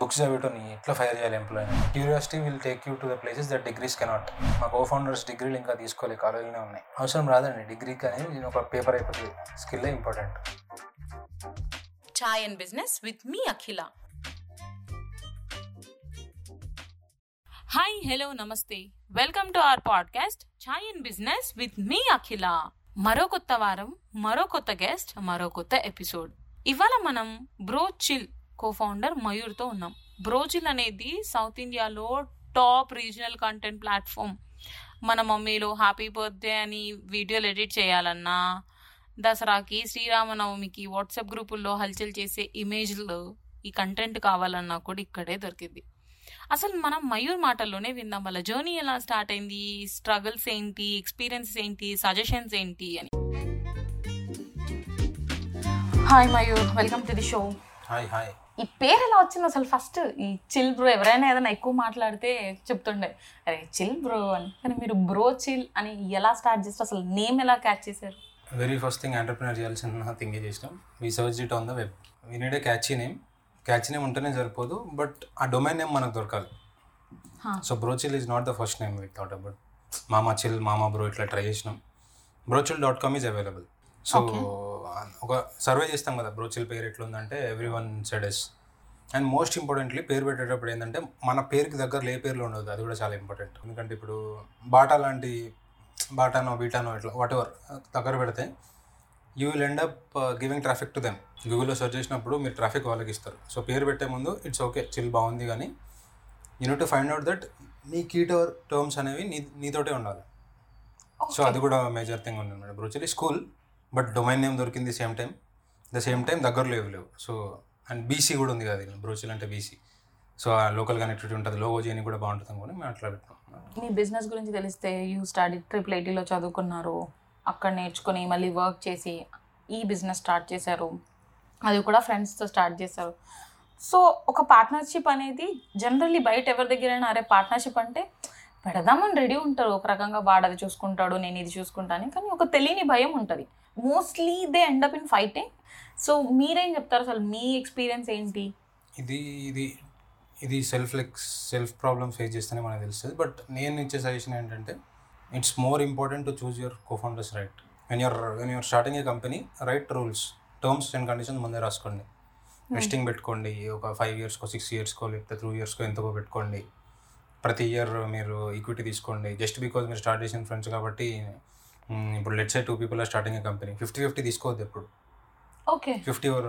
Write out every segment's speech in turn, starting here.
Books చదివేటోని ఇట్లా fire చేయాలి ఎంప్లాయీని. Curiosity will take you to the places that degrees cannot. మా కో ఫౌండర్స్ డిగ్రీలు ఇంకా తీసుకోలే, కాలేజీలోనే ఉన్నాయి. అవసరం రాదండి డిగ్రీకి అనేది, నేను ఒక పేపర్ అయిపోతుంది. Skill important. Chai N Business with me, Akhila. Hi, hello, namaste. Welcome to our podcast, Chai N Business with me, Akhila. మరో కొత్త వారం, మరో కొత్త గెస్ట్, మరో కొత్త ఎపిసోడ్. ఇవాళ మనం బ్రోచిల్ కోఫౌండర్ మయూర్తో ఉన్నాం. బ్రోచిల్ అనేది సౌత్ ఇండియాలో టాప్ రీజనల్ కంటెంట్ ప్లాట్ఫామ్. మన మమ్మీలో హ్యాపీ బర్త్డే అని వీడియోలు ఎడిట్ చేయాలన్నా, దసరాకి, శ్రీరామనవమికి వాట్సాప్ గ్రూపుల్లో హల్చల్ చేసే ఇమేజ్లు, ఈ కంటెంట్ కావాలన్నా కూడా ఇక్కడే దొరికింది. అసలు మనం మయూర్ మాటల్లోనే విందాం, వాళ్ళ జర్నీ ఎలా స్టార్ట్ అయింది, స్ట్రగుల్స్ ఏంటి, ఎక్స్పీరియన్సెస్ ఏంటి, సజెషన్స్ ఏంటి అని. Hi Mayur, welcome to the show. Hi hi. ఈ పేరు ఎలా వచ్చింది అసలు? ఫస్ట్ ఈ చిల్ బ్రో, ఎవరైనా ఏదైనా ఎక్కువ మాట్లాడితే చెప్తుండే అరే చిల్ బ్రో అని, కానీ మీరు బ్రో చిల్ అని ఎలా స్టార్ట్ చేస్తారు? అసలు నేమ్ ఎలా క్యాచ్ చేశారు? వెరీ ఫస్ట్ థింగ్ ఎంటర్ప్రినర్ చేయాల్సిన థింగే చేసినాం. We search it on the web. We need a catchy name. Catchy name ఉంటేనే సరిపోదు, బట్ ఆ డొమైన్ నేమ్ మనకు దొరకాలి. So బ్రోచిల్ is not the first name we thought about. మామా చిల్, మామా బ్రో ఇట్లా ట్రై చేసినాం. brochill.com is available. సో ఒక సర్వే చేస్తాం కదా, బ్రోచిల్ పేరు ఎట్లుందంటే everyone said yes. And most importantly పేరు పెట్టేటప్పుడు ఏంటంటే మన పేరుకి దగ్గరలో ఏ పేర్లు ఉండదు, అది కూడా చాలా ఇంపార్టెంట్. ఎందుకంటే ఇప్పుడు బాటా లాంటి, బాటానో బీటానో ఇట్లా వాట్ ఎవర్ దగ్గర పెడితే you will end up giving traffic to them. గూగుల్లో సెర్చ్ చేసినప్పుడు మీరు ట్రాఫిక్ వాళ్ళకి ఇస్తారు. సో పేరు పెట్టే ముందు ఇట్స్ ఓకే చిల్ బాగుంది, కానీ you need to find out that నీ కీ టర్మ్స్ అనేవి నీతోటే ఉండాలి. సో అది కూడా మేజర్ థింగ్ ఉంది అన్నమాట. బ్రోచిల్ స్కూల్, బట్ డొమైన్ నేమ్ దొరికింది same time, the same time దగ్గరలో ఏవి లేవు. సో అండ్ బీసీ కూడా ఉంది కదా, బ్రోచిల్ అంటే బీసీ. సో ఆ లోకల్ కనెక్టివిటీ ఉంటుంది, లోగో చేయని కూడా బాగుంటుంది అనుకుని మేము అట్లా పెట్టుకున్నాం. మీ బిజినెస్ గురించి తెలిస్తే, యూ స్టడీ ట్రిపుల్ ఐటీలో చదువుకున్నారు, అక్కడ నేర్చుకుని మళ్ళీ వర్క్ చేసి ఈ బిజినెస్ స్టార్ట్ చేశారు, అది కూడా ఫ్రెండ్స్తో స్టార్ట్ చేశారు. సో ఒక పార్ట్నర్షిప్ అనేది జనరల్లీ బయట ఎవరి దగ్గరైనా అరే పార్ట్నర్షిప్ అంటే పెడదామని రెడీ ఉంటారు, ఒక రకంగా వాడు అది చూసుకుంటాడు, నేను ఇది చూసుకుంటాను, కానీ ఒక తెలియని భయం ఉంటుంది. Mostly they end up in fighting. So మీరేం చెప్తారు, అసలు మీ ఎక్స్పీరియన్స్ ఏంటి? ఇది సెల్ఫ్ ప్రాబ్లమ్ ఫేస్ చేస్తేనే మనకు తెలుస్తుంది. బట్ నేను ఇచ్చే సజెషన్ ఏంటంటే it's more important to choose your cofounders right. When you're starting a company, right rules, terms and conditions ముందే రాసుకోండి. ఇన్వెస్టింగ్ పెట్టుకోండి, ఒక 5 yearsకో, 6 yearsకో, లేకపోతే 2 yearsకో ఎంతకో పెట్టుకోండి. ప్రతి ఇయర్ మీరు ఈక్విటీ తీసుకోండి. జస్ట్ బికాజ్ మీరు స్టార్ట్ చేసిన ఫ్రెండ్స్ కాబట్టి, ఇప్పుడు let's a 2 people are starting a company, 50-50 తీసుకోవద్దు ఎప్పుడు. ఓకే, 50 ఓవర్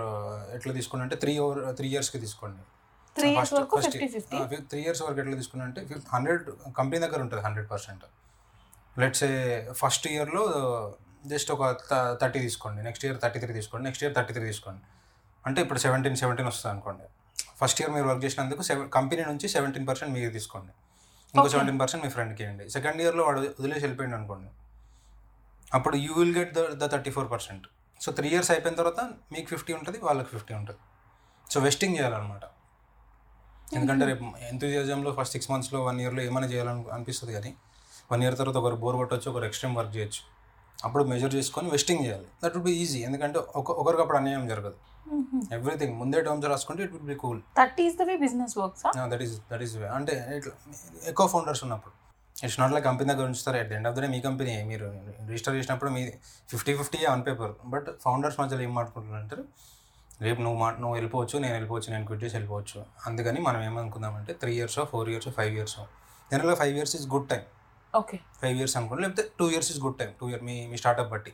ఎట్లా తీసుకోండి అంటే 3 yearsకి తీసుకోండి. 3 years వరకు ఎట్లా తీసుకున్నా అంటే 100 కంపెనీ దగ్గర ఉంటుంది 100%. లెట్స్ ఫస్ట్ ఇయర్లో జస్ట్ ఒక 30 తీసుకోండి, నెక్స్ట్ ఇయర్ 33 తీసుకోండి, నెక్స్ట్ ఇయర్ 33 తీసుకోండి. అంటే ఇప్పుడు 17 వస్తుంది అనుకోండి. ఫస్ట్ ఇయర్ మీరు వర్క్ చేసినందుకు కంపెనీ నుంచి 17% మీరు తీసుకోండి, ఇంకో 17% మీ ఫ్రెండ్కి ఇవ్వండి. సెకండ్ ఇయర్లో వాడు వదిలేసి వెళ్ళిపోయింది అనుకోండి, అప్పుడు you will get the 34%. So 3 years అయిపోయిన తర్వాత మీకు 50 ఉంటుంది, వాళ్ళకి 50 ఉంటుంది. సో వెస్టింగ్ చేయాలన్నమాట. ఎందుకంటే రేపు ఎంతూజియాజంలో ఫస్ట్ 6 monthsలో, 1 yearలో ఏమైనా చేయాలని అనిపిస్తుంది, కానీ 1 year తర్వాత ఒకరు బోర్ కొట్టవచ్చు, ఒకరు ఎక్స్ట్రీమ్ వర్క్ చేయొచ్చు. అప్పుడు మెజర్ చేసుకొని వెస్టింగ్ చేయాలి. దట్ వుడ్ బి ఈజీ, ఎందుకంటే ఒకరికప్పుడు అన్యాయం జరగదు. ఎవ్రీథింగ్ ముందే టర్మ్స్ రాసుకుంటే it would be cool. That is the way business works. That is way. అంటే ఇట్లా ఎక్కువ ఫౌండర్స్ ఉన్నప్పుడు ఇట్స్ నాట్ లైక్ కంపెనీ దగ్గర ఉంచుతారు. At the end of the day మీ కంపెనీ, మీరు రిజిస్టర్ చేసినప్పుడు మీ 50-50 ఆన్ పేపర్, బట్ ఫౌండర్స్ మధ్యలో ఏం మాట్లాడుకుంటున్నారు అంటే రేపు నువ్వు వెళ్ళిపోవచ్చు, నేను వెళ్ళిపోవచ్చు, నేను క్విట్ చేసి వెళ్ళిపోవచ్చు. అందుకని మనం ఏమనుకుందామంటే 3 years, 4 years, 5 years. జనరల్గా 5 years is good time. Okay, 5 years అనుకోండి, లేకపోతే 2 years is good time. 2 years మీ స్టార్ట్అప్ బట్టి,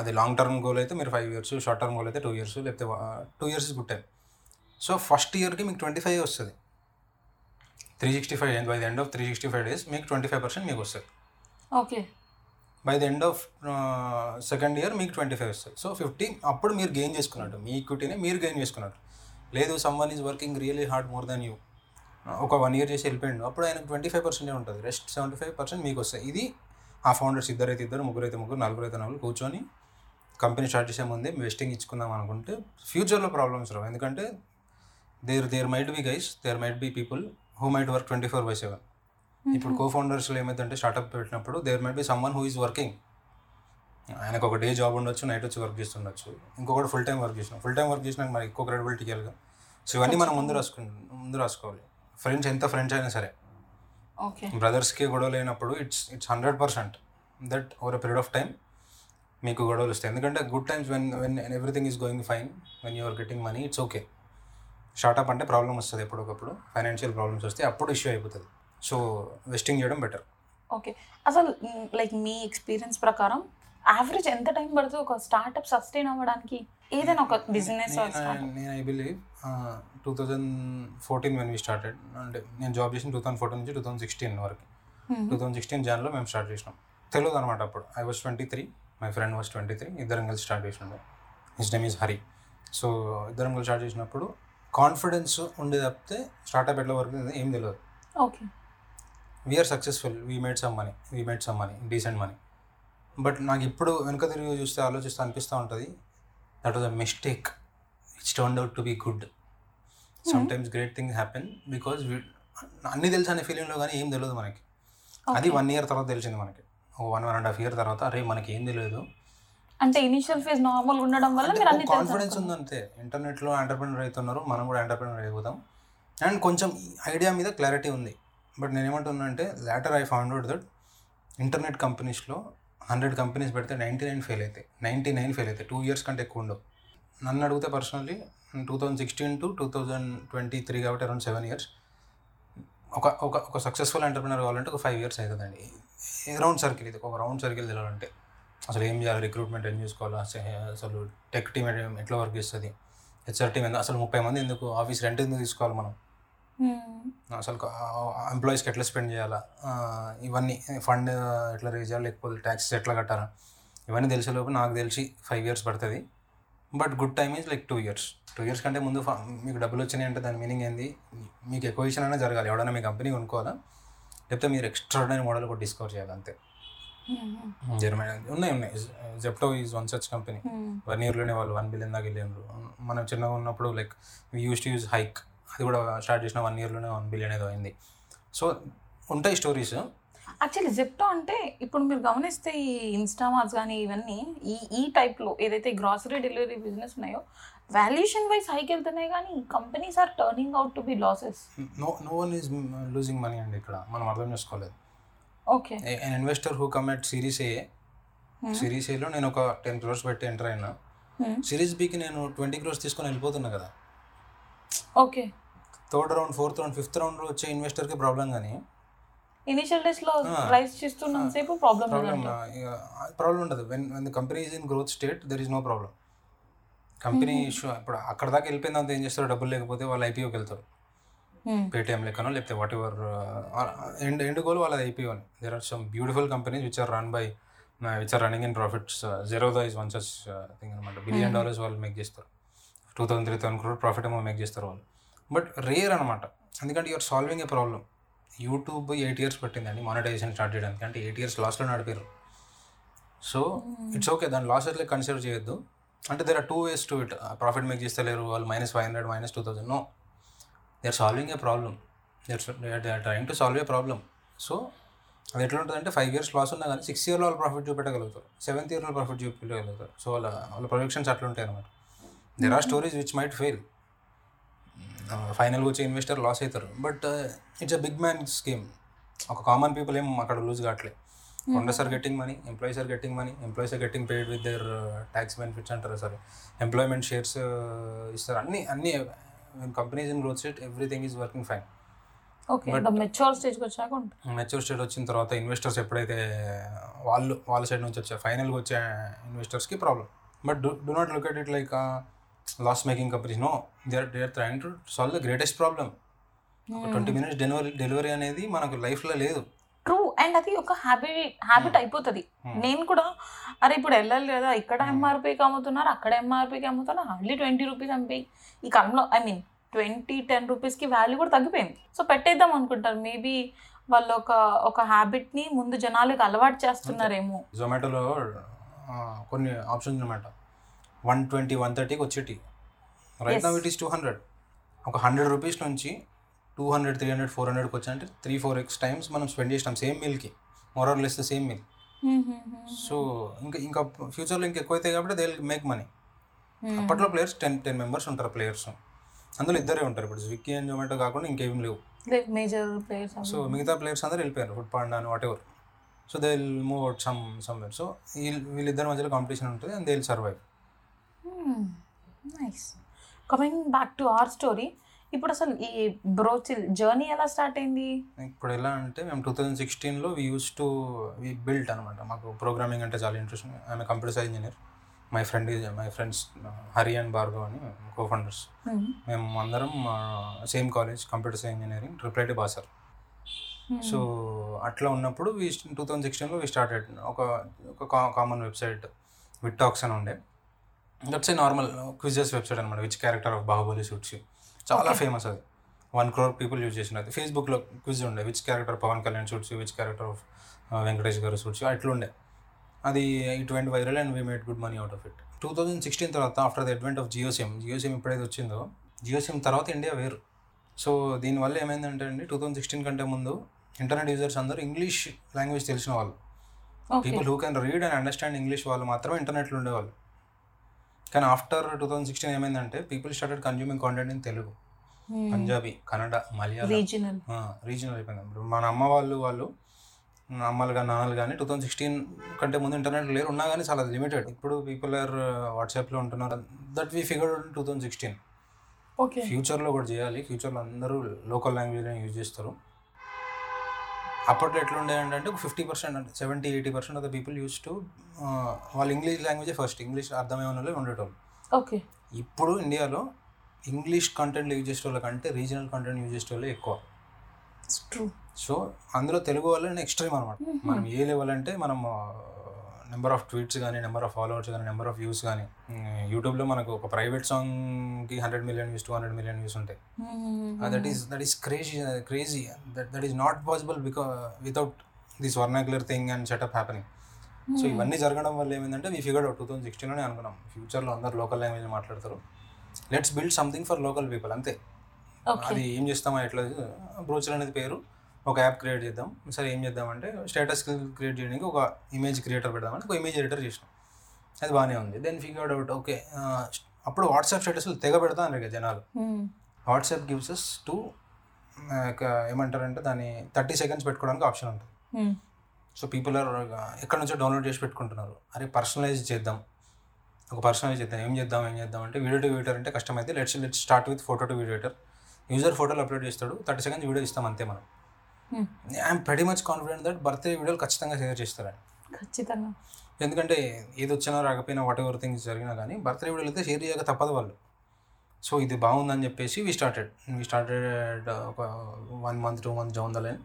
అది లాంగ్ టర్మ్ గోల్ అయితే మీరు 5 years, షార్ట్ టర్మ్ గోల్ అయితే 2 years, లేకపోతే 2 years is good time. So first ఇయర్కి మీకు 25 వస్తుంది, 365 by the end of 365 days మీకు 25% మీకు వస్తుంది. Okay, by the end of second year మీకు 25 వస్తుంది. సో 50 అప్పుడు మీరు గెయిన్ చేసుకున్నట్టు, మీ ఈక్విటీని మీరు గెయిన్ చేసుకున్నట్టు. లేదు someone is working really hard more than you, ఒక 1 year చేసి వెళ్ళిపోయిండు, అప్పుడు ఆయనకు 25% ఉంటుంది, రెస్ట్ 75% మీకు వస్తాయి. ఇది ఆ ఫౌండర్స్ ఇద్దరైతే ఇద్దరు, ముగ్గురైతే ముగ్గురు, నలుగురైతే నలుగురు కూర్చొని కంపెనీ స్టార్ట్ చేసే ముందే ఇన్వెస్టింగ్ ఇచ్చుకుందాం అనుకుంటే ఫ్యూచర్లో ప్రాబ్లమ్స్ రావు. ఎందుకంటే there might be guys, there might be people who might work 24/7. ఇప్పుడు కో ఫౌండర్స్లో ఏమైందంటే స్టార్ట్అప్ పెట్టినప్పుడు there might be someone who is working. ఆయనకు ఒక డే జాబ్ ఉండొచ్చు, నైట్ వచ్చి వర్క్ చేస్తుండొచ్చు, ఇంకొకటి ఫుల్ టైం వర్క్ చేసిన, మరి ఎక్కువ క్రెడిబిలిటీ ఇవ్వాలి. సో ఇవన్నీ మనం ముందు రాసుకోవాలి. ఫ్రెండ్స్ ఎంత ఫ్రెండ్స్ అయినా సరే, బ్రదర్స్కి గొడవలు అయినప్పుడు it's 100% that over a period of time మీకు గొడవలు వస్తాయి. ఎందుకంటే good times when everything is going fine, when you are getting money it's okay. Startup అంటే ప్రాబ్లం వస్తుంది, ఎప్పుడొకప్పుడు ఫైనాన్షియల్ ప్రాబ్లమ్స్ వస్తాయి, అప్పుడు ఇష్యూ అయిపోతుంది. సో వెస్టింగ్ చేయడం బెటర్. ఓకే, అసలు లైక్ మీ ఎక్స్పీరియన్స్ ప్రకారం యావరేజ్ ఎంత టైం పడుతుంది ఒక స్టార్ట్అప్ సస్టైన్ అవ్వడానికి, ఏదైనా ఒక బిజినెస్? నేను I believe 2014 when we started, అంటే నేను జాబ్ చేసిన 2014 నుంచి 2016 వరకు. 2016 జాన్లో మేము స్టార్ట్ చేసినాం, తెలియదు అనమాట. అప్పుడు I was 23, my friend was 23, ఇద్దరం కలిసి స్టార్ట్ చేసినాము. His name is Hari. So ఇద్దరం కలిసి స్టార్ట్ చేసినప్పుడు కాన్ఫిడెన్స్ ఉండేది తప్పితే స్టార్ట్అప్ ఎట్లా వర్క్ ఏం తెలియదు. Okay, we are successful, we made some money decent money. But నాకు ఇప్పుడు వెనుక తిరిగి చూస్తే ఆలోచిస్తూ అనిపిస్తూ ఉంటుంది, that was a mistake, it's turned out to be good. Sometimes great things happen because అన్నీ తెలుసు అనే ఫీలింగ్లో కానీ ఏం తెలియదు మనకి. అది 1 year తర్వాత తెలిసింది మనకి, 1.5 years తర్వాత. అరే మనకి ఏం తెలియదు అంటే ఇనిషియల్ ఫేజ్ నార్మల్ ఉండడం వల్ల కాన్ఫిడెన్స్ ఉందంతే. ఇంటర్నెట్లో ఎంటర్ప్రెన్యూర్ అవుతున్నారు, మనం కూడా ఎంటర్ప్రెన్యూర్ అయిపోతాం. అండ్ కొంచెం ఐడియా మీద క్లారిటీ ఉంది. బట్ నేనేమంటున్నా అంటే later I found out that internet కంపెనీస్లో 100 companies పెడితే 99 ఫెయిల్ అవుతాయి, 99 ఫెయిల్ అవుతాయి. 2 years కంటే ఎక్కువ ఉండవు. నన్ను అడిగితే పర్సనలీ 2016 to 2023 కాబట్టి అరౌండ్ 7 years. ఒక సక్సెస్ఫుల్ ఎంటర్ప్రెనర్ కావాలంటే ఒక 5 years అవుతుందండి. రౌండ్ సర్కిల్, ఇది ఒక రౌండ్ సర్కిల్ తెలియాలంటే అసలు ఏం చేయాలి, రిక్రూట్మెంట్ ఏం చేసుకోవాలా, అసలు టెక్ టీమ్ ఎట్లా వర్క్ చేస్తుంది, హెచ్ఆర్ టీమ్ అసలు 30 మంది ఎందుకు, ఆఫీస్ రెంట్ ఎందుకు తీసుకోవాలి, మనం అసలు ఎంప్లాయీస్కి ఎట్లా స్పెండ్ చేయాలా, ఇవన్నీ ఫండ్ ఎట్లా రేజ్ చేయాలి, లేకపోతే ట్యాక్సెస్ ఎట్లా కట్టాలా, ఇవన్నీ తెలిసేలోపు నాకు తెలిసి 5 years పడుతుంది. But good time is like 2 years. 2 years కంటే ముందు మీకు డబ్బులు వచ్చినాయి అంటే దాని మీనింగ్ ఏంది, మీకు ఎక్విజిషన్ అయినా జరగాలి, ఎవడైనా మీ కంపెనీ కొనుక్కోవాలా, లేకపోతే మీరు ఎక్స్ట్రాడినరీ మోడల్ కూడా డిస్కవర్ చేయాలి, అంతే. జర్మనీ ఉన్నాయి, జెప్టో ఈజ్ 1 such కంపెనీ. 1 yearలోనే వాళ్ళు 1 billion దాకా వెళ్ళారు. మనం చిన్నగా ఉన్నప్పుడు like we use to use hike, అది కూడా స్టార్ట్ చేసిన 1 yearలోనే 1 billion ఏదో అయింది. సో ఉంటాయి స్టోరీస్. యాక్చువల్లీ జెప్టో అంటే ఇప్పుడు మీరు గమనిస్తే ఈ ఇన్స్టామార్ట్స్ కానీ ఇవన్నీ ఈ టైప్లో ఏదైతే గ్రాసరీ డెలివరీ బిజినెస్ ఉన్నాయో వాల్యుయేషన్ వైజ్ హైకి వెళ్తున్నాయి, కానీ companies are turning out to be losses. No one is losing money అండి, ఇక్కడ మనం అర్థం చేసుకోలేదు. Okay, an investor who commit Series Aలో నేను ఒక 10 crores పెట్టి ఎంటర్ అయినా, సిరీస్ బికి నేను 20 crores తీసుకొని వెళ్ళిపోతున్నా కదా. Okay, third round, fourth round, fifth రౌండ్లో వచ్చే ఇన్వెస్టర్కి ప్రాబ్లం, కానీ ఇనిషియల్ డేస్లో రైస్ చేస్తున్నంతసేపు ప్రాబ్లం ఉండదు. When the company is in growth state there is no problem. Company issue ఇప్పుడు అక్కడ దాకా వెళ్ళిపోయిందంతా ఏం చేస్తారు, డబ్బులు లేకపోతే వాళ్ళు ఐపీఓకి వెళ్తారు, పేటిఎం లెక్కనో లేకపోతే వాట్ ఎవర్ ఎండ్ గోల్ వాళ్ళది ఐపీఓ అని. There are some beautiful companies which are running in profits. Zerodha is 1 such thing అనమాట. $1 billion వాళ్ళు మేక్ చేస్తారు, 2,000-3,000 crore ప్రాఫిట్ ఏమో మేక్ చేస్తారు వాళ్ళు. బట్ రేర్ అనమాట, ఎందుకంటే you're solving a problem. YouTube 8 years పట్టిందండి మానిటైజేషన్ స్టార్ట్ చేయడానికి, అంటే 8 years లాస్లో నడిపారు. సో ఇట్స్ ఓకే, దాని లాస్ ఎట్లా కన్సిడర్ చేయొద్దు. అంటే there are 2 ways to it. Profit make చేస్తలేరు వాళ్ళు, -500 -2000, no, they are solving a problem, they are trying to solve a problem. So అది ఎట్లా ఉంటుందంటే 5 years లాస్ ఉన్నా కానీ 6th year వాళ్ళు ప్రాఫిట్ చూపెట్టగలుగుతారు, 7th year ప్రాఫిట్ చూపెట్టగలుగుతారు. సో వాళ్ళ ప్రొజెక్షన్స్ అట్లా ఉంటాయి అనమాట. There are stories which might fail, ఫైనల్గా వచ్చే ఇన్వెస్టర్ లాస్ అవుతారు. But it's a big man scheme. ఒక కామన్ పీపుల్ ఏం అక్కడ లూజ్ కావట్లేదు. Founders are getting money, employees are getting paid with their tax benefits అంటారు, సరే ఎంప్లాయ్మెంట్ షేర్స్ ఇస్తారు, అన్నీ. Companies in growth state everything is working fine. Okay, mature state వచ్చిన తర్వాత ఇన్వెస్టర్స్ ఎప్పుడైతే వాళ్ళ సైడ్ నుంచి వచ్చారు, ఫైనల్గా వచ్చే ఇన్వెస్టర్స్కి problem. But do not look at it like loss making companies, no, they are trying to solve the greatest problem. 20 minutes delivery అనేది మనకు లైఫ్లో లేదు. ట్రూ, అండ్ అది ఒక హ్యాబిట్ అయిపోతుంది. నేను కూడా అరే ఇప్పుడు వెళ్ళాలి కదా, ఇక్కడ ఎంఆర్పీకి అమ్ముతున్నారు, అక్కడ ఎంఆర్పీకి అమ్ముతున్నారు, హార్డ్లీ 20 rupees అమ్మాయి ఈ కాలంలో. ఐ మీన్ 10 rupeesకి వాల్యూ కూడా తగ్గిపోయింది. సో పెట్టేద్దాం అనుకుంటారు, మేబీ వాళ్ళు ఒక హ్యాబిట్ని ముందు జనాలకు అలవాటు చేస్తున్నారేమో. జొమాటోలో కొన్ని ఆప్షన్స్ అనమాట, 120-130 వచ్చేటి, రైట్ నౌ ఇట్ ఈస్ 200. ఒక 100 rupees నుంచి 200, 300, 400 వచ్చాయంటే 3-4x టైమ్స్ మనం స్పెండ్ చేసినాం సేమ్ మీల్కి, more or less the same meal. So ఇంకా ఫ్యూచర్లో ఇంకా ఎక్కువ అవుతాయి కాబట్టి దే విల్ మేక్ మనీ. అప్పట్లో ప్లేయర్స్ 10 members ఉంటారు, ప్లేయర్స్ అందులో ఇద్దరే ఉంటారు. ఇప్పుడు స్విగ్గీ అండ్ జొమాటో కాకుండా ఇంకేం లేవు. Major players. సో మిగతా ప్లేయర్స్ అందరూ వెళ్ళిపోయారు, ఫుడ్ పాండా అని whatever. So they will move out somewhere. So వీళ్ళిద్దరి మధ్యలో కాంపిటీషన్ ఉంటుంది and they will survive. Nice. Coming back to our story, ఇప్పుడు అసలు ఈ బ్రోచిల్ జర్నీ ఎలా స్టార్ట్ అయింది? ఇప్పుడు ఎలా అంటే మేము 2016లో వి బిల్ట్ అనమాట. మాకు ప్రోగ్రామింగ్ అంటే చాలా ఇంట్రెస్ట్. ఆమె computer science engineer. My friends Hari and Bhargav అని కో ఫౌండర్స్. మేము అందరం same college, computer science engineering, triple IT Basar. So అట్లా ఉన్నప్పుడు 2016లో వి స్టార్టెడ్ ఒక కామన్ వెబ్సైట్ విట్ టాక్స్ అని ఉండే. That's a normal quizzes website అనమాట. Which character of Baahubali suits you, చాలా ఫేమస్ అది. 1 crore పీపుల్ యూజ్ చేసిన అది. ఫేస్బుక్లో క్విజ్ ఉండే, which character Pawan Kalyan suits, which character of Venkatesh garu suits, అట్లుండే అది. It went viral and we made good money out of it. 2016 తర్వాత, after the advent of Jio sim ఎప్పుడైతే వచ్చిందో, జియో సిమ్ తర్వాత ఇండియా వేరు. సో దీనివల్ల ఏమైందంటే అండి, 2016 కంటే ముందు ఇంటర్నెట్ యూజర్స్ అందరూ ఇంగ్లీష్ లాంగ్వేజ్ తెలిసిన వాళ్ళు, people who can read and understand English వాళ్ళు మాత్రమే ఇంటర్నెట్లో ఉండేవాళ్ళు. కానీ ఆఫ్టర్ 2016 ఏమైందంటే, people started consuming content in Telugu, Punjabi, Kannada, Malayalam, regional అయిపోయింది. ఇప్పుడు మన అమ్మ వాళ్ళు అమ్మలు కానీ నాన్నలు కానీ 2016 కంటే ముందు ఇంటర్నెట్ లేరు, ఉన్నా కానీ చాలా లిమిటెడ్. ఇప్పుడు పీపుల్ ఆర్ వాట్సాప్లో ఉంటున్నారు. That we figured 2016. ఓకే, ఫ్యూచర్లో కూడా చేయాలి. ఫ్యూచర్లో అందరూ లోకల్ లాంగ్వేజ్లో యూజ్ చేస్తారు. అప్పట్లో ఎట్లుండే అంటే 50% అంటే 70-80% of the people use to వాళ్ళు ఇంగ్లీష్ లాంగ్వేజే ఫస్ట్, ఇంగ్లీష్ అర్థమైన వాళ్ళే ఉండేటోళ్ళు. ఓకే, ఇప్పుడు ఇండియాలో ఇంగ్లీష్ కంటెంట్ యూజ్ చేసేటోళ్ళ కంటే రీజనల్ కంటెంట్ యూజ్ చేసేటోళ్ళే ఎక్కువ. ట్రూ. సో అందులో తెలుగు వాళ్ళని ఎక్స్ట్రీమ్ అనమాట. మనం ఏ లెవెల్ అంటే, మనం నెంబర్ ఆఫ్ ట్వీట్స్ కానీ, నెంబర్ ఆఫ్ ఫాలోవర్స్ కానీ, నెంబర్ ఆఫ్ వ్యూస్ కానీ. యూట్యూబ్లో మనకు ఒక ప్రైవేట్ సాంగ్కి 100 million వ్యూస్, 200 million వ్యూస్ ఉంటాయి. That is crazy. That is not possible because without this vernacular thing and setup happening. So ఇవన్నీ జరగడం వల్ల ఏమైందంటే, వీ ఫిగర్డ్ అవుట్ 2016లోనే అనుకున్నాం, ఫ్యూచర్లో అందరు లోకల్ లాంగ్వేజ్ మాట్లాడతారు, let's build something for local people, అంతే. అది ఏం చేస్తామో ఎట్లా, బ్రోచర్ అనేది పేరు, ఒక యాప్ క్రియేట్ చేద్దాం. సరే ఏం చేద్దామంటే, స్టేటస్ క్రియేట్ చేయడానికి ఒక ఇమేజ్ క్రియేటర్ పెడదామని ఒక ఇమేజ్ ఎడిటర్ చేసినాం. అది బాగానే ఉంది. దెన్ ఫిగర్డ్ అవుట్, ఓకే అప్పుడు వాట్సాప్ స్టేటస్లు తెగ పెడతా అన్నారు జనాలు. వాట్సాప్ గివ్స్ అస్ 2 ఏమంటారంటే దాన్ని 30 seconds పెట్టుకోవడానికి ఆప్షన్ ఉంటుంది. సో పీపుల్ ఆర్ ఎక్కడి నుంచో డౌన్లోడ్ చేసి పెట్టుకుంటున్నారు. అరే పర్సనలైజ్ చేద్దాం. ఏం చేద్దాం అంటే, వీడియో టు ఎడిటర్ అంటే కష్టమైతే let's start with photo to video editor. User ఫోటోలు అప్లోడ్ చేస్తాడు, 30 seconds వీడియో ఇస్తాం, అంతే. మనం I'm very much confident that birthday వీడియోలు ఖచ్చితంగా షేర్ చేస్తారని. ఖచ్చితంగా, ఎందుకంటే ఏది వచ్చినా రాకపోయినా, వాట్ ఎవర్ థింగ్స్ జరిగినా కానీ బర్త్డే వీడియోలు అయితే షేర్ చేయక తప్పదు వాళ్ళు. సో ఇది బాగుందని చెప్పేసి వీ స్టార్టెడ్ ఒక 1 month 2 months down the line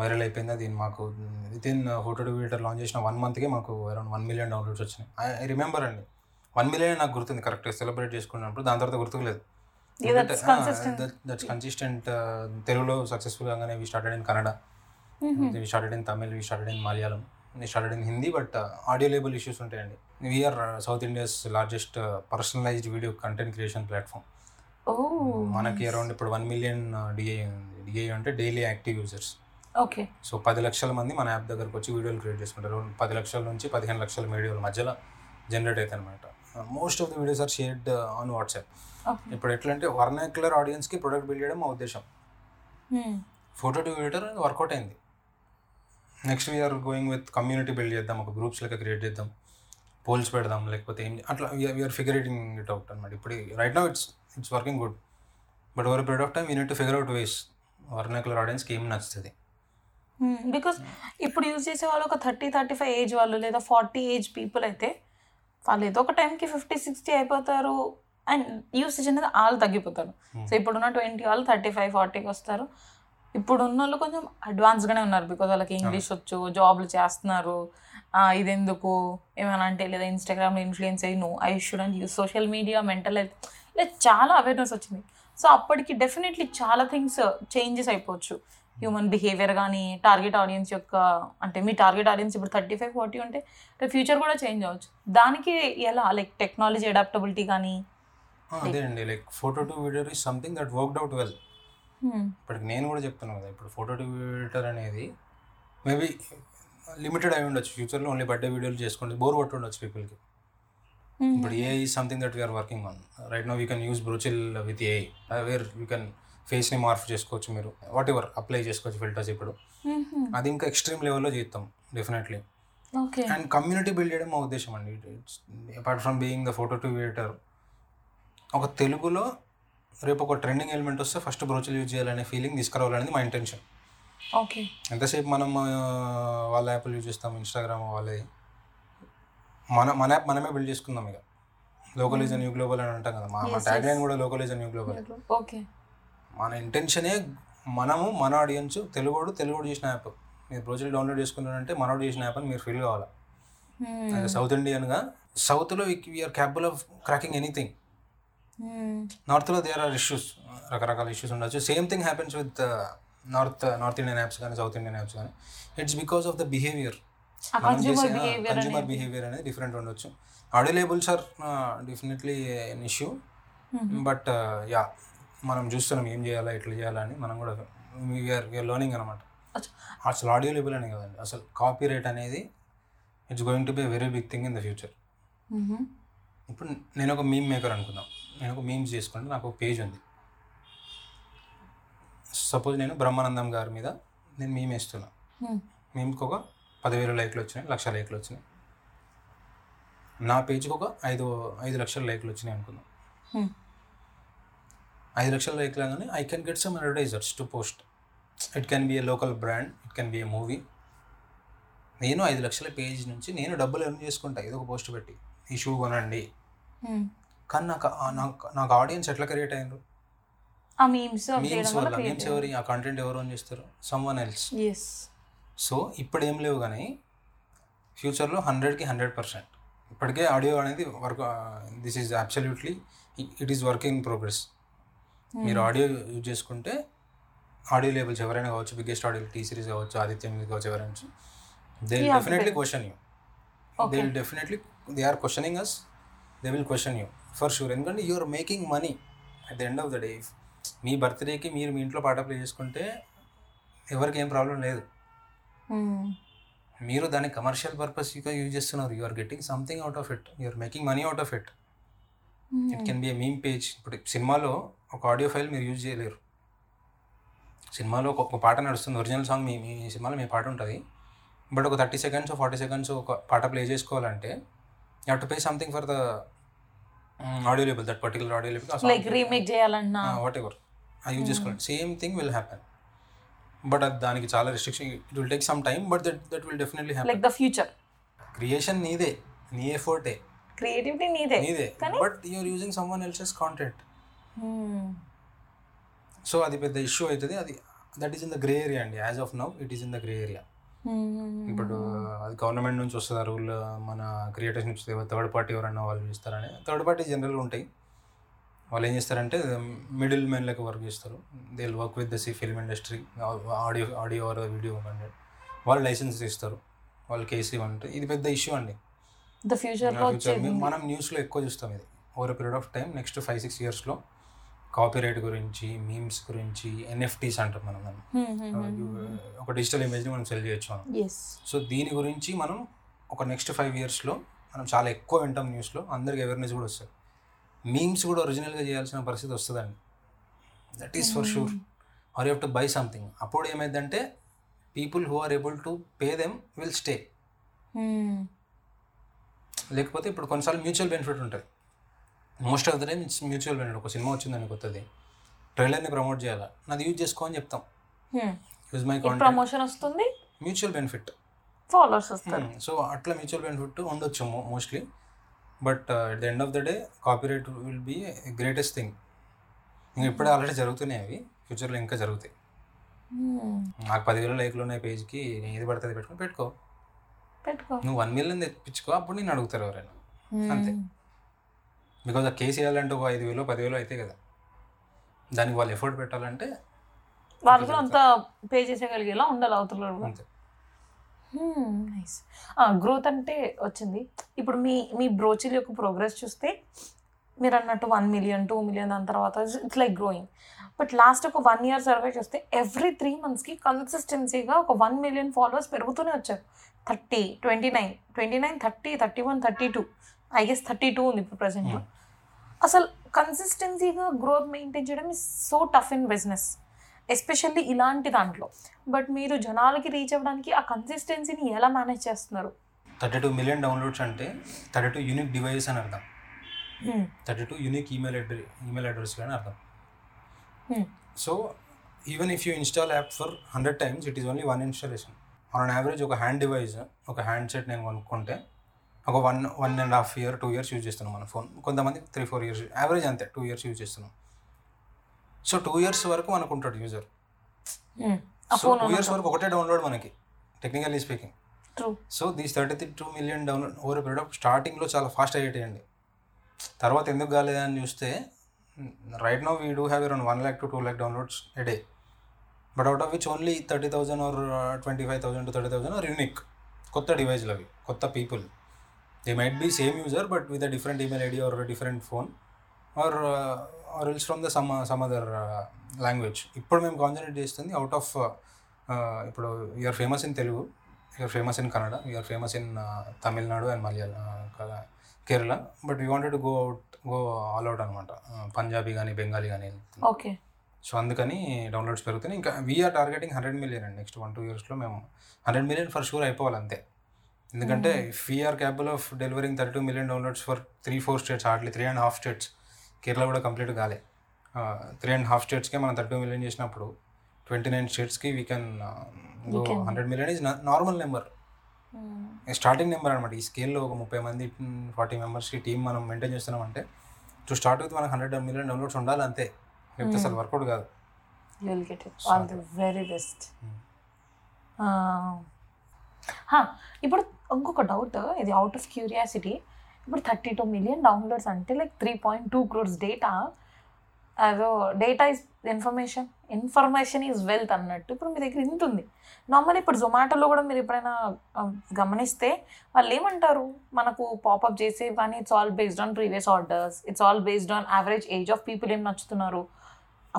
viral అయిపోయింది అది. మాకు వితిన్ ఫోటో ఎడిటర్ లాంచ్ చేసిన 1 monthకే మాకు అరౌండ్ 1 million డౌన్లోడ్స్ వచ్చినాయి. ఐ రిమెంబర్ అండి, 1 million నాకు గుర్తుంది కరెక్ట్గా సెలబ్రేట్ చేసుకున్నప్పుడు. దాని తర్వాత గుర్తుకులేదు. That's consistent. తెలుగులో సక్సెస్ఫుల్ గానే we started in Kannada, we started in Tamil, we started in Malayalam, we started in Hindi. But audio label issues ఉంటాయండి. We are south India's largest personalised video content creation platform. మనకి అరౌండ్ ఇప్పుడు 1 million డిఐ అంటే daily active users. Okay, so 10 లక్షల మంది మన app దగ్గరకు వచ్చి వీడియోలు క్రియేట్ చేసుకుంటారు. 10 లక్షల నుంచి 15 లక్షల వీడియోల మధ్యలో జనరేట్ అవుతాయి అనమాట. Most of the videos are shared on WhatsApp. ఇప్పుడు ఎట్లా అంటే, వర్నాక్యులర్ ఆడియన్స్కి ప్రొడక్ట్ బిల్డ్ చేయడం మా ఉద్దేశం. ఫోటో టు ఎడిటర్ వర్కౌట్ అయింది. Next we are going with community build చేద్దాం, ఒక గ్రూప్స్ లెక్క క్రియేట్ చేద్దాం, పోల్స్ పెడదాం, లేకపోతే ఏం అట్లా వీఆర్ ఫిగరేటింగ్ ఇట్ అవుట్ అనమాట. ఇప్పుడు right now it's working good, but over period of time we need to figure out ways vernacular ఆడియన్స్కి ఏం నచ్చుతుంది. బికాస్ ఇప్పుడు యూజ్ చేసే వాళ్ళు ఒక 30-35 ఏజ్ వాళ్ళు, లేదా 40 ఏజ్ పీపుల్ అయితే వాళ్ళు ఏదో ఒక టైంకి 50-60 అయిపోతారు అండ్ యూసేజ్ అనేది వాళ్ళు తగ్గిపోతారు. సో ఇప్పుడున్న 20 వాళ్ళు 35-40కి వస్తారు. ఇప్పుడున్న వాళ్ళు కొంచెం అడ్వాన్స్గానే ఉన్నారు, బికాజ్ వాళ్ళకి ఇంగ్లీష్ వచ్చు, జాబ్లు చేస్తున్నారు. ఇదెందుకు ఏమైనా అంటే, లేదా ఇన్స్టాగ్రామ్లో ఇన్ఫ్లుయెన్స్ అయ్యి, no I shouldn't use social media, mental health, ఇలా చాలా అవేర్నెస్ వచ్చింది. సో అప్పటికి డెఫినెట్లీ చాలా థింగ్స్ చేంజెస్ అయిపోవచ్చు, హ్యూమన్ బిహేవియర్ కానీ, టార్గెట్ ఆడియన్స్ యొక్క అంటే మీ టార్గెట్ ఆడియన్స్ ఇప్పుడు 35-40 ఉంటే ఫ్యూచర్ కూడా చేంజ్ అవ్వచ్చు. దానికి ఎలా లైక్ టెక్నాలజీ అడాప్టబిలిటీ కానీ. అదే అండి, like photo to video is something that worked out well. ఇప్పటికి నేను కూడా చెప్తున్నాను కదా, ఇప్పుడు ఫోటో టు వీడియో ఎడిటర్ అనేది మేబీ లిమిటెడ్ అయి ఉండొచ్చు. ఫ్యూచర్లో ఓన్లీ బర్త్డే వీడియోలు చేసుకుంటే బోర్ కొట్టుండొచ్చు పీపుల్కి. But AI is something that we are working on. Right now we can use BroChill with AI, where you can face ని మార్ఫ్ చేసుకోవచ్చు, మీరు వాట్ ఎవర్ అప్లై చేసుకోవచ్చు ఫిల్టర్స్. ఇప్పుడు అది ఇంకా ఎక్స్ట్రీమ్ లెవెల్లో చేస్తాం డెఫినెట్లీ. అండ్ కమ్యూనిటీ బిల్డ్ చేయడం మా ఉద్దేశం అండి. It's apart from being the photo to creator, ఒక తెలుగులో రేపు ఒక ట్రెండింగ్ ఎలిమెంట్ వస్తే ఫస్ట్ బ్రోచెల్ యూజ్ చేయాలనే ఫీలింగ్ తీసుకురావాలనేది మా ఇంటెన్షన్. ఓకే, ఎంతసేపు మనం వాళ్ళ యాప్లు యూజ్ చేస్తాం, ఇన్స్టాగ్రామ్ వాళ్ళది, మన యాప్ మనమే బిల్డ్ చేసుకుందాం. ఇక లోకల్ ఈజ్ న్యూ గ్లోబల్ అని అంటాం కదా, మా ట్యాగ్ లైన్ కూడా local is new global. Okay, మన ఇంటెన్షనే మనము మన ఆడియన్స్ తెలుగుడు చేసిన యాప్ మీరు బ్రోచెల్ డౌన్లోడ్ చేసుకున్నారంటే మనోడు చేసిన యాప్ అని మీరు ఫీల్ కావాలి. సౌత్ ఇండియన్గా సౌత్లో we are capable of cracking anything. నార్త్లో దేర్ ఆర్ ఇష్యూస్, రకరకాల ఇష్యూస్ ఉండొచ్చు. Same thing happens with north Indian apps కానీ సౌత్ ఇండియన్ యాప్స్ కానీ. It's because of the behaviour, consumer behaviour అనేది డిఫరెంట్ ఉండొచ్చు. Audio labels are definitely an issue, but yeah మనం చూస్తున్నాం ఏం చేయాలా ఎట్లా చేయాలా అని. మనం కూడా వీఆర్ లెర్నింగ్ అనమాట. అసలు ఆడియో లేబుల్ అనే కదండి, అసలు కాపీ రైట్ అనేది it's going to be very big thing in the future. ఇప్పుడు నేను ఒక మీమ్ మేకర్ అనుకుందాం, నేను ఒక మీమ్స్ చేసుకుంటే నాకు ఒక పేజ్ ఉంది. సపోజ్ నేను బ్రహ్మానందం గారి మీద నేను మీమ్ వేస్తున్నా, మీమ్కి ఒక 10,000 లైక్లు వచ్చినాయి, 100,000 లైక్లు వచ్చినాయి. నా పేజ్కి ఒక 5 లక్షల లైక్లు వచ్చినాయి అనుకుందాం. 5 లక్షల లైక్ లాగానే I can get some advertisers to post. It can be a local brand, it can be a movie. నేను 5 లక్షల పేజ్ నుంచి నేను డబ్బులు ఎర్న్ చేసుకుంటా ఏదో ఒక పోస్ట్ పెట్టి, ఈ షూ కొనండి. కానీ నాకు ఆడియన్స్ ఎట్లా క్రియేట్ అయ్యారు? మీమ్స్ వల్ల. మీమ్స్ ఎవరి? ఆ కంటెంట్ ఎవరు అని చేస్తారు? Someone else. సో ఇప్పుడు ఏం లేవు, కానీ ఫ్యూచర్లో 100% ఇప్పటికే ఆడియో అనేది work. This is absolutely it is work in progress. మీరు ఆడియో యూజ్ చేసుకుంటే ఆడియో లేబుల్స్ ఎవరైనా కావచ్చు, బిగ్గెస్ట్ ఆడియో టీ సిరీస్ కావచ్చు, ఆదిత్య మ్యూజిక్ కావచ్చు, ఎవరైనా they will definitely question you. They will definitely they are questioning us, they will question you for sure. ఎందుకంటే you are making money at the end of the day. మీ బర్త్డేకి మీరు మీ ఇంట్లో పాట play చేసుకుంటే ఎవరికి ఏం ప్రాబ్లం లేదు. మీరు దాన్ని కమర్షియల్ పర్పస్గా యూజ్ చేస్తున్నారు. You are getting something out of it, you are making money out of it. It can be a meme page. ఇప్పుడు సినిమాలో ఒక ఆడియో ఫైల్ మీరు యూజ్ చేయలేరు. సినిమాలో ఒక పాట నడుస్తుంది, ఒరిజినల్ సాంగ్ మీ మీ సినిమాలో మీ పాట ఉంటుంది. బట్ ఒక 30 seconds 40 seconds ఒక పాట ప్లే చేసుకోవాలంటే you have to pay something for the audio label, that particular audio label. Like remake చేయాలన్నా వాట్ ఎవర్ ఆ యూజ్ చేసుకోవాలంటే same thing will happen. But దానికి చాలా restriction, it will take some time, but that will definitely happen. Like the future creation నీదే, నీ ఎఫర్టే, creativity నీదే, but you are using someone else's content. So అది పెద్ద ఇష్యూ అవుతుంది. అది that is in the grey area అండి. As of now it is in the grey area. ఇప్పుడు అది గవర్నమెంట్ నుంచి వస్తుంది ఆ రూల్, మన క్రియేటర్స్ నుంచి. థర్డ్ పార్టీ ఎవరన్నా వాళ్ళు చేస్తారని, థర్డ్ పార్టీ జనరల్గా ఉంటాయి. వాళ్ళు ఏం చేస్తారంటే మిడిల్ మెన్ లెక్క వర్క్ చేస్తారు. They will work with the film industry, audio or video అంటే వాళ్ళు లైసెన్స్ ఇస్తారు, వాళ్ళు కేసు ఇవ్వంటే. ఇది పెద్ద ఇష్యూ అండి. మనం న్యూస్లో ఎక్కువ చూస్తాం ఇది. Over period of time next 5-6 yearsలో కాపీరైట్ గురించి, మీమ్స్ గురించి, ఎన్ఎఫ్టీస్ అంటాం మనం, ఒక డిజిటల్ ఇమేజ్ని మనం సెల్ చేయొచ్చు మనం. సో దీని గురించి మనం ఒక నెక్స్ట్ 5 yearsలో మనం చాలా ఎక్కువ వింటాం న్యూస్లో. అందరికి అవేర్నెస్ కూడా వస్తుంది. మీమ్స్ కూడా ఒరిజినల్గా చేయాల్సిన పరిస్థితి వస్తుందండి, that is for sure. Are you have to buy something. అప్పుడు ఏమైందంటే people who are able to pay them will stay. లేకపోతే ఇప్పుడు కొన్నిసార్లు మ్యూచువల్ బెనిఫిట్ ఉంటుంది. Most of the time it's mutual benefit. ఒక సినిమా వచ్చిందని కొత్తది, ట్రైలర్ని ప్రమోట్ చేయాలా, నాది యూజ్ చేసుకో అని చెప్తాం. యూజ్ మై కాంటెంట్, ప్రమోషన్ వస్తుంది, మ్యూచువల్ బెనిఫిట్, ఫాలోవర్స్ వస్తారు. సో అట్లా మ్యూచువల్ బెనిఫిట్ ఉండొచ్చు mostly. But at the end of the day copyright will be greatest thing. ఇంకా ఇప్పుడే ఆల్రెడీ జరుగుతున్నాయి అవి, ఫ్యూచర్లో ఇంకా జరుగుతాయి. నాకు 10,000 లైక్లు ఉన్నాయి పేజ్కి, నేను ఏది పడుతుంది పెట్టుకో, నువ్వు 1 million తెప్పించుకో, అప్పుడు నేను అడుగుతారు ఎవరైనా, అంతే. బికాజ్ ఆ కేసు వేయాలంటే ఒక 5,000-10,000 అయితే కదా, దానికి వాళ్ళు ఎఫర్ట్ పెట్టాలంటే వాళ్ళు కూడా అంత పే చేసేయగలిగేలా ఉండాలి అవుతున్నారు, అంతే. నైస్. గ్రోత్ అంటే వచ్చింది. ఇప్పుడు మీ బ్రోచెల్ యొక్క ప్రోగ్రెస్ చూస్తే మీరు అన్నట్టు 1 million 2 million, దాని తర్వాత it's like growing. But last ఒక 1 year సర్వే చూస్తే ఎవ్రీ 3 monthsకి కన్సిస్టెన్సీగా ఒక 1 million followers పెరుగుతూనే వచ్చారు. 30, 29, 30, 31, 32 ఐ గెస్ 32 ఉంది ఇప్పుడు ప్రెసెంట్. అసలు కన్సిస్టెన్సీగా గ్రోత్ మెయింటైన్ చేయడం is so tough in business, especially ఇలాంటి దాంట్లో. బట్ మీరు జనాలకి రీచ్ అవ్వడానికి ఆ కన్సిస్టెన్సీని ఎలా మేనేజ్ చేస్తున్నారు? 32 million డౌన్లోడ్స్ అంటే 32 యూనిక్ డివైజెస్ అని అర్థం, 32 యూనిక్ ఈమెయిల్ అడ్రస్ అని అర్థం. So even if you install app for 100 times it is only one installation. On average ఒక హ్యాండ్ డివైజ్, ఒక హ్యాండ్ సెట్ నేను కొనుక్కుంటే ఒక 1.5 years 2 years యూజ్ చేస్తున్నాం మన ఫోన్. కొంతమంది 3-4 years, యావరేజ్ అంతే 2 years యూజ్ చేస్తున్నాం. సో 2 years వరకు మనకు ఉంటాడు యూజర్. సో 2 years వరకు ఒకటే డౌన్లోడ్ మనకి, technically speaking. So these 32 million download over period of స్టార్టింగ్లో చాలా ఫాస్ట్ అయ్యేటండి. తర్వాత ఎందుకు కాలేదని చూస్తే right now we do have around 1 lakh to 2 lakh downloads a day, but out of which only 30,000 or 25,000 to 30,000 or unique, కొత్త డివైజ్లు అవి, కొత్త people. They might be same user but with a different email ID or a different phone or else from the some other language. ఇప్పుడు మేము concentrate చేస్తుంది out of ఇప్పుడు you're famous in Telugu, you're famous in Kannada, you're famous in Tamil Nadu and Malayala Kerala, but we wanted to go all out అనమాట, పంజాబీ కానీ బెంగాలీ కానీ. Okay, so అందుకని downloads పెరుగుతున్నాయి. ఇంకా వీఆర్ టార్గెటింగ్ 100 million అండి నెక్స్ట్ 1-2 yearsలో. మేము 100 million ఫర్ షూర్ అయిపోవాలి అంతే, ఎందుకంటే we are capable of delivering 32 million downloads for 3-4 states, hardly 3.5 states. Kerala కూడా కంప్లీట్ కాలే. 3.5 statesకే మనం 32 million చేసినప్పుడు 29 states we can go 100 million is normal number, starting number అనమాట. ఈ స్కేల్లో ఒక 30 మంది 40 members టీమ్ మనం మెయింటైన్ చేస్తున్నామంటే టు స్టార్ట్ విత్ మనకు 100 million డౌన్లోడ్స్ ఉండాలి అంతే, లేకపోతే అసలు వర్కౌట్ కాదు. ఇప్పుడు ఇంకొక డౌట్, ఇది అవుట్ ఆఫ్ క్యూరియాసిటీ. ఇప్పుడు 32 million డౌన్లోడ్స్ అంటే లైక్ 3.2 crores డేటా. అదో data is information, information is wealth అన్నట్టు. ఇప్పుడు మీ దగ్గర ఇంత ఉంది నార్మల్. ఇప్పుడు జొమాటోలో కూడా మీరు ఎప్పుడైనా గమనిస్తే వాళ్ళు ఏమంటారు, మనకు పాపప్ చేసే కానీ it's all based on previous orders, it's all based on average age of people ఏం నచ్చుతున్నారు.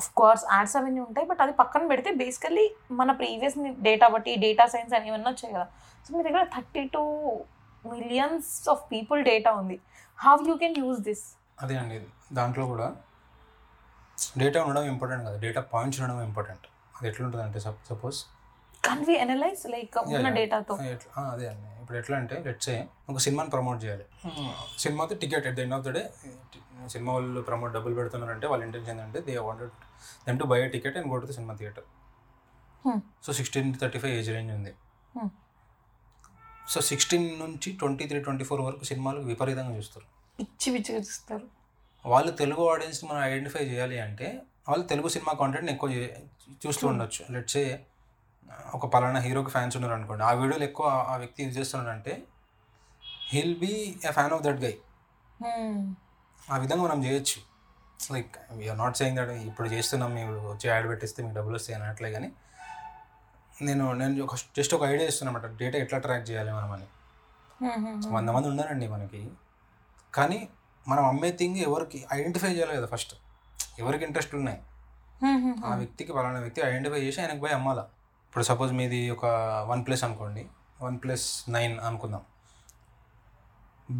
అఫ్ కోర్స్ యాడ్స్ అవన్నీ ఉంటాయి, బట్ అది పక్కన పెడితే బేసికల్లీ మన ప్రీవియస్ డేటా బట్టి డేటా సైన్స్ అని ఏమన్నా వచ్చాయి కదా. సో మీ దగ్గర 32 millions ఆఫ్ పీపుల్ డేటా ఉంది. How you can use this? అదే అండి, దాంట్లో కూడా డేటా ఉండడం ఇంపార్టెంట్ కదా, డేటా పాయింట్స్ ఉండడం ఇంపార్టెంట్. అది ఎట్లుంటుంది అంటే suppose can we analyse like ఉన్న డేటాతో. అదే అండి, ఇప్పుడు ఎట్లా అంటే లెట్స్ సే ఒక సినిమాని ప్రమోట్ చేయాలి. సినిమాతో ticket at the end of the day, cinema వాళ్ళు ప్రమోట్ డబ్బులు పెడుతున్నారంటే వాళ్ళ ఇంటెన్షన్ అంటే they wanted them to buy a ticket and go to the cinema theatre. So 16 to 35 age range ఉంది. సో 16 to 23-24 వరకు సినిమాలు విపరీతంగా చూస్తారు, పిచ్చి పిచ్చిగా చూస్తారు. వాళ్ళు తెలుగు ఆడియన్స్ని మనం ఐడెంటిఫై చేయాలి అంటే వాళ్ళు తెలుగు సినిమా కాంటెంట్ని ఎక్కువ చూస్తూ ఉండొచ్చు. లెట్స్ సే ఒక పలానా హీరోకి ఫ్యాన్స్ ఉన్నారు అనుకోండి, ఆ వీడియోలు ఎక్కువ ఆ వ్యక్తి యూజ్ చేస్తున్నాడంటే he'll be a fan of that guy. ఆ విధంగా మనం చేయొచ్చు. Like we are not saying that ఇప్పుడు చేస్తున్నాం మీరు వచ్చి యాడ్ పెట్టేస్తే మీకు డబ్బులు వస్తాయి అనట్లే, కానీ నేను జస్ట్ ఒక ఐడియా ఇస్తున్నామాట డేటా ఎట్లా ట్రాక్ చేయాలి మనం అని. 100 మంది ఉన్నారండి మనకి, కానీ మనం అమ్మే థింగ్ ఎవరికి ఐడెంటిఫై చేయాలి కదా ఫస్ట్, ఎవరికి ఇంట్రెస్ట్ ఉన్నాయి ఆ వ్యక్తికి, పలానా వ్యక్తి ఐడెంటిఫై చేసి ఆయనకు పోయి అమ్మాలా. ఇప్పుడు సపోజ్ మీది ఒక 1+ అనుకోండి, 1+9 అనుకుందాం.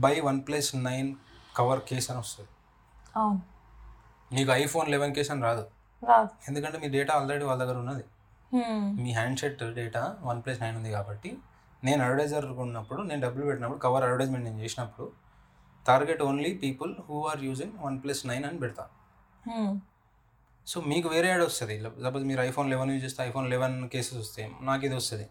బై 1+9 కవర్ కేస్ అని వస్తుంది. మీకు iPhone 11 case అని రాదు, ఎందుకంటే మీ డేటా ఆల్రెడీ వాళ్ళ దగ్గర ఉన్నది. మీ హ్యాండ్ సెట్ డేటా 1+9 ఉంది కాబట్టి నేను అడ్వర్టైజర్ ఉన్నప్పుడు, నేను డబ్బులు పెట్టినప్పుడు, కవర్ అడ్వర్టైజ్మెంట్ నేను చేసినప్పుడు target only people who are using 1+9 అని పెడతా. సో మీకు వేరే యాడ్ వస్తుంది. సపోజ్ మీరు iPhone 11 యూజ్ చేస్తే iPhone 11 cases వస్తాయి, నాకు ఇది వస్తుంది.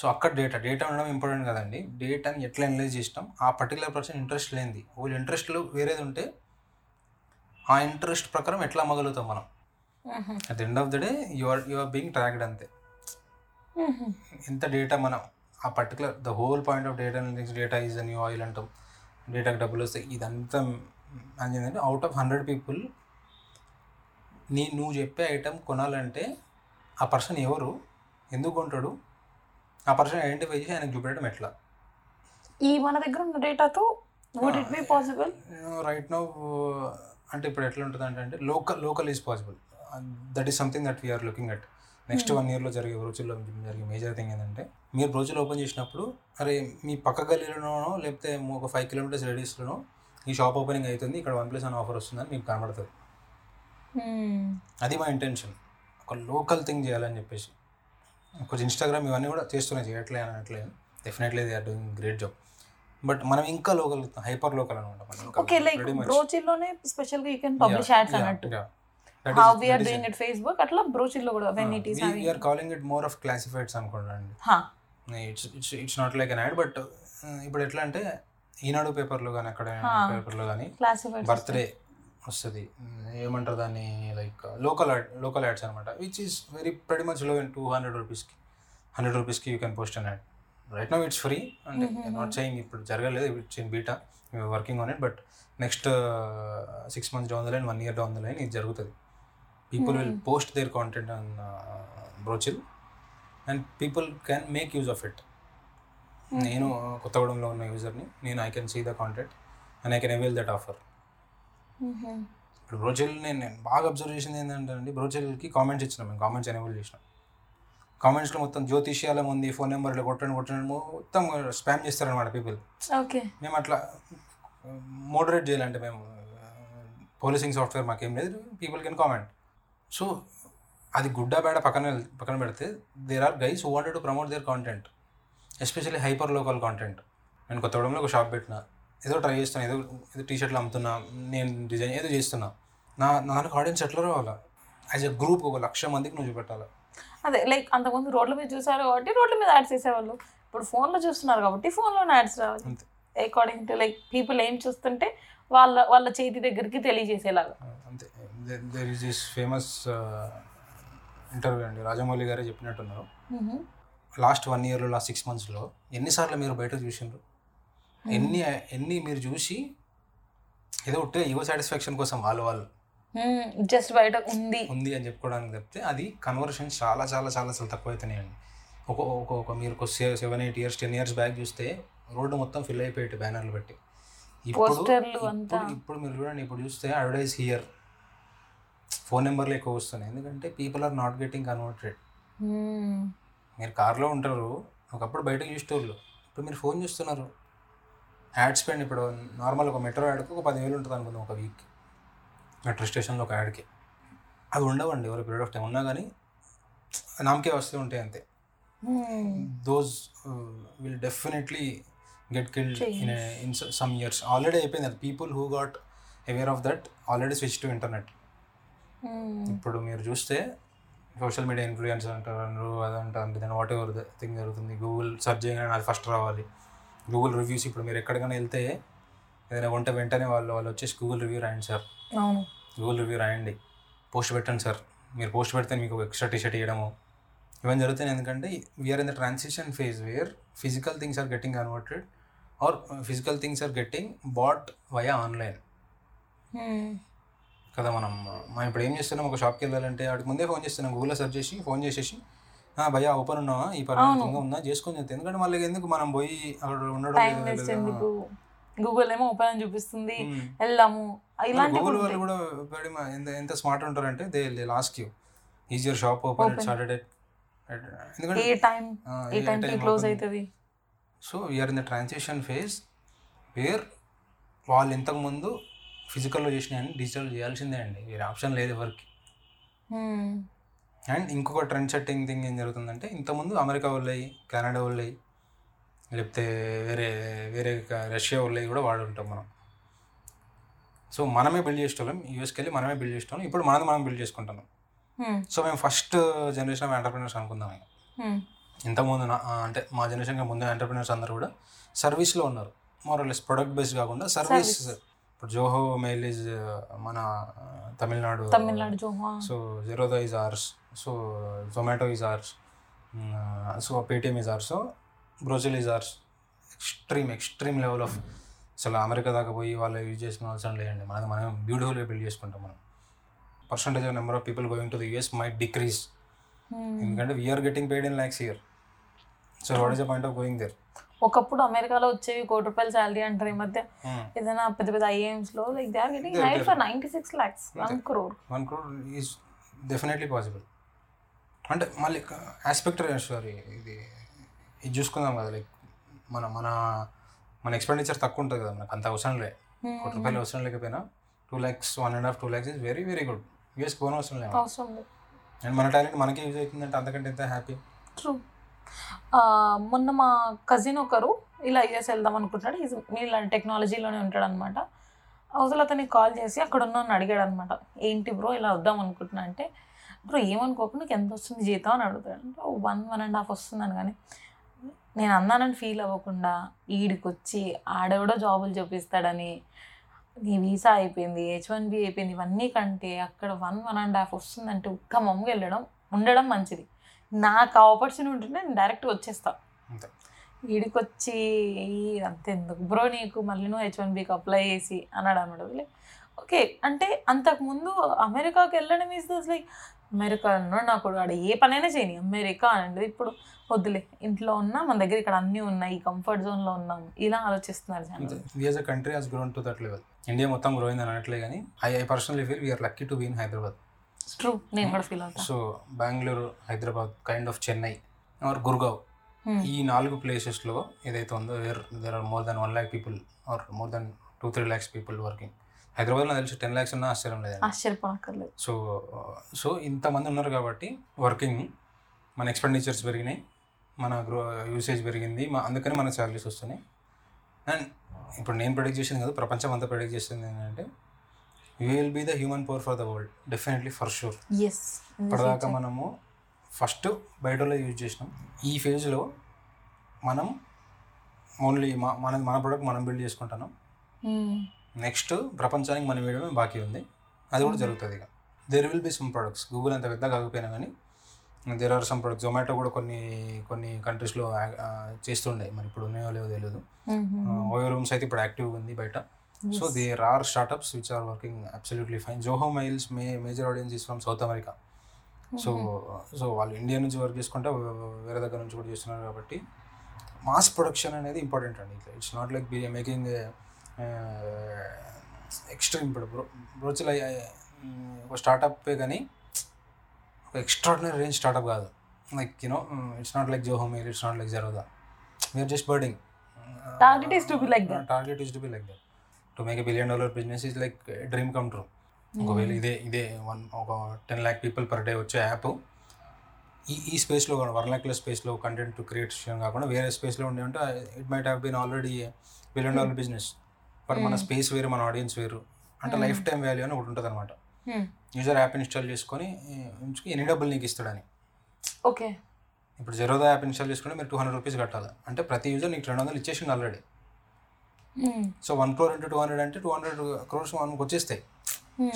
సో అక్కడ డేటా ఉండడం ఇంపార్టెంట్ కదండి. డేటాని ఎట్లా అనలైజ్ చేసినాం, ఆ పర్టికులర్ పర్సన్ ఇంట్రెస్ట్ లేనిది, వాళ్ళ ఇంట్రెస్ట్లు వేరేది ఉంటే ఆ ఇంట్రెస్ట్ ప్రకారం ఎట్లా అమ్మగలుగుతాం మనం. At end of the day you are being tracked అంతే. ఇంత డేటా మనం ఆ particular the whole point of data analytics, data is a new oil అంటాం, డేటాకి డబ్బులు వస్తాయి, ఇదంతా అంటే అవుట్ ఆఫ్ 100 people నువ్వు చెప్పే ఐటమ్ కొనాలంటే ఆ పర్సన్ ఎవరు, ఎందుకు కొంటాడు, ఆ పర్సన్ ఐడెంటిఫై చేసి ఆయనకు చూపెట్టడం ఎట్లా. ఈ మన దగ్గర ఉన్న డేటాతో would it be possible right now అంటే ఇప్పుడు ఎట్లా ఉంటుంది అంటే local is possible. That is something that we are looking at. Next 1 yearలో జరిగే బ్రోచిల్లో జరిగే మేజర్ థింగ్ ఏంటంటే, మీరు బ్రోచిల్ ఓపెన్ చేసినప్పుడు అరే మీ పక్క గల్లీలోనో లేకపోతే ఒక 5 kilometers రేడియస్లోనో ఈ షాప్ ఓపెనింగ్ అవుతుంది, ఇక్కడ 1 plus 1 ఆఫర్ వస్తుందని మీకు కనబడుతుంది. అది మా ఇంటెన్షన్, ఒక లోకల్ థింగ్ చేయాలని చెప్పేసి. కొంచెం ఇన్స్టాగ్రామ్ ఇవన్నీ కూడా చేస్తున్నాయి, చేయట్లే అనట్లే, definitely they are doing great job, but మనం ఇంకా లోకల్, హైపర్ లోకల్ అన్నమాట. ఓకే, లైక్ బ్రోచిల్ లోనే స్పెషల్ గా యు కెన్ పబ్లిష్ యాడ్స్ అన్నట్టు. How we are doing it Facebook, atla brochill lo kuda when it is having, we are calling it more of classifieds ankonandi. Ha, it's not like an ad, but ipudu etla ante Eenadu paper lo gaani akkada paper lo gaani classifieds birthday ostadi em antaru dani, like local ads anamata, which is very pretty much low in 200 rupees ki you can post an ad. Right now it's free and I'm not saying ipudu jaragaledu, it's in beta, we are working on it, but next 6 months down the line, 1 year down the line it jarugutadi. People will post their content on Brochill and people can make use of it. నేను కొత్తగూడెంలో ఉన్న యూజర్ని, నేను I can see the content and I can avail that offer. ఇప్పుడు Brochill నేను బాగా observe చేసింది ఏంటంటే అండి, బ్రోచిల్కి కామెంట్స్ ఇచ్చినాం, మేము కామెంట్స్ ఎనేబుల్ చేసినాం. కామెంట్స్లో మొత్తం జ్యోతిష్యాలం ఉంది, ఫోన్ నెంబర్లు కొట్టండి మొత్తం స్పామ్ చేస్తారనమాట పీపుల్. ఓకే, మేము అట్లా మోడరేట్ చేయాలంటే మేము పోలీసింగ్ సాఫ్ట్వేర్ మాకేం లేదు, పీపుల్ కెన్ కామెంట్. సో అది గుడ్డా బేడ పక్కన పెడితే, there are guys who wanted to promote their content, especially hyper local content. నేను కొత్తగూడెంలో ఒక షాప్ పెట్టినా, ఏదో ట్రై చేస్తున్నా, ఏదో టీషర్ట్లు అమ్ముతున్నా, నేను డిజైన్ ఏదో చేస్తున్నా, నాకు ఆడియన్స్ ఎట్లా రావాలా? యాజ్ ఎ గ్రూప్ 100,000 మందికి నువ్వు చూపెట్టాలి. అదే లైక్ అంతకుముందు రోడ్ల మీద చూసారు కాబట్టి రోడ్ల మీద యాడ్స్ చేసేవాళ్ళు, ఇప్పుడు ఫోన్లో చూస్తున్నారు కాబట్టి ఫోన్లోనే యాడ్స్ రావాలి. అకార్డింగ్ టు లైక్ పీపుల్ ఏం చూస్తుంటే వాళ్ళ చేతి దగ్గరికి తెలియజేసేలాగా. అంతే. There is this famous interview అండి, రాజమౌళి గారే చెప్పినట్టున్నారు, లాస్ట్ 1 yearలో లాస్ట్ 6 monthsలో ఎన్నిసార్లు మీరు బయట చూసిండ్రు, ఎన్ని మీరు చూసి ఏదో ఉంటే ఈగో సాటిస్ఫాక్షన్ కోసం వాళ్ళు జస్ట్ బయట ఉంది అని చెప్పుకోవడానికి తప్పితే, అది కన్వర్షన్ చాలా చాలా చాలా అసలు తక్కువ అవుతున్నాయండి. ఒక మీరు 7-8 years 10 years బ్యాక్ చూస్తే రోడ్డు మొత్తం ఫిల్ అయిపోయాయి బ్యానర్లు పెట్టి. ఇప్పుడు మీరు చూడండి, ఇప్పుడు చూస్తే అడ్వర్టైజ్ హియర్, ఫోన్ నెంబర్లు ఎక్కువ వస్తున్నాయి, ఎందుకంటే people are not getting converted. మీరు కార్లో ఉంటారు, ఒకప్పుడు బయటకు చూసేవాళ్ళు, ఇప్పుడు మీరు ఫోన్ చూస్తున్నారు. యాడ్ స్పెండ్ ఇప్పుడు నార్మల్ ఒక మెట్రో యాడ్కి ఒక 10,000 ఉంటుంది అనుకుందాం ఒక వీక్కి, మెట్రో స్టేషన్లో ఒక యాడ్కి. అవి ఉండవండి ఒక పీరియడ్ ఆఫ్ టైం, ఉన్నా కానీ నామకే వస్తూ ఉంటాయి అంతే. Those will definitely get killed in some years. Already happened that people who got aware of that already switched to internet. ఇప్పుడు మీరు చూస్తే సోషల్ మీడియా ఇన్ఫ్లుయెన్సర్ అంటారు, అదంటారు, దాని వాట్ ఎవర్ థింగ్ జరుగుతుంది. గూగుల్ సెర్చ్ చేయగానే అది ఫస్ట్ రావాలి, గూగుల్ రివ్యూస్. ఇప్పుడు మీరు ఎక్కడికైనా వెళ్తే ఏదైనా వెంటనే వాళ్ళు వచ్చేసి గూగుల్ రివ్యూ రాయండి సార్, గూగుల్ రివ్యూ రాయండి, పోస్ట్ పెట్టండి సార్, మీరు పోస్ట్ పెడితే మీకు ఎక్స్ట్రా టీషర్ట్ ఇవ్వడము ఇవన్నీ జరుగుతున్నాయి. ఎందుకంటే we are in the transition phase where physical things are getting converted are physical things are getting bought via online కదా. మనం ఇప్పుడు ఏం చేస్తున్నాం, ఒక షాప్కి వెళ్ళాలంటే వాటికి ముందే ఫోన్ చేస్తున్నాం, గూగుల్లో సెర్చ్ చేసి ఫోన్ చేసేసి భయా ఓపెన్ ఉన్నావా, ఈ పరిమితంగా ఉందా చేసుకొని చెప్తాను. ఎందుకంటే మళ్ళీ ఎందుకు మనం పోయి అక్కడ ఉండడం, గూగుల్ ఏమో ఓపెన్ అని చూపిస్తుంది, వెళ్దాము. గూగుల్ వాళ్ళు కూడా ఎంత స్మార్ట్ ఉంటారంటే they will ask you is your shop open on Saturday, so we are in the transition phase where వాళ్ళు ఇంతకుముందు ఫిజికల్లో చేసినా డిజిటల్ చేయాల్సిందే అండి, వేరే ఆప్షన్ లేదు ఎవరికి. అండ్ ఇంకొక ట్రెండ్ సెట్టింగ్ థింగ్ ఏం జరుగుతుందంటే, ఇంతకుముందు అమెరికా వాళ్ళవి, కెనడా వాళ్ళవి, లేకపోతే వేరే వేరే రష్యా వాళ్ళవి కూడా వాడు ఉంటాం మనం. సో మనమే బిల్డ్ చేసేవాళ్ళం, యూఎస్కి వెళ్ళి మనమే బిల్డ్ చేసేవాళ్ళం, ఇప్పుడు మనది మనం బిల్డ్ చేసుకుంటున్నాం. సో మేము ఫస్ట్ జనరేషన్ ఆఫ్ ఎంటర్ప్రీనర్స్ అనుకుందాం. ఇంతకుముందు అంటే మా జనరేషన్ ముందు ఎంటర్ప్రీనర్స్ అందరూ కూడా సర్వీస్లో ఉన్నారు, మోరల్లెస్ ప్రొడక్ట్ బేస్డ్ కాకుండా సర్వీస్. ఇప్పుడు జోహో మెయిల్ ఈజ్ మన Tamil Nadu Zoho, so Zerodha is ours, so Zomato is ours, so Paytm is ours, so బ్రోచిల్ is ours. Extreme level of అసలు అమెరికా దాకా పోయి వాళ్ళు యూజ్ చేసుకునే అవసరం లేదండి, మనకి మనం బ్యూటిఫుల్గా బిల్డ్ చేసుకుంటాం. మనం percentage of number of people going to the US might decrease. Because we are getting paid in lakhs here. So what is the point of going there? ఒకప్పుడు అమెరికాలో వచ్చేవి 1 crore శాలరీ అంటారు, ఈ మధ్య ఏదైనా పెద్ద ఐఎమ్స్లో like they are getting hire for 96 lakhs. 1 crore is definitely possible. అంటే మళ్ళీ ఆస్పెక్ట్ సారీ ఇది ఇది చూసుకుందాం కదా, లైక్ మన మన మన ఎక్స్పెండిచర్ తక్కువ ఉంటుంది కదా, మనకు అంత అవసరం లేదు. 1,00,000 అవసరం లేకపోయినా 2 lakhs, 1.5 to 2 lakhs is very very good. US కోన అవసరం లేదు, అండ్ మన టాలెంట్ మనకే యూజ్ అవుతుందంటే అంతకంటే ఎంత హ్యాపీ. ట్రూ. మొన్న మా కజిన్ ఒకరు ఇలా యూఎస్ వెళ్దాం అనుకుంటున్నాడు, ఇలాంటి టెక్నాలజీలోనే ఉంటాడు అనమాట. అవసరం అతనికి కాల్ చేసి అక్కడ ఉన్నాను అడిగాడు అనమాట, ఏంటి బ్రో ఇలా వద్దాం అనుకుంటున్నా అంటే, బ్రో ఏమనుకోకుండా నీకు ఎంత వస్తుంది జీతం అని అడుగుతాడు. 1-1.5 వస్తుందని కానీ నేను అన్నానని ఫీల్ అవ్వకుండా ఈడికి వచ్చి ఆడెవడో జాబులు చూపిస్తాడని, నీ వీసా అయిపోయింది, H1B అయిపోయింది, ఇవన్నీ కంటే అక్కడ 1-1.5 వస్తుందంటే ఒక్క మమ్మీ వెళ్ళడం ఉండడం మంచిది. నాకు ఆ ఆపర్చునిటీ ఉంటే నేను డైరెక్ట్ వచ్చేస్తాను, ఈడికి వచ్చి అంత ఎందుకు బ్రో నీకు, మళ్ళీ నువ్వు H1Bకి అప్లై చేసి అన్నాడు అనమాట. ఓకే అంటే అంతకుముందు అమెరికాకి వెళ్ళడం ఈజ్ దస్ లైక్ అమెరికా అన్నాడు నాకు, ఆడ ఏ పనైనా చేయని అమెరికా అనేది. ఇప్పుడు వద్దులే ఇంట్లో ఉన్నా మన దగ్గర ఇక్కడ అన్నీ ఉన్నాయి, కంఫర్ట్ జోన్లో ఉన్నాము ఇలా ఆలోచిస్తున్నారు జనాలు. We as a country has grown to that level. India మొత్తం గ్రోయింగ్ అని అనట్లే కానీ I personally feel we are lucky to be in Hyderabad. True, నేను కూడా ఫీల్ అవుతాను. So Bengaluru, Hyderabad, kind of Chennai or Gurgaon, ఈ 4 ప్లేసెస్లో ఏదైతే ఉందో there are more than 1 lakh people or more than 2-3 lakhs people working. హైదరాబాద్లో తెలిసి 10 lakhs ఉన్నా ఆశ్చర్యం లేదు, ఆశ్చర్యపడక్కర్లేదు. సో ఇంతమంది ఉన్నారు కాబట్టి వర్కింగ్, మన ఎక్స్పెండిచర్స్ పెరిగినాయి, మన యూసేజ్ పెరిగింది, అందుకని మన శాలరీస్ వస్తున్నాయి. అండ్ ఇప్పుడు నేను ప్రొడక్ట్ చేసింది కాదు, ప్రపంచం అంతా ప్రొడక్ట్ చేసింది ఏంటంటే you will be the human power for the world, definitely for sure. ఇప్పటిదాకా మనము ఫస్ట్ బయటలో యూజ్ చేసినాం, ఈ ఫేజ్లో మనం ఓన్లీ మన ప్రోడక్ట్ మనం బిల్డ్ చేసుకుంటున్నాం. నెక్స్ట్ ప్రపంచానికి మనం వేయడమే బాకీ ఉంది, అది కూడా జరుగుతుంది. ఇక there will be some products, Google అంత పెద్ద కాకపోయినా కానీ there are some products. Zomato కూడా కొన్ని కంట్రీస్లో చేస్తుండే, మరి ఇప్పుడు ఉన్నాయో లేవో తెలియదు. ఓయో రూమ్స్ అయితే ఇప్పుడు యాక్టివ్గా ఉంది బయట. So there are startups which are working absolutely fine. Zoho mails major audience is from South America. So వాళ్ళు ఇండియా నుంచి వర్క్ చేసుకుంటే వేరే దగ్గర నుంచి కూడా చేస్తున్నారు. కాబట్టి మాస్ ప్రొడక్షన్ అనేది ఇంపార్టెంట్ అండి. It's not like making extreme. ఇప్పుడు బ్రోచిల్ ఒక స్టార్టప్ కానీ ఒక ఎక్స్ట్రాడినరీ రేంజ్ స్టార్టప్ కాదు. Like you know it's not like Zoho mail, it's not like Zerodha. We are just birding. Target is to be like that. To make $1 billion business is like dream come true. ఒకవేళ ఇదే 10 lakh people per day వచ్చే app ఈ స్పేస్లో 1 lakh+ స్పేస్లో content create చేయడం కాకుండా వేరే స్పేస్లో ఉండే ఉంటే it might have been already $1 billion business. But మన స్పేస్ వేరు, మన ఆడియన్స్ వేరు. అంటే లైఫ్ టైం వాల్యూ అని ఒకటి ఉంటుంది అనమాట. యూజర్ యాప్ ఇన్స్టాల్ చేసుకొని ఉంచుకుని ఎన్ని డబ్బులు నీకు ఇస్తాడని. ఓకే, ఇప్పుడు జరోదా యాప్ ఇన్స్టాల్ చేసుకుంటే మీరు $200 కట్టాలి అంటే ప్రతి యూజర్ నీకు $200 ఇచ్చేసింది ఆల్రెడీ. సో 1 crore into 200 అంటే 200 crores మనకు వచ్చేస్తాయి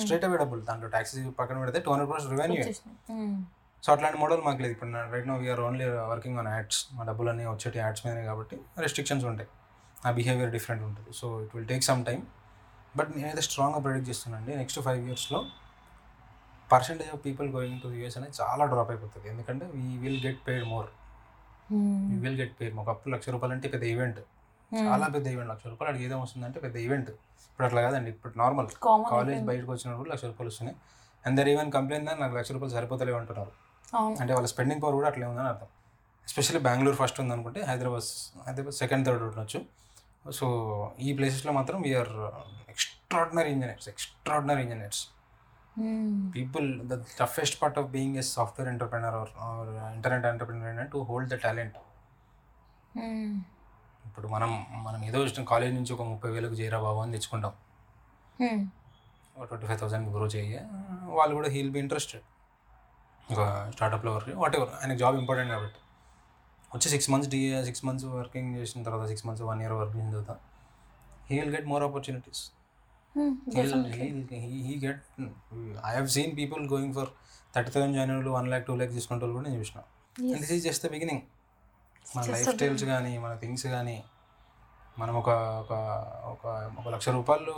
స్ట్రైట్ అవే డబ్బులు. దాంట్లో ట్యాక్సీ పక్కన పెడితే 200 crores రెవెన్యూ. సో అట్లాంటి మోడల్ మాకు లేదు. ఇప్పుడు right now we are only working on ads. మా డబ్బులు అనేవి వచ్చేటి యాడ్స్ మీదనే కాబట్టి రెస్ట్రిక్షన్స్ ఉంటాయి, ఆ బిహేవియర్ డిఫరెంట్ ఉంటుంది. So it will take some time. But నేనైతే స్ట్రాంగ్గా ప్రిడిక్ట్ చేస్తున్నానండి, నెక్స్ట్ 5 yearsలో percentage of people going to US అనేది చాలా డ్రాప్ అయిపోతుంది. ఎందుకంటే we will get paid more. ఒకప్పుడు $1,00,000 అంటే పెద్ద ఈవెంట్, చాలా పెద్ద ఈవెంట్. $1,00,000 అడిగి ఏదో వస్తుందంటే పెద్ద ఈవెంట్. ఇప్పుడు అట్లా కాదండి. ఇప్పుడు నార్మల్ కాలేజ్ బయటకు వచ్చినప్పుడు $1,00,000 వస్తున్నాయి. అండ్ దర్ ఈవెన్ కంప్లైంట్ దాన్ని నాకు $1,00,000 సరిపోతలేవు అంటున్నారు. అంటే వాళ్ళ స్పెండింగ్ పవర్ కూడా అట్లే ఉందని అర్థం. ఎస్పెషల్లీ బెంగళూరు ఫస్ట్ ఉందనుకుంటే హైదరాబాద్ సెకండ్, 3rd ఉండొచ్చు. సో ఈ ప్లేసెస్లో మాత్రం we are extraordinary engineers. People the toughest part of being a software entrepreneur or internet entrepreneur అంటే టు హోల్డ్ ద టాలెంట్. ఇప్పుడు మనం ఏదో ఇష్టం కాలేజ్ నుంచి ఒక $30,000 చేయరా బాబు అని తెచ్చుకుంటాం. 25,000 గ్రో చేయ వాళ్ళు కూడా హీల్ బి ఇంట్రెస్టెడ్ ఒక స్టార్టప్లో వర్క్ వాట్ ఎవర్. ఆయనకు జాబ్ ఇంపార్టెంట్ కాబట్టి వచ్చి 6 months వర్కింగ్ చేసిన తర్వాత 6 months 1 year వర్క్ చేసిన తర్వాత he will get more opportunities. I have seen people going for 30,000 join వాళ్ళు 1 lakh, 2 lakh తీసుకుంటే వాళ్ళు కూడా నేను చూసిన. And this is just the beginning. మన లైఫ్ స్టైల్స్ కానీ మన థింగ్స్ కానీ మనం ఒక $1,00,000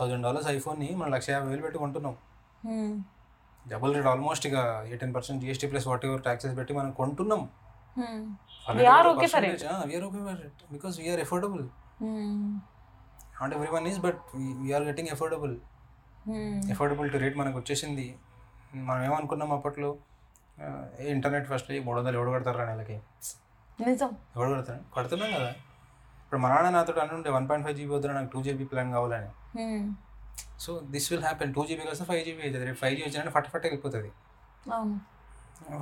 $1,000 ఐఫోన్ని మనం $150,000 పెట్టి కొంటున్నాం. Double rate almost. ఇక 18% GST plus whatever taxes పెట్టి మనం కొంటున్నాం. Because we are affordable. Not everyone is, but we are getting affordable. Affordable to rate మనకు వచ్చేసింది. మనం ఏమనుకున్నాం అప్పట్లో ఇంటర్నెట్ ఫస్ట్ అయ్యి 300 ఎవడు కడతారా నెలకి? నిజం, ఎవడు కడతారు? కడుతున్నాం కదా. ఇప్పుడు మా నాన్న నాతో అనుంటే 1.5 GB వద్దా, నాకు 2 GB ప్లాన్ కావాలని. So this will happen. 2 GB కోసం 5 GB అవుతుంది. రేపు 5G వచ్చిన ఫట్ ఫట్ వెళ్ళిపోతుంది.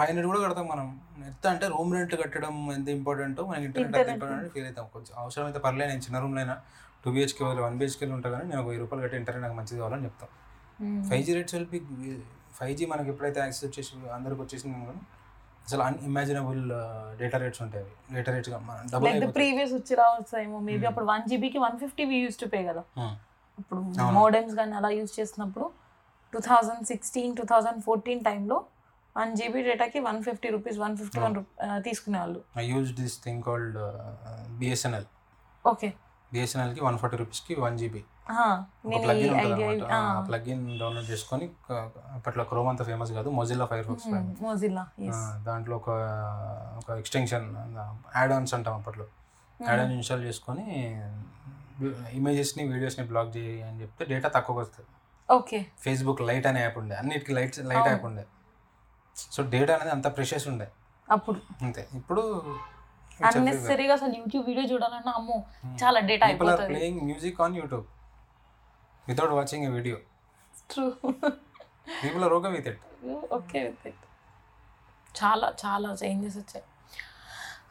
500 కూడా కడతాం మనం. ఎంత అంటే రూమ్ రెంట్ కట్టడం ఎంత ఇంపార్టెంటో మనకి ఇంటర్నెట్ ఎంత ఇంపార్టెంట్ ఫీల్ అవుతాం. కొంచెం అవసరమైతే పర్లేదు, నేను చిన్న రూమ్లైనా 2 BHK 1 BHK ఉంటా కానీ నేను 1000 రూపాయలు కట్టి ఇంటర్నెట్ నాకు మంచిది కావాలని చెప్తాం. 5G రేట్స్ వెళ్ళి 5G మనకి ఎప్పుడైతే యాక్సెస్ వచ్చేసి అందరికి వచ్చేసింది కానీ అసలు అన్ఇమాజినబుల్ డేటా రేట్స్ ఉంటాయి. డేటా రేట్స్ డబుల్ ప్రీవియస్ వచ్చి రావచ్చేమో. మేబీ అప్పుడు 1 GB 150 we use to pay కదా ఇప్పుడు మోడెమ్స్ కానీ అలా యూస్ చేసినప్పుడు. 2016-2014 టైంలో 1 GB డేటాకి 150 రూపీస్ 151 తీసుకునేవాళ్ళు. I used this thing called BSNL. Okay, బిఎస్ఎన్ఎల్కి 140 రూపీస్కి 1 GB ప్లగ్ ఇన్ డౌన్లోడ్ చేసుకొని. అప్పట్లో క్రోమ్ అంత ఫేమస్ కాదు, మొజిల్లా ఫైర్ ఫాక్స్. దాంట్లో ఒక ఎక్స్టెన్షన్ యాడ్ ఆన్స్ అంటాం అప్పట్లో. యాడ్ ఆన్స్ ఇన్స్టాల్ చేసుకొని ఇమేజెస్ని వీడియోస్ని బ్లాక్ చేయి అని చెప్తే డేటా తక్కువగా వస్తుంది. ఓకే, ఫేస్బుక్ లైట్ అనే యాప్ ఉండే, అన్నిటికీ లైట్ యాప్ ఉండే. సో డేటా అనేది అంత ప్రెషియస్ ఉండే అప్పుడు, అంతే. ఇప్పుడు అన్నెసరీగా అసలు యూట్యూబ్ వీడియో చూడాలన్నా అమ్మో చాలా డేటా అయిపోతుంది. People are playing music on YouTube without watching a video. True, people are okay with it. Okay with it. చాలా చాలా చేంజెస్ వచ్చాయి.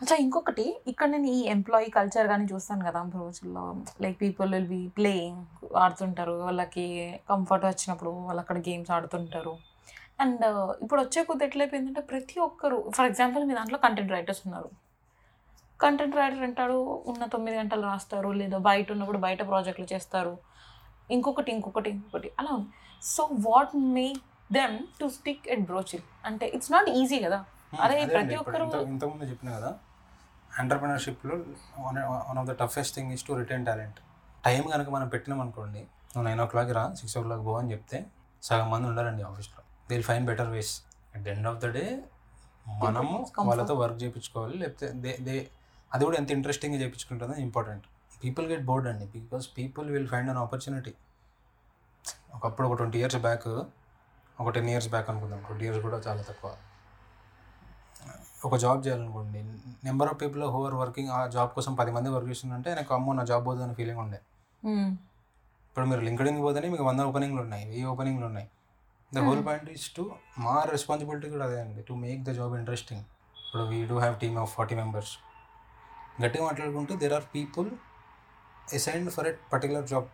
అచ్చా, ఇంకొకటి ఇక్కడ నేను ఈ ఎంప్లాయీ కల్చర్ కానీ చూస్తాను కదా బ్రోచిల్లో. Like people will be playing, ఆడుతుంటారు. వాళ్ళకి కంఫర్ట్ వచ్చినప్పుడు వాళ్ళు అక్కడ గేమ్స్ ఆడుతుంటారు. అండ్ ఇప్పుడు వచ్చే కొద్ది ఎట్లయిపోయిందంటే ప్రతి ఒక్కరు, ఫర్ ఎగ్జాంపుల్ మీ దాంట్లో కంటెంట్ రైటర్స్ ఉన్నారు. కంటెంట్ రైటర్ అంటాడు ఉన్న 9 గంటలు రాస్తారు, లేదా బయట ఉన్నప్పుడు బయట ప్రాజెక్టులు చేస్తారు, ఇంకొకటి అలా ఉంది. So what make them to stick at Brochill? అంటే ఇట్స్ నాట్ ఈజీ కదా. అరే ప్రతి ఒక్కరు, ఇంతకుముందు చెప్పినా కదా, ఎంటర్ప్రెన్యూర్షిప్లో one of the toughest thing is to retain talent. Time కనుక మనం పెట్టినాం అనుకోండి, నువ్వు 9 o'clock రా 6 o'clock పో అని చెప్తే సగం మంది ఉండాలండి ఆఫీస్లో. They will find better ways. At end of the day మనము వాళ్ళతో వర్క్ చేయించుకోవాలి, లేకపోతే దే అది కూడా ఎంత ఇంట్రెస్టింగ్గా చేయించుకుంటుందో ఇంపార్టెంట్. పీపుల్ గెట్ బోర్డ్ అండి, because people will find an opportunity. ఒకప్పుడు ఒక 20 years బ్యాక్, ఒక 10 years బ్యాక్ అనుకుందాం, 20 years కూడా చాలా తక్కువ. ఒక జాబ్ చేయాలనుకోండి, number of people who are working ఆ జాబ్ కోసం 10 మంది వర్క్ చేస్తుందంటే నాకు అమ్మో నా జాబ్ పోతుందని ఫీలింగ్ ఉండే. ఇప్పుడు మీరు లింక్డ్ఇన్కి పోతేనే మీకు 100 openings ఉన్నాయి, 1000 openings ఉన్నాయి. The whole point is to మా రెస్పాన్సిబిలిటీ కూడా అదే అండి, to make the job interesting. ఇప్పుడు we do have team of 40 members. గట్టిగా మాట్లాడుకుంటే there are people assigned for a particular job.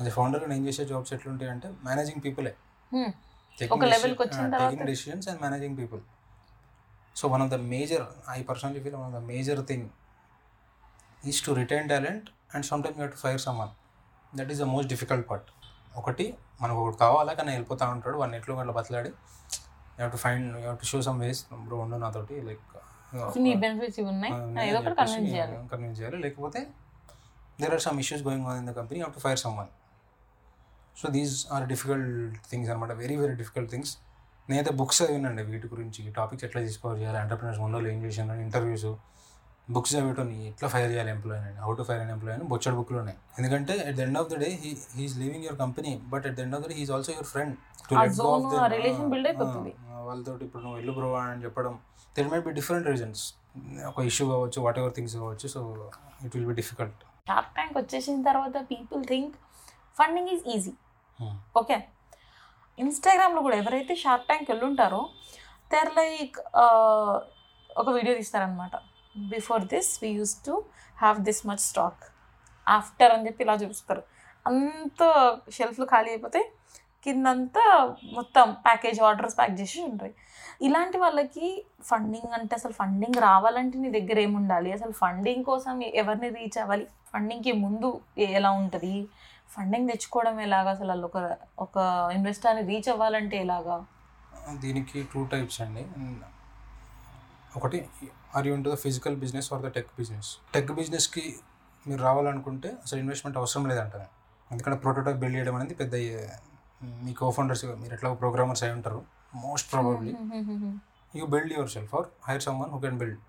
అది ఫౌండర్గా నేను చేసే జాబ్స్ ఎట్లుంటాయంటే మేనేజింగ్ పీపులే, taking decisions and managing people. So one of the major, I personally feel one of the major thing is to retain talent and some time you have to fire someone. That is the most difficult part. ఒకటి మనకు ఒకటి కావాలా కానీ వెళ్ళిపోతూ ఉంటాడు, వాడిని ఎట్లో గంటలు బతలాడి you have to find, you have to show some ways. Bro ఉండు నాతోటి, లైక్ కన్విన్స్ చేయాలి, లేకపోతే there are some issues going on in the company, you have to fire someone. So these are difficult things అనమాట, very very difficult things. నేనైతే books అవి వినండి వీటి గురించి, ఈ టాపిక్స్ ఎట్లా డిస్కవర్ చేయాలి, ఎంటర్ప్రెన్యూర్స్ మనలో ఏం చేశాను, ఇంటర్వ్యూస్, బుక్స్ అవిటోని ఎట్లా ఫైర్ చేయాలి ఎంప్లాయీ అని, how to fire an employee అని బొచ్చడు బుక్లు ఉన్నాయి. ఎందుకంటే at the end of the day he is leaving your company, but at the end of the day he's also your friend. వాళ్ళతో ఇప్పుడు నువ్వు వెళ్ళు బ్రో అని చెప్పడం, there might be different reasons, ఒక ఇష్యూ కావచ్చు, వాట్ ఎవర్ థింగ్స్ కావచ్చు. So it will be difficult. Shark Tank వచ్చేసిన తర్వాత people think funding is easy. Okay, ఇన్స్టాగ్రామ్లో కూడా ఎవరైతే షార్క్ ట్యాంక్ వెళ్ళి ఉంటారో దేర్ లైక్ ఒక వీడియో తీస్తారనమాట. Before this we use to have this much stock, after అని చెప్పి ఇలా చూపిస్తారు. అంత షెల్ఫ్లు ఖాళీ అయిపోతే కిందంతా మొత్తం ప్యాకేజ్ ఆర్డర్స్ ప్యాక్ చేసి ఉంటాయి. ఇలాంటి వాళ్ళకి ఫండింగ్ అంటే, అసలు ఫండింగ్ రావాలంటే నీ దగ్గర ఏముండాలి, అసలు ఫండింగ్ కోసం ఎవరిని రీచ్ అవ్వాలి, ఫండింగ్కి ముందు ఎలా ఉంటుంది, ఫండింగ్ తెచ్చుకోవడం ఎలాగా, అసలు వాళ్ళు ఒక ఇన్వెస్టర్ని రీచ్ అవ్వాలంటే ఎలాగా? దీనికి 2 types అండి. ఒకటి are you into the physical business or the tech business. Tech బిజినెస్కి మీరు రావాలనుకుంటే అసలు ఇన్వెస్ట్మెంట్ అవసరం లేదంటారు. ఎందుకంటే ప్రోటోటైప్ బిల్డ్ చేయడం అనేది పెద్ద, మీ కోఫౌండర్స్ మీరు ఎట్లా ప్రోగ్రామర్స్ అయి ఉంటారు most probably, you build yourself or hire someone who can build.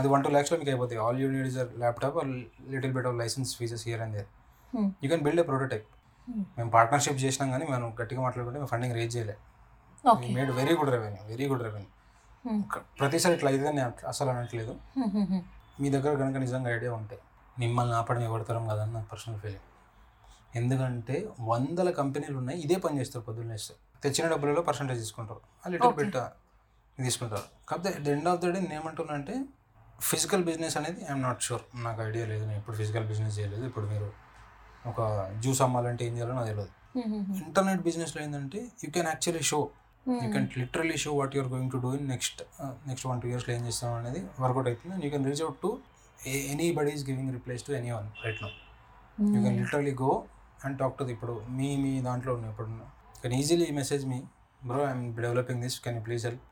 అది 1-2 lakhsలో మీకు అయిపోతాయి. All you need is a laptop or little bit of license fees here and there. You can build a prototype. మేము partnership చేసినాం కానీ మనం గట్టిగా మాట్లాడుకుంటే మేము ఫండింగ్ రేజ్ చేయలేదు. Made very good revenue. ప్రతిసారి ఇట్లా అయితే నేను అసలు అనట్లేదు. మీ దగ్గర కనుక నిజంగా ఐడియా ఉంటే మిమ్మల్ని ఆపడం ఎవడతాం కదని నా పర్సనల్ ఫీలింగ్. ఎందుకంటే 100 కంపెనీలు ఉన్నాయి ఇదే పని చేస్తారు. పొద్దున్నే తెచ్చిన డబ్బులలో పర్సంటేజ్ తీసుకుంటారు, ఆ లిటిల్ బిట్ తీసుకుంటారు. కాకపోతే the end of the day నేను ఏమంటున్నా అంటే ఫిజికల్ బిజినెస్ అనేది ఐఎమ్ నాట్ షూర్, నాకు ఐడియా లేదు. నేను ఇప్పుడు ఫిజికల్ బిజినెస్ చేయలేదు. ఇప్పుడు మీరు ఒక జ్యూస్ అమ్మాలంటే ఏం చేయాలో నాకు తెలియదు. ఇంటర్నెట్ బిజినెస్లో ఏంటంటే you can actually show, you can literally show what you're going to do in next 1-2 years ఏం చేస్తాం అనేది వర్కౌట్ అవుతుంది. You can reach out to anybody is giving replies to anyone right now. You can literally go and talk to the ఇప్పుడు మీ దాంట్లో ఉన్న ఇప్పుడు can easily message me, bro I'm developing this, can you please help.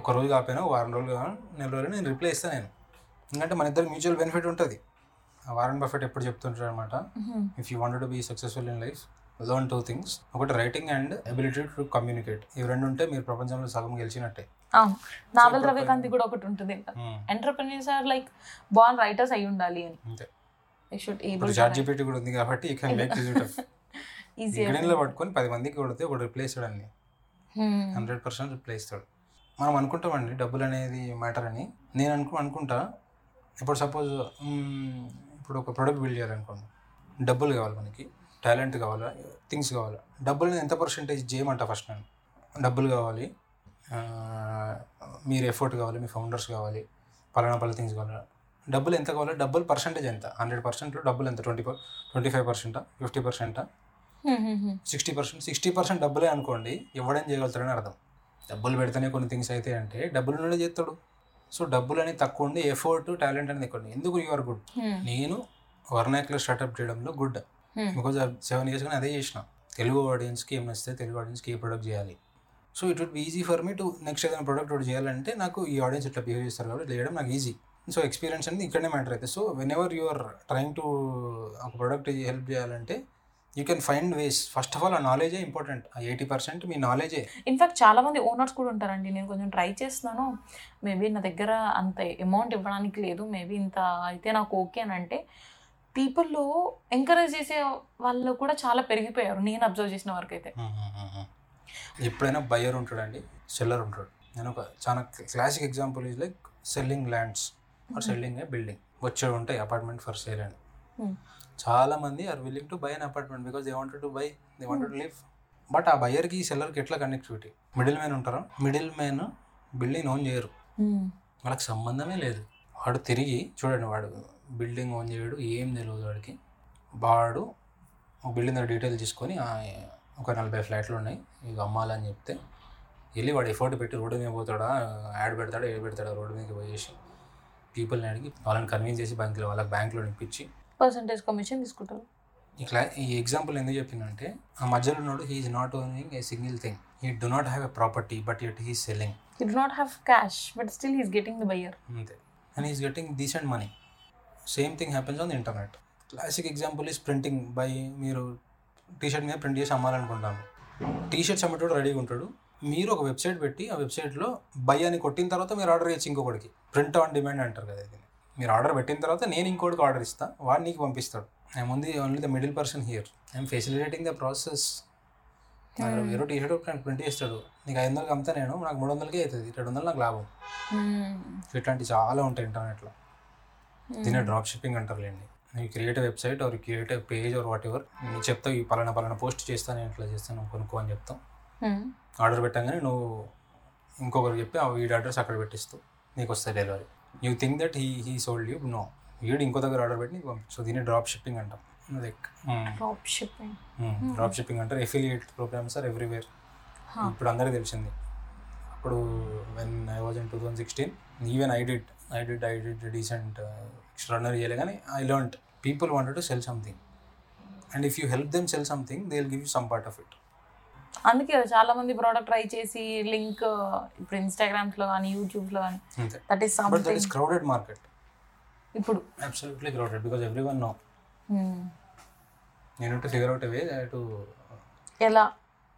ఒక రోజు కాకపోయినా 1-2 రోజులు కావాలి 4 రోజులు నేను రిప్లై ఇస్తాను నేను. ఎందుకంటే మన ఇద్దరు మ్యూచువల్ బెనిఫిట్ ఉంటుంది. వారెన్ బఫెట్ ఎప్పుడు చెప్తుంటారు అనమాట, if you wanted to be successful in life learn 2 things, ఒకటి writing and ability to communicate. ఇవి రెండు ఉంటే మీరు ప్రపంచంలో సగం గెలిచినట్టే. నావల్ రవికాంత్ కూడా ఒకటి ఉంటుంది, entrepreneurs are like born writers అయి ఉండాలి అని. అంతే, you should able to chat GPT కూడా ఉంది కాబట్టి you can make use of easy. ఇంటర్నెట్లో పట్టుకొని 10 మందికి కొడితే ఒకటి రిప్లై ఇస్తాడు అన్ని, 100% రిప్లై ఇస్తాడు. మనం అనుకుంటామండి డబ్బులు అనేది మ్యాటర్ అని. నేను అనుకుంటా ఇప్పుడు సపోజ్ ఇప్పుడు ఒక ప్రోడక్ట్ బిల్డ్ చేయాలనుకోండి, డబ్బులు కావాలి మనకి, టాలెంట్ కావాలా, థింగ్స్ కావాలా. డబ్బులు నేను ఎంత పర్సెంటేజ్ చేయమంటా ఫస్ట్. నేను డబ్బులు కావాలి, మీరు ఎఫర్ట్ కావాలి, మీ ఫౌండర్స్ కావాలి, పలానా థింగ్స్ కావాలా. డబ్బులు ఎంత కావాలో, డబ్బులు పర్సెంటేజ్ ఎంత, 100%లో డబ్బులు ఎంత, 25%, 50%, 60%. 60% డబ్బులే అనుకోండి, ఎవడేం చేయగలుగుతారని అర్థం. డబ్బులు పెడితేనే కొన్ని థింగ్స్ అయితే అంటే డబ్బులు నుండి చేస్తాడు. సో డబ్బులు అనేది తక్కువ ఉండి ఎఫర్ట్, టాలెంట్ అనేది ఎక్కువ. ఎందుకు యు ఆర్ గుడ్. నేను వర్నాక్యులర్ స్టార్ట్అప్ చేయడంలో గుడ్, బికాజ్ 7 years కానీ అదే చేసిన. తెలుగు ఆడియన్స్కి ఏం నచ్చితే తెలుగు ఆడియన్స్కి ఏ ప్రొడక్ట్ చేయాలి. So it would be easy for me to next ఏదైనా ప్రొడక్ట్ ఒకటి చేయాలంటే నాకు ఈ ఆడియన్స్ ఇట్లా బిహేవ్ చేస్తారు కాబట్టి చేయడం నాకు ఈజీ. సో ఎక్స్పీరియన్స్ అనేది ఇక్కడనే మ్యాటర్ అయితే. So when ever you are trying to ఒక ప్రొడక్ట్ హెల్ప్ చేయాలంటే you can find ways. First of all ఆ నాలెడ్జే ఇంపార్టెంట్. 80% మీ నాలెడ్జే. ఇన్ఫ్యాక్ట్ చాలామంది ఓనర్స్ కూడా ఉంటారండి, నేను కొంచెం ట్రై చేస్తున్నాను, మేబీ నా దగ్గర అంత అమౌంట్ ఇవ్వడానికి లేదు, మేబీ ఇంత అయితే నాకు ఓకే అని అంటే పీపుల్లో ఎంకరేజ్ చేసే వాళ్ళు కూడా చాలా పెరిగిపోయారు నేను అబ్జర్వ్ చేసిన వరకు అయితే. ఎప్పుడైనా బయర్ ఉంటాడండి, సెల్లర్ ఉంటాడు. నేను ఒక చాలా classic example is like selling lands or selling a building. వచ్చేవి ఉంటాయి అపార్ట్మెంట్ ఫర్ సేల్ అని. చాలా మంది are willing to buy an apartment because they wanted to buy, they wanted to live. But ఆ బయర్కి సెల్లర్కి ఎట్లా కనెక్టివిటీ? మిడిల్ మ్యాన్ ఉంటారు, మిడిల్ మ్యాన్ బిల్డింగ్ ఓన్ చేయరు, వాళ్ళకి సంబంధమే లేదు. వాడు తిరిగి చూడండి, వాడు బిల్డింగ్ ఓన్ చేయడు, ఏం తెలియదు వాడికి. వాడు బిల్డింగ్ దగ్గర డీటెయిల్ తీసుకొని 40 flats ఉన్నాయి ఇవి అమ్మాలని చెప్తే వెళ్ళి వాడు ఎఫర్ట్ పెట్టి రోడ్డు మీద పోతాడా, యాడ్ పెడతాడా, ఏడు పెడతాడా, రోడ్డు మీదకి పోయేసి పీపుల్ని అడిగి వాళ్ళని కన్విన్స్ చేసి బ్యాంకులో వాళ్ళకి బ్యాంకులో ఇప్పించి పర్సెంటేజ్ కమిషన్ తీసుకుంటారు. ఇట్లా ఈ ఎగ్జాంపుల్ ఎందుకు చెప్పిందంటే ఆ మధ్యలో ఉన్నాడు, he is not owning a single thing, he do not have a property but yet he is selling, he do not have cash but still he is getting the buyer, అంతే, and he is getting decent money. Same thing happens on the internet. Classic example is printing by. మీరు T-shirt మీద print చేసి అమ్మాలనుకుంటాము, T shirts అమ్మేటోడు రెడీగా ఉంటాడు, మీరు ఒక website పెట్టి ఆ వెబ్సైట్లో బై అని కొట్టిన తర్వాత మీరు ఆర్డర్ చేయొచ్చు ఇంకొకటికి. ప్రింట్ ఆన్ డిమాండ్ అంటారు కదా ఇది. మీరు ఆర్డర్ పెట్టిన తర్వాత నేను ఇంకోటికి ఆర్డర్ ఇస్తాను, వాడు నీకు పంపిస్తాడు. I'm only the middle person here, I'm facilitating the process. వేరే టీ షర్ట్ ప్రింట్ చేస్తాడు, నీకు 500 అమ్ముతా నేను, నాకు 300 అవుతుంది, 200 నాకు లాభం. ఇట్లాంటివి చాలా ఉంటాయి ఇంటర్నెట్లో. దీని డ్రాప్ షిప్పింగ్ అంటారులేండి. You create website or create page or whatever, నేను చెప్తావు ఈ పలానా పోస్ట్ చేస్తాను, నేను ఇట్లా చేస్తాను, కొనుక్కో అని చెప్తాం. ఆర్డర్ పెట్టగానే నువ్వు ఇంకొకరు చెప్పి వీడి అడ్రస్ అక్కడ పెట్టిస్తావు, నీకు వస్తాయి delivery. You think that he sold you, no, వీడు ఇంకో దగ్గర ఆర్డర్ పెట్టి నీకు పంపి. సో దీన్ని డ్రాప్ షిప్పింగ్ అంటాం. లైక్ డ్రాప్ షిప్పింగ్ అంటారు. ఎఫిలియేట్ ప్రోగ్రామ్స్ ఆర్ ఎవ్రీవేర్, ఇప్పుడు అందరికీ తెలిసింది. ఇప్పుడు when I was in 2016 even I did decent extraordinary చేయలే, కానీ I learned people wanted to sell something and if you help them sell something they will give you some part of it. అందుకే చాలా మంది product try చేసి link ఇప్పుడు ఇన్స్టాగ్రామ్స్లో కానీ యూట్యూబ్లో కానీ, that is something, that is crowded market ఇప్పుడు, absolutely crowded because everyone no. నేను to figure out away to ఎలా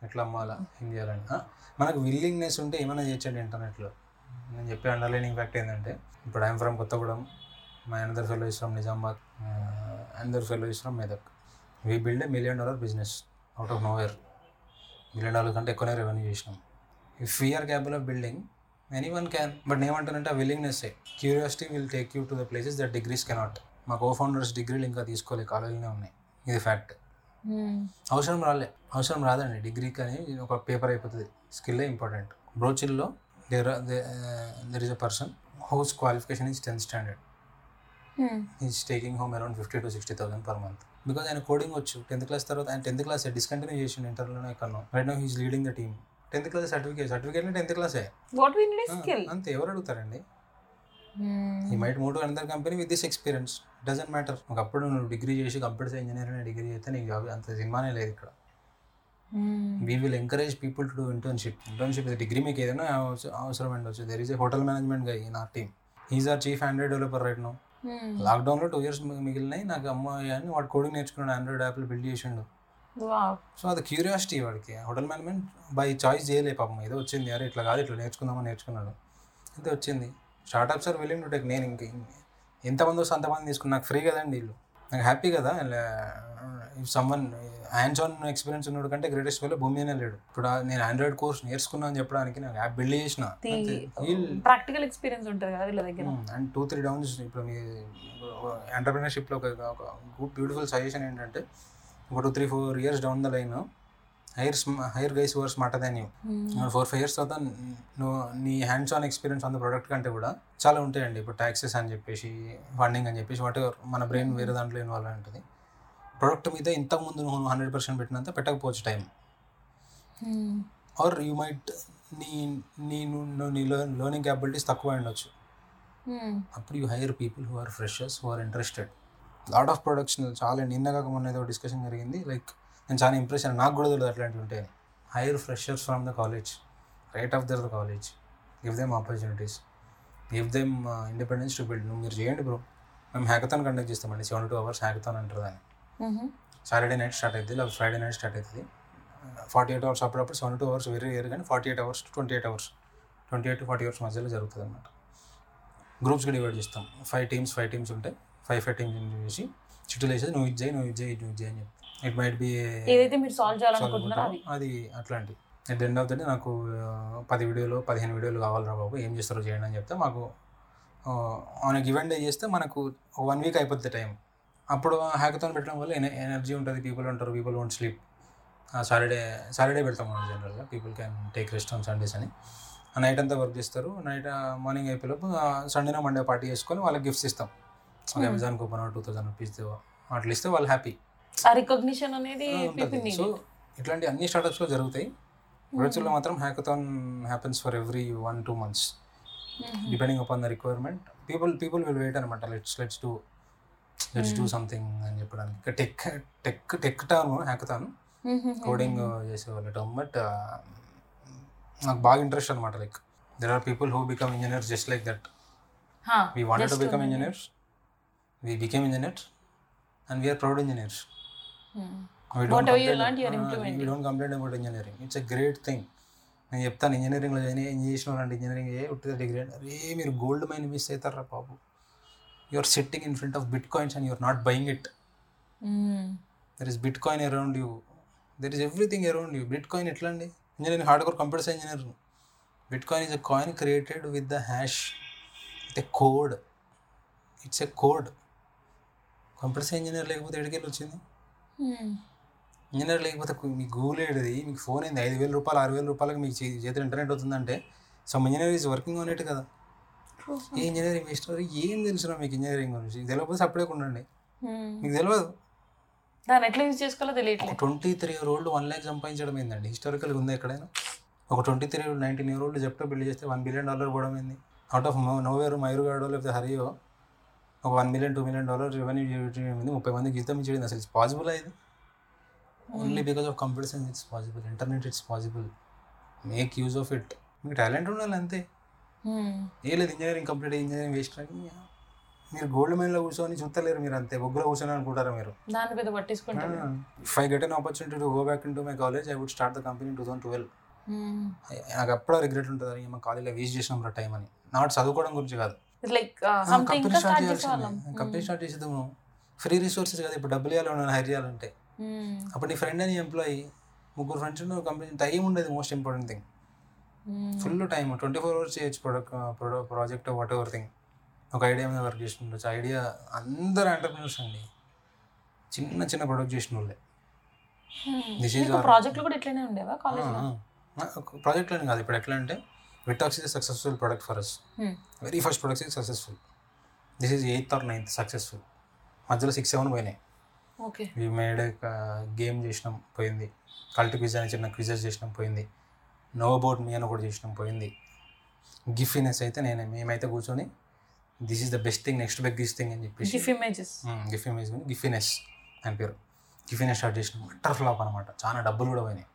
ఎట్లా అమ్మాలా, ఏం చేయాలని. మనకు విల్లింగ్నెస్ ఉంటే ఏమైనా చేయొచ్చండి ఇంటర్నెట్లో. నేను చెప్పే అండర్లైనింగ్ ఫ్యాక్ట్ ఏంటంటే ఇప్పుడు I'm from Kothagudem, my another fellow is from Nizamabad, another fellow is from Medak. We build $1 million business out of nowhere. $1 million కంటే ఎక్కువనే రెవెన్యూ చేసినాం. If we are capable of building, anyone can. But nemantunante willingness side. Curiosity will take you to the places that degrees cannot. మా cofounders డిగ్రీలు ఇంకా తీసుకోలే, కాలేజీనే ఉన్నాయి, ఇది fact. అవసరం రాదండి డిగ్రీకి అని ఒక పేపర్ అయిపోతుంది. స్కిల్లే ఇంపార్టెంట్. బ్రోచిల్లో there is a person whose qualification is 10th standard. He is taking home around 50 to 60,000 per month. Because ఆయన కోడింగ్ వచ్చు 10th class తర్వాత. ఆయన 10th class డిస్కంటిన్యూ చేసిండు ఇంటర్లోనే కన్నా. Right now he is leading the team. 10th class certificate 10th class. What we need is skill. అంతే, ఎవరు అడుగుతారండి? He might move to another company with this experience. Doesn't matter. ఒకప్పుడు నువ్వు degree చేసి computer engineer అనే degree చేస్తే నీకు job అంత సినిమానే లేదు ఇక్కడ. We will encourage people to do internship. Degree మీకు ఏదైనా అవసరం ఉండొచ్చు. There is a hotel management guy in our team. He is our chief Android developer right now. లాక్డౌన్లో 2 years మిగిలినాయి నాకు. అమ్మాయి అని వాడు కోడింగ్ నేర్చుకున్నాడు, ఆండ్రాయిడ్ యాప్లు బిల్డ్ చేసిండు. సో అది క్యూరియాసిటీ వాడికి. హోటల్ మేనేజ్మెంట్ బై చాయిస్ చేయలే పాపం, ఏదో వచ్చింది. అరే ఇట్లా కాదు, ఇట్లా నేర్చుకుందామని నేర్చుకున్నాడు, అంతే వచ్చింది. Startups are willing to take. నేను ఇంక ఎంతమంది వస్తే అంతమంది తీసుకున్నా, నాకు ఫ్రీ కదండి వీళ్ళు, నాకు హ్యాపీ కదా. If someone hands on experience ఉన్నాడు కంటే గ్రేటెస్ట్ వెల్ భూమి అనే లేడు. ఇప్పుడు నేను ఆండ్రాయిడ్ కోర్స్ నేర్చుకున్నా అని చెప్పడానికి నాకు యాప్ బిల్డ్ చేసిన ప్రాక్టికల్ ఎక్స్పీరియన్స్ ఉంటుంది కదా వీళ్ళ దగ్గర. And 2-3 downs. ఇప్పుడు మీ ఎంటర్ప్రీనర్షిప్లో ఒక గుడ్ బ్యూటిఫుల్ సజెషన్ ఏంటంటే, ఒక 2-4 years down the line hire guys was smarter than you. 4-5 years తర్వాత నువ్వు నీ hands on experience on the product కంటే కూడా చాలా ఉంటాయండి. ఇప్పుడు ట్యాక్సెస్ అని చెప్పేసి, ఫండింగ్ అని చెప్పేసి, వాటి మన బ్రెయిన్ వేరే దాంట్లో ఇన్వాల్వ్ అయి ఉంటుంది. ప్రోడక్ట్ మీద ఇంతకుముందు నువ్వు 100% పెట్టినంత పెట్టకపోవచ్చు టైం. ఆర్ యూ మైట్ నీ లెర్నింగ్ క్యాపబిలిటీస్ తక్కువ ఉండొచ్చు. అప్పుడు you hire people who are freshers, who are interested. Lot of products చాలా నిన్నగాక మొన్న ఏదో డిస్కషన్ జరిగింది. లైక్ నేను చాలా ఇంప్రెస్ అయ్యాను, నాకు కూడా తెలియదు అట్లాంటివి ఉంటాయి. Hire freshers from the college, right of their the college. Give them opportunities, give them independence to build. నువ్వు మీరు చేయండి బ్రో, మేము హ్యాకథాన్ కండక్ట్ చేస్తామండి. 72 అవర్స్ హ్యాకథాన్ అంటారు దాన్ని. సాటర్డే నైట్ స్టార్ట్ అవుతుంది, లేదా ఫ్రైడే నైట్ స్టార్ట్ అవుతుంది. 48 అవర్స్, అప్పుడప్పుడు 72 అవర్స్ వెరీ రేర్, కానీ 48 hours to 28 hours, 28 to 40 hours మధ్యలో జరుగుతుంది అన్నమాట. గ్రూప్స్కి డివైడ్ చేస్తాం. 5 teams ఉంటాయి. 5 టీమ్స్ చేసి చిట్టులు వేసేది, నువ్వు ఇది చేయి, నువ్వు ఇది చేయి, ఇది నువ్వు చేయి అని చెప్తాను. ఇట్ మైట్ బి ఏదైతే మీరు సాల్వ్ చేయాలనుకుంటున్నారో అది అట్లాంటి. At the end of the day నాకు 10 videos, 15 videos కావాలి రా బాబు, ఏం చేస్తారో చేయండి అని చెప్తే, మాకు ఆన్ గివెన్ డే చేస్తే మనకు 1 week అయిపోతుంది టైం. అప్పుడు హ్యాకథాన్ పెట్టడం వల్ల ఎనర్జీ ఉంటుంది, పీపుల్ ఉంటారు, పీపుల్ వోంట్ స్లీప్. సాటర్డే పెడతాం మనం జనరల్గా, people can take rest on Sundays అని. నైట్ అంతా వర్క్ చేస్తారు, నైట్ మార్నింగ్ అయిపోయిలోపు సండేనో మండే పార్టీ చేసుకొని వాళ్ళకి గిఫ్ట్స్ ఇస్తాం. ఒక అమెజాన్ కూపన్ 2000 rupees అట్లా ఇస్తే వాళ్ళు హ్యాపీ. సో ఇట్లాంటి అన్ని స్టార్ట్అప్స్లో జరుగుతాయి. బ్రోచిల్లో మాత్రం hackathon happens for every 1-2 months depending upon the requirement. People will wait అనమాట. లెట్స్ డూ సంథింగ్ అని చెప్పడానికి. టెక్ టర్మ్ హ్యాకథాన్ కోడింగ్ చేసేవాళ్ళు టర్మ్. బట్ నాకు బాగా ఇంట్రెస్ట్ అనమాట. Like there are people who become engineers just like that. We wanted to become engineers, we became engineers, and we are proud engineers. Whatever you learned, you are implementing. We don't complain about engineering. It's a great thing. నేను చెప్తాను, ఇంజనీరింగ్లో join అయ్యి ఏం చేసినారంటే, engineering ఏ ఉట్టితే degree అంటే, అరే మీరు gold mine miss అవుతారా బాబు. You are sitting in front of bitcoins and you are not buying it. There is bitcoin around you, there is everything around you. Bitcoin ఎట్లా అండి? Engineering hardcore computers engineer. Bitcoin is a coin created with the hash, with a code. It's a code. Computers engineer లేకపోతే ఎడికెళ్ళి వచ్చింది? Engineer లేకపోతే మీకు Google ఏడిది, మీకు phone ఏంది? 5,000 rupees, 6,000 rupees మీకు చేతిలో ఇంటర్నెట్ అవుతుందంటే some engineer is working on it కదా. ఏ ఇంజనీరింగ్ మిస్టర్ ఏం తెలుసు మీకు ఇంజనీరింగ్ గురించి? తెలియకపోతే అప్పుడే ఉండండి, మీకు తెలియదు. 23-year-old 1 lakh సంపాదించడం ఏందండి? హిస్టారికల్గా ఉందా ఎక్కడైనా? ఒక 23-year-old, 19-year-old Zepto బిల్డ్ చేస్తే $1 billion పోవడం ఏంది? అవుట్ ఆఫ్ నోవేర్ మైరు గాడో లేకపోతే హరియో ఒక $1 million, $2 million రెవెన్యూ చేయడం, 30 జీతం ఇచ్చేది. అసలు ఇట్స్ పాసిబుల్ అయ్యేది? Only because of computers and it's possible, internet it's possible. Make use of it. మీకు టాలెంట్ ఉండాలి అంతే. ఏ లేదు ఇంజనీరింగ్ కంప్లీట్ అయ్యి ఇంజనీరింగ్ వేస్ట్ అని మీరు గోల్డ్ మైన్లో కూర్చొని చూస్తలేరు. మీరు అంతే బొగ్గులో కూర్చొని అనుకుంటారా? మీరు if I get an opportunity to go back into my college, I would start the company 2012. నాకు అప్పుడే రిగ్రెట్ ఉంటుంది, మా కాలేజ్లో వేస్ట్ చేసినాం రా టైం అని. నాట్ చదువుకోవడం గురించి కాదు, కంపెనీ స్టార్ట్ చేసేద్దాము. ఫ్రీ రిసోర్సెస్ కదా ఇప్పుడు, డబ్బులు ఇవ్వాలి హైర్ చేయాలంటే. అప్పుడు నీ ఫ్రెండ్ అని ఎంప్లాయీ, 3 friends కంపెనీ. టైం ఉండేది most important thing. Full time 24 hours చేయొచ్చు ప్రాజెక్ట్ వాట్ ఎవర్ థింగ్. ఒక ఐడియా మీద వర్క్ చేస్తుండొచ్చు. ఐడియా అందరు ఎంటర్ప్రెన్యూర్స్ అండి, చిన్న చిన్న ప్రొడక్ట్ చేసిన వాళ్ళే. ప్రాజెక్ట్లని కాదు, ఇప్పుడు ఎట్లా అంటే విటాక్స్ is successful product for us. Very first products is successful. This is 8th or 9th successful. మధ్యలో 6-7 పోయినాయి. వి మేడ్ గేమ్ చేసినాం, పోయింది. కల్ట్ క్విజ్ అని చిన్న క్విజెస్ చేసినాం, పోయింది. నో అబౌట్ మీ అని ఒకటి చేసినాం, పోయింది. గిఫ్ట్నెస్ అయితే మేమైతే కూర్చొని this is the best thing, next big this thing అని చెప్పేసి గిఫ్ ఇమేజ్ గిఫ్ట్నెస్ అని పేరు గిఫ్ట్నెస్ స్టార్ట్ చేసినాం. అట్టర్ ఫ్లాప్ అనమాట, చాలా డబ్బులు కూడా పోయినాయి.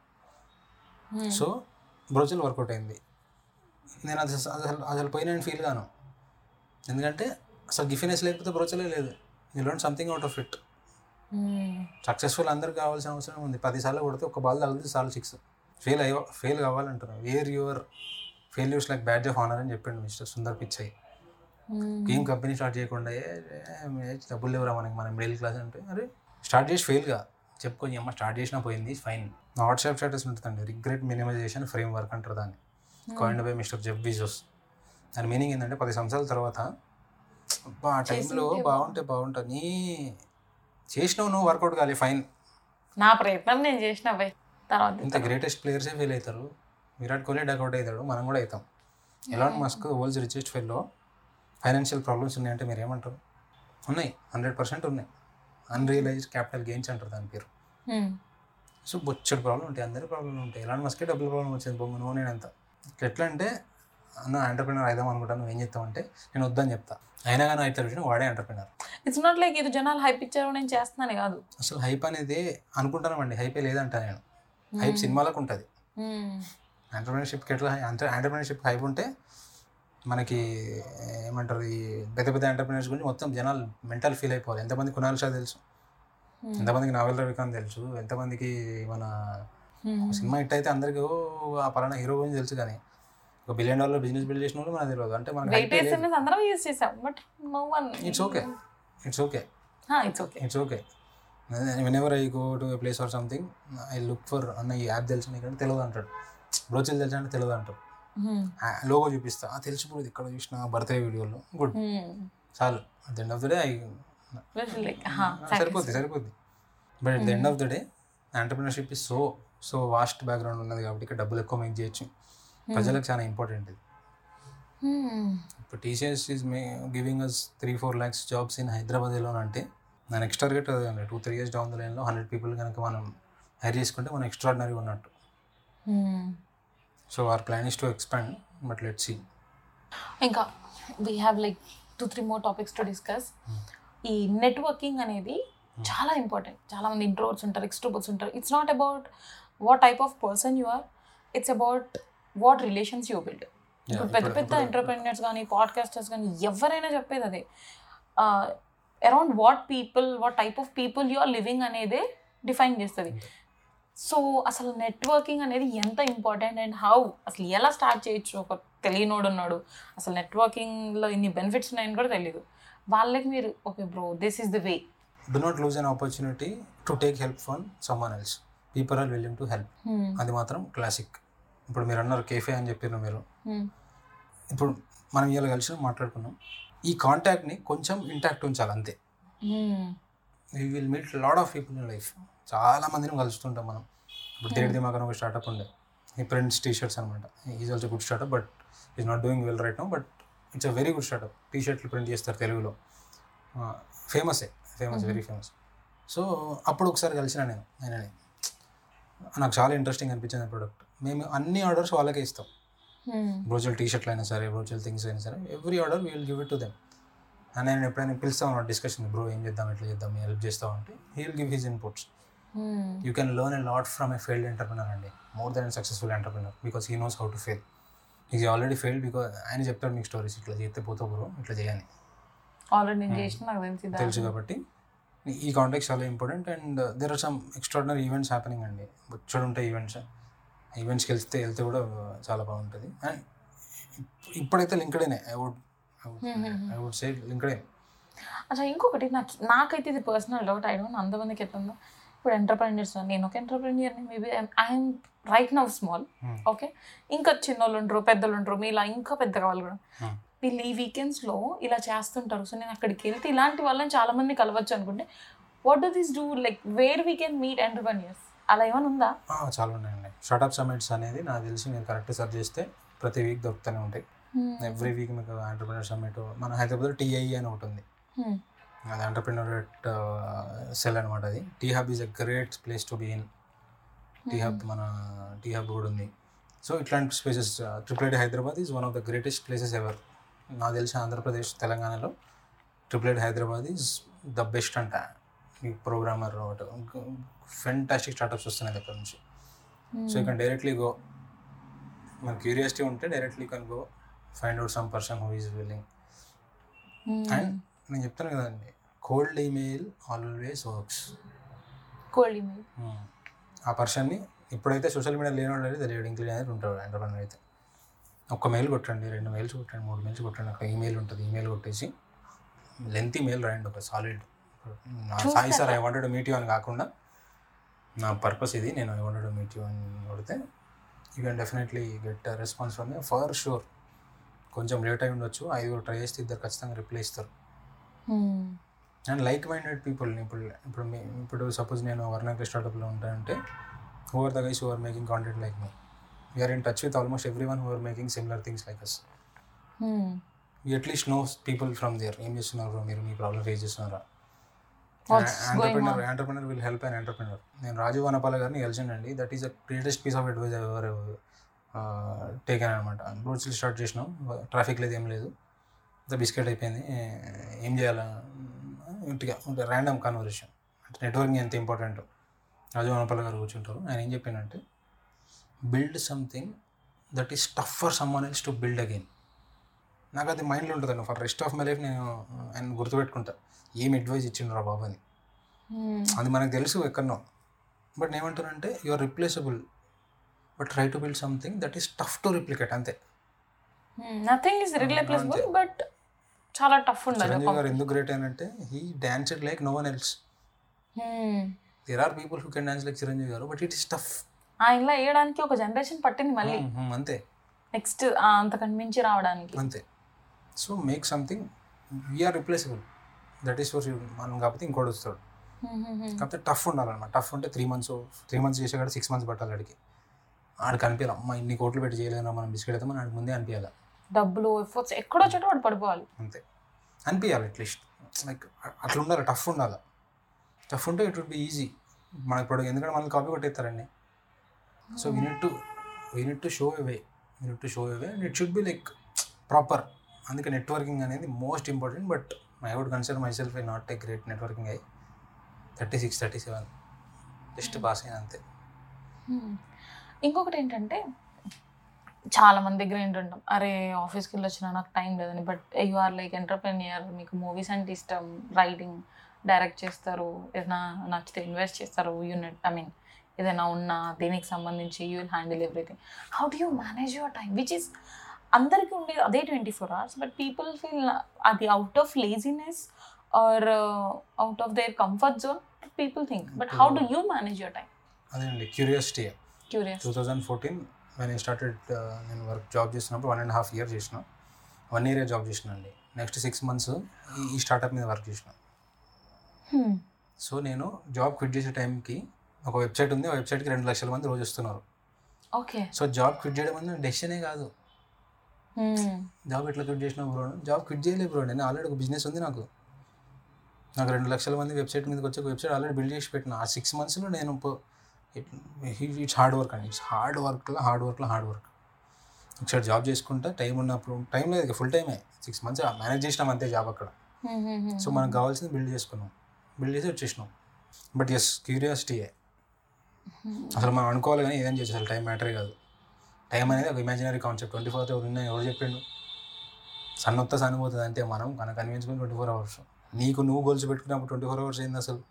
సో బ్రోచిల్ వర్కౌట్ అయింది. నేను అసలు పోయినాను ఫీల్ గాను, ఎందుకంటే అసలు గిఫ్ట్నెస్ లేకపోతే బ్రోచిలే లేదు. You learn something out of it. Successful అందరికి కావాల్సిన అవసరం ఉంది. 10 సార్లు కొడితే ఒక బాల్ తగిలితే సార్లు 6. ఫెయిల్ కావాలంటున్నాను. Wear your failures like badge of honour అని చెప్పిండు మిస్టర్ సుందర్ పిచ్చై. ఏం కంపెనీ స్టార్ట్ చేయకుండా డబ్బులు లేవురా మనకి, మనం మిడిల్ క్లాస్ అంటే, అరే స్టార్ట్ చేసి ఫెయిల్గా చెప్పుకొని అమ్మ స్టార్ట్ చేసినా పోయింది ఫైన్. నా వాట్సాప్ స్టేటస్ ఉంటుందండి, రిగ్రెట్ మినిమైజేషన్ ఫ్రేమ్ వర్క్ అంటారు దాన్ని, coined by mister Jeff Bezos. దాని మీనింగ్ ఏంటంటే 10 సంవత్సరాల తర్వాత ఆ టైంలో బాగుంటుంది నీ చేసినావు, నువ్వు వర్కౌట్ కాలే ఫైన్, నా ప్రయత్నం నేను చేసినా బై. తర్వాత ఇంత గ్రేటెస్ట్ ప్లేయర్సే ఫెయిల్ అవుతారు. విరాట్ కోహ్లీ డకౌట్ అవుతాడు, మనం కూడా అవుతాం. Elon Musk world's richest fellow. Financial problems ఉన్నాయంటే మీరు ఏమంటారు? ఉన్నాయి, 100% ఉన్నాయి. అన్రియలైజ్డ్ క్యాపిటల్ గెయిన్స్ అంటారు దాని పేరు. సో బొచ్చడి ప్రాబ్లం ఉంటాయి, అందరి ప్రాబ్లం ఉంటాయి. ఎలాన్ మస్కే డబ్బుల ప్రాబ్లం వచ్చింది, బొమ్మ నేనంత ఇట్లా. ఎట్లా అంటే అన్న ఎంటర్ప్రెనర్ అవుదాం అనుకుంటాను, ఏం చెప్తామంటే నేను వద్దని చెప్తా, అయినా కానీ అయితే వచ్చిన వాడే ఎంటర్ప్రెనర్. ఇట్స్ నాట్ లైక్ ఇది జనాలు హైప్ ఇచ్చారు నేను చేస్తున్నానే కాదు, అసలు హైప్ అనేది అనుకుంటానండి, హైపే లేదంటా నేను. హైప్ సినిమాలకు ఉంటుంది, ఎంటర్ప్రెనర్షిప్కి ఎట్లా ఎంటర్ప్రెనర్షిప్ హైప్ ఉంటే మనకి ఏమంటారు ఈ పెద్ద పెద్ద ఎంటర్ప్రెనర్స్ గురించి మొత్తం జనాలు మెంటల్ ఫీల్ అయిపోవాలి. ఎంతమంది కునాల్ షా తెలుసు, ఎంతమందికి నావల్ రవికాంత్ తెలుసు, ఎంతమందికి మన సినిమా హిట్ అయితే అందరికీ ఆ పలానా హీరో గురించి తెలుసు, కానీ ఒక $1 బిలియన్ బిజినెస్ బిల్డ్ చేసిన వాళ్ళు మనకు తెలియదు. అంటే మనకి it's okay whenever I go to a place or something I look for అన్న ఈ యాప్ తెలుసు నీకంటే తెలియదు అంటాడు. బ్రోచిల్ తెలుసు అంటే తెలియదు అంటాడు. లోగో చూపిస్తా, తెలిసిపోయింది ఇక్కడ చూసిన బర్త్డే వీడియోలో, గుడ్ చాలు. At the end of the day సరిపోద్ది. But at the end of the day ఎంటర్ప్రెన్యూర్షిప్ ఇస్ సో వాస్ట్ బ్యాక్గ్రౌండ్ ఉన్నది కాబట్టి ఇక్కడ డబ్బులు ఎక్కువ మేక్ చేయొచ్చు. ప్రజలకు చాలా ఇంపార్టెంట్ ఇది. ఇప్పుడు TCS is giving us 3-4 lakhs jobs in Hyderabad లోన్. అంటే నా నెక్స్ట్ టార్గెట్ అదే, 2-3 years డౌన్ ద లైన్లో 100 people కనుక మనం హైర్ చేసుకుంటే మనం ఎక్స్ట్రాడినరీ ఉన్నట్టు. So our plan is to expand, but let's see. Inka, we have like 2-3 more topics to discuss. E networking anedi chaala important. Chaala mandi introverts untaru, extroverts untaru. It's not about what type of person you are. It's about what relations you build. Pedda pedda entrepreneurs gaani, podcasters gaani, evvaraina cheppedi ade. Around what people, what type of people you are living anede define chestadi. So అసలు networking అనేది ఎంత important and how, అసలు ఎలా start చేయొచ్చు? ఒక తెలియనోడు ఉన్నాడు, అసలు నెట్వర్కింగ్లో ఇన్ని బెనిఫిట్స్ ఉన్నాయని కూడా తెలియదు, వాళ్ళకి మీరు okay bro this is the way. Do not lose an opportunity to take help from someone else. People are willing to help, అది మాత్రం క్లాసిక్. ఇప్పుడు మీరు అన్నారు కేఫే అని చెప్పారు మీరు, ఇప్పుడు మనం ఇలా కలిసి మాట్లాడుకున్నాం, ఈ కాంటాక్ట్ని కొంచెం ఇంటాక్ట్ ఉంచాలి అంతే. You will meet lot of people in life. చాలా మందిని కలుస్తుంటాం మనం. ఇప్పుడు తేడిది మాకని ఒక స్టార్ట్అప్ ఉండే, ఈ ప్రింట్స్ టీ షర్ట్స్ అనమాట. Is also good startup but is not doing well right now, but it's a very good startup. T షర్ట్లు ప్రింట్ చేస్తారు తెలుగులో, వెరీ ఫేమస్. సో అప్పుడు ఒకసారి కలిసిన నేను, నాకు చాలా ఇంట్రెస్టింగ్ అనిపించింది ప్రోడక్ట్. మేము అన్ని ఆర్డర్స్ వాళ్ళకే ఇస్తాం, బ్రోచిల్ టీ షర్ట్లు అయినా సరే, బ్రోచిల్ థింగ్స్ అయినా సరే, every order we will give it to them. And నేను ఎప్పుడైనా పిలుస్తామన్నా డిస్కషన్, బ్రో ఏం చేద్దాం ఎట్లా చేద్దాం హెల్ప్ చేస్తాం అంటే he will give his inputs. You can learn a lot from a failed entrepreneur అండి, more than a successful entrepreneur, because he knows how to fail. He already failed because ఆయన చెప్తాడు మీకు స్టోరీస్, ఇట్లా చేస్తే పోతా bro ఇట్లా చేయని తెలుసు కాబట్టి. ఈ కాంటాక్ట్స్ చాలా important. And there are some extraordinary events happening అండి, వచ్చాడుంటాయి ఈవెంట్స్కి వెళ్తే కూడా చాలా బాగుంటుంది. అండ్ ఇప్పుడైతే LinkedIn I would say LinkedIn. అచ్చా ఇంకొకటి, నాకైతే ఇది పర్సనల్ డౌట్, ఐ డోంట్ అందరికీ ఎట్లుందో, ఇప్పుడు ఎంటర్ప్రెన్యూర్స్, నేను ఒక ఎంటర్ప్రెన్యూర్ని, maybe I'm right now small, okay, ఇంకా చిన్నోళ్ళు ఉంటారు, పెద్దలు ఉంటారు, మీ ఇలా ఇంకా పెద్దగా వాళ్ళు కూడా వీళ్ళు ఈ వీకెండ్స్లో ఇలా చేస్తుంటారు. సో నేను అక్కడికి వెళ్తే ఇలాంటి వాళ్ళని చాలామంది కలవచ్చు అనుకుంటే, what do this do, like where we can meet entrepreneurs, అలా ఏమైనా ఉందా? చాలా ఉన్నాయండి. స్టార్ట్అప్ సమ్మిట్స్ అనేది నాకు తెలిసి నేను కరెక్ట్ సర్చ్ చేస్తే ప్రతి వీక్ దొరుకుతూనే ఉంటాయి. ఎవ్రీ వీక్ మీకు ఎంటర్ప్రెన్యూర్ సమ్మిట్, మన హైదరాబాద్లో టీఐ అని ఒకటి ఉంది, అది ఎంటర్ప్రెన్యూరేట్ సెల్ అనమాట. అది T Hub is a great place to be in. T Hub, మన టీహబ్ కూడా ఉంది. సో ఇట్లాంటి స్పేసెస్, ట్రిపులైట్ Hyderabad is one of the greatest places ever. నాకు తెలిసి ఆంధ్రప్రదేశ్, తెలంగాణలో ట్రిపులైట్ హైదరాబాద్ ఈజ్ ద బెస్ట్ అంట. ఈ ప్రోగ్రామర్ ఫెంటాస్టిక్ స్టార్ట్అప్స్ వస్తున్నాయి దగ్గర నుంచి. సో ఇక్కడ డైరెక్ట్లీ గో, మన క్యూరియాసిటీ ఉంటే directly can go find out some person who is willing. And నేను చెప్తాను కదండి, cold email always works. Cold email ఆ పర్సన్ని, ఇప్పుడైతే సోషల్ మీడియా లేని వాళ్ళు అయితే తెలియదు, ఇంక్లూడ్ అనేది ఉంటాడు ఎంటర్ప్రెన్యూర్ అయితే. ఒక్క మెయిల్ కొట్టండి, 2 మెయిల్స్ కొట్టండి, 3 మెయిల్స్ కొట్టండి, ఒక ఈమెయిల్ ఉంటుంది. ఈమెయిల్ కొట్టేసి లెంత్ మెయిల్ రాయండి, ఒక solid, Sai sir I wanted to meet you అని కాకుండా, నా పర్పస్ ఇది, నేను I wanted to meet you అని కొడితే you can definitely get response from you for sure. కొంచెం లేట్ అయి ఉండొచ్చు, 5 ట్రై చేస్తే 2 ఖచ్చితంగా రిప్లై ఇస్తారు. అండ్ లైక్ మైండెడ్ పీపుల్ని ఇప్పుడు సపోజ్ నేను వర్ణాక స్టార్టప్లో ఉంటానంటే, who are the guys who are making content like me, we're in touch with almost every one who are making similar things like us. You at least know people from there, ఏం చేస్తున్నారు మీరు, మీ problem face చేస్తున్నారా. Entrepreneur will help an entrepreneur. నేను రాజీవ్ వనపాల గారిని కలిసానండి, that is the greatest piece of advice ever taken అనమాట. బ్రోచిల్ start చేసినాం, ట్రాఫిక్ లేదు, ఏం లేదు, బిస్కెట్ అయిపోయింది, ఏం చేయాలా, ఇంటిగా ఉంటే ర్యాండమ్ కాన్వర్సేషన్. అంటే నెట్వర్కింగ్ ఎంత ఇంపార్టెంట్. రాజీవ్ వనపాల గారు కూర్చుంటారు, ఆయన ఏం చెప్పానంటే, build something that is tough for someone else to build again. నాకు అది మైండ్లో ఉంటుందండి for rest of my life. నేను ఆయన గుర్తుపెట్టుకుంటా, ఏం అడ్వైజ్ ఇచ్చిండ్రా బాబు అని. అది మనకు తెలుసు ఎక్కడో, బట్ నేను ఏమంటానంటే, you are replaceable, but try to build something that is tough to replicate. అంతే, నథింగ్ ఈస్ రిప్లేసబుల్ బట్ చాలా టఫ్ ఉండాలి. చిరంజీవి గారు ఎందుకు గ్రేట్ అంటే, he danced like no one else. There are people who can dance like Chiranjeevi గారు, but it is tough. ఆయనలా వేయడానికి ఒక జనరేషన్ పట్టింది, మళ్ళీ అంతే, నెక్స్ట్ అంతకని మించి రావడానికి అంతే. So make something, we are replaceable, that is for మనం, కాకపోతే ఇంకోటి వస్తాడు. కాకపోతే టఫ్ ఉండాలన్నమాట. టఫ్ ఉంటే 3 months చేసేకాడ 6 months పట్టాలి ఆడికి. ఆడికి అనిపించాలి, అమ్మ ఇన్ని కోట్లు పెట్టి చేయలేదా మనం బిస్కెట్ అయితే, మనం ఆడికి ముందే అనిపించాలి, డబ్బులు ఎఫర్ట్స్ ఎక్కడో చోట వాడు పడిపోవాలి అంతే అనిపించాలి. అట్లీస్ట్ లైక్ అట్లా ఉండాలి, టఫ్ ఉండాలి. టఫ్ ఉంటే ఇట్ వుడ్ బి ఈజీ మనకి ఇప్పుడు, ఎందుకంటే మనల్ని కాపీ కొట్టేస్తారండి. So we need to show away and it should be like proper. అందుకే నెట్వర్కింగ్ అనేది most important, but I would consider myself a not a great networking guy. 36, 37. Just pass in ante. ఇంకొకటి ఏంటంటే, చాలా మంది దగ్గర ఏంటంటాం, అరే ఆఫీస్కి వెళ్ళొచ్చినా నాకు టైం లేదని, but you are like entrepreneur, మీకు మూవీస్ అంటే ఇష్టం, రైటింగ్, డైరెక్ట్ చేస్తారు, ఏదైనా నచ్చితే ఇన్వెస్ట్ చేస్తారు, యూనిట్ ఐ మీన్ ఏదైనా ఉన్నా దీనికి సంబంధించి you will handle everything. How do you manage your time which is అందరికీ ఉండేది అదే 24 hours, బట్ పీపుల్ ఫీల్ అది out of laziness or out of their comfort zone people think. But how do you manage your time? అదే అండి, curiosity. 2014 నేను started, నేను work job చేసినప్పుడు 1.5 years చేసిన, 1 year జాబ్ చేసినా అండి. నెక్స్ట్ 6 months ఈ స్టార్ట్అప్ మీద వర్క్ చేసిన. సో నేను జాబ్ క్విట్ చేసే టైంకి ఒక వెబ్సైట్ ఉంది, ఆ వెబ్సైట్కి 2 లక్షల మంది రోజు వస్తున్నారు. ఓకే, సో జాబ్ క్విట్ చేయడం అనేది డెసిషనే కాదు. జాబ్ ఎట్లా క్విట్ చేసినా బ్రో, జాబ్ క్విట్ చేయలేదు బ్రో, నేను ఆల్రెడీ ఒక బిజినెస్ ఉంది, నాకు 2 లక్షల మంది వెబ్సైట్ మీదకి వచ్చి ఒక వెబ్సైట్ ఆల్రెడీ బిల్డ్ చేసి పెట్టిన. ఆ 6 monthsలో నేను ఇట్స్ హార్డ్ వర్క్ అండి, ఇట్స్ హార్డ్ వర్క్. ఒకసారి జాబ్ చేసుకుంటా, టైం ఉన్నప్పుడు, టైం లేదు, ఫుల్ టైమే, 6 months మేనేజ్ చేసినాం అంతే జాబ్ అక్కడ. సో మనకు కావాల్సింది బిల్డ్ చేసుకున్నాం, బిల్డ్ చేసి వచ్చేసినాం. బట్ ఎస్, క్యూరియాసిటీయే అసలు మనం అనుకోవాలి, కానీ ఏదైనా చేసేసారు. టైం మ్యాటరే కాదు, టైం అనేది ఒక ఇమాజినరీ కాన్సెప్ట్. 24 hours ఉన్నాయి, ఎవరు చెప్పిండు, సన్నొత్త సన్నిపోతుంది అంతే. మనం కనుక కన్విన్స్కొని 24 hours నీకు నువ్వు గోల్స్ పెట్టుకున్నప్పుడు 24 hours అయింది. అసలు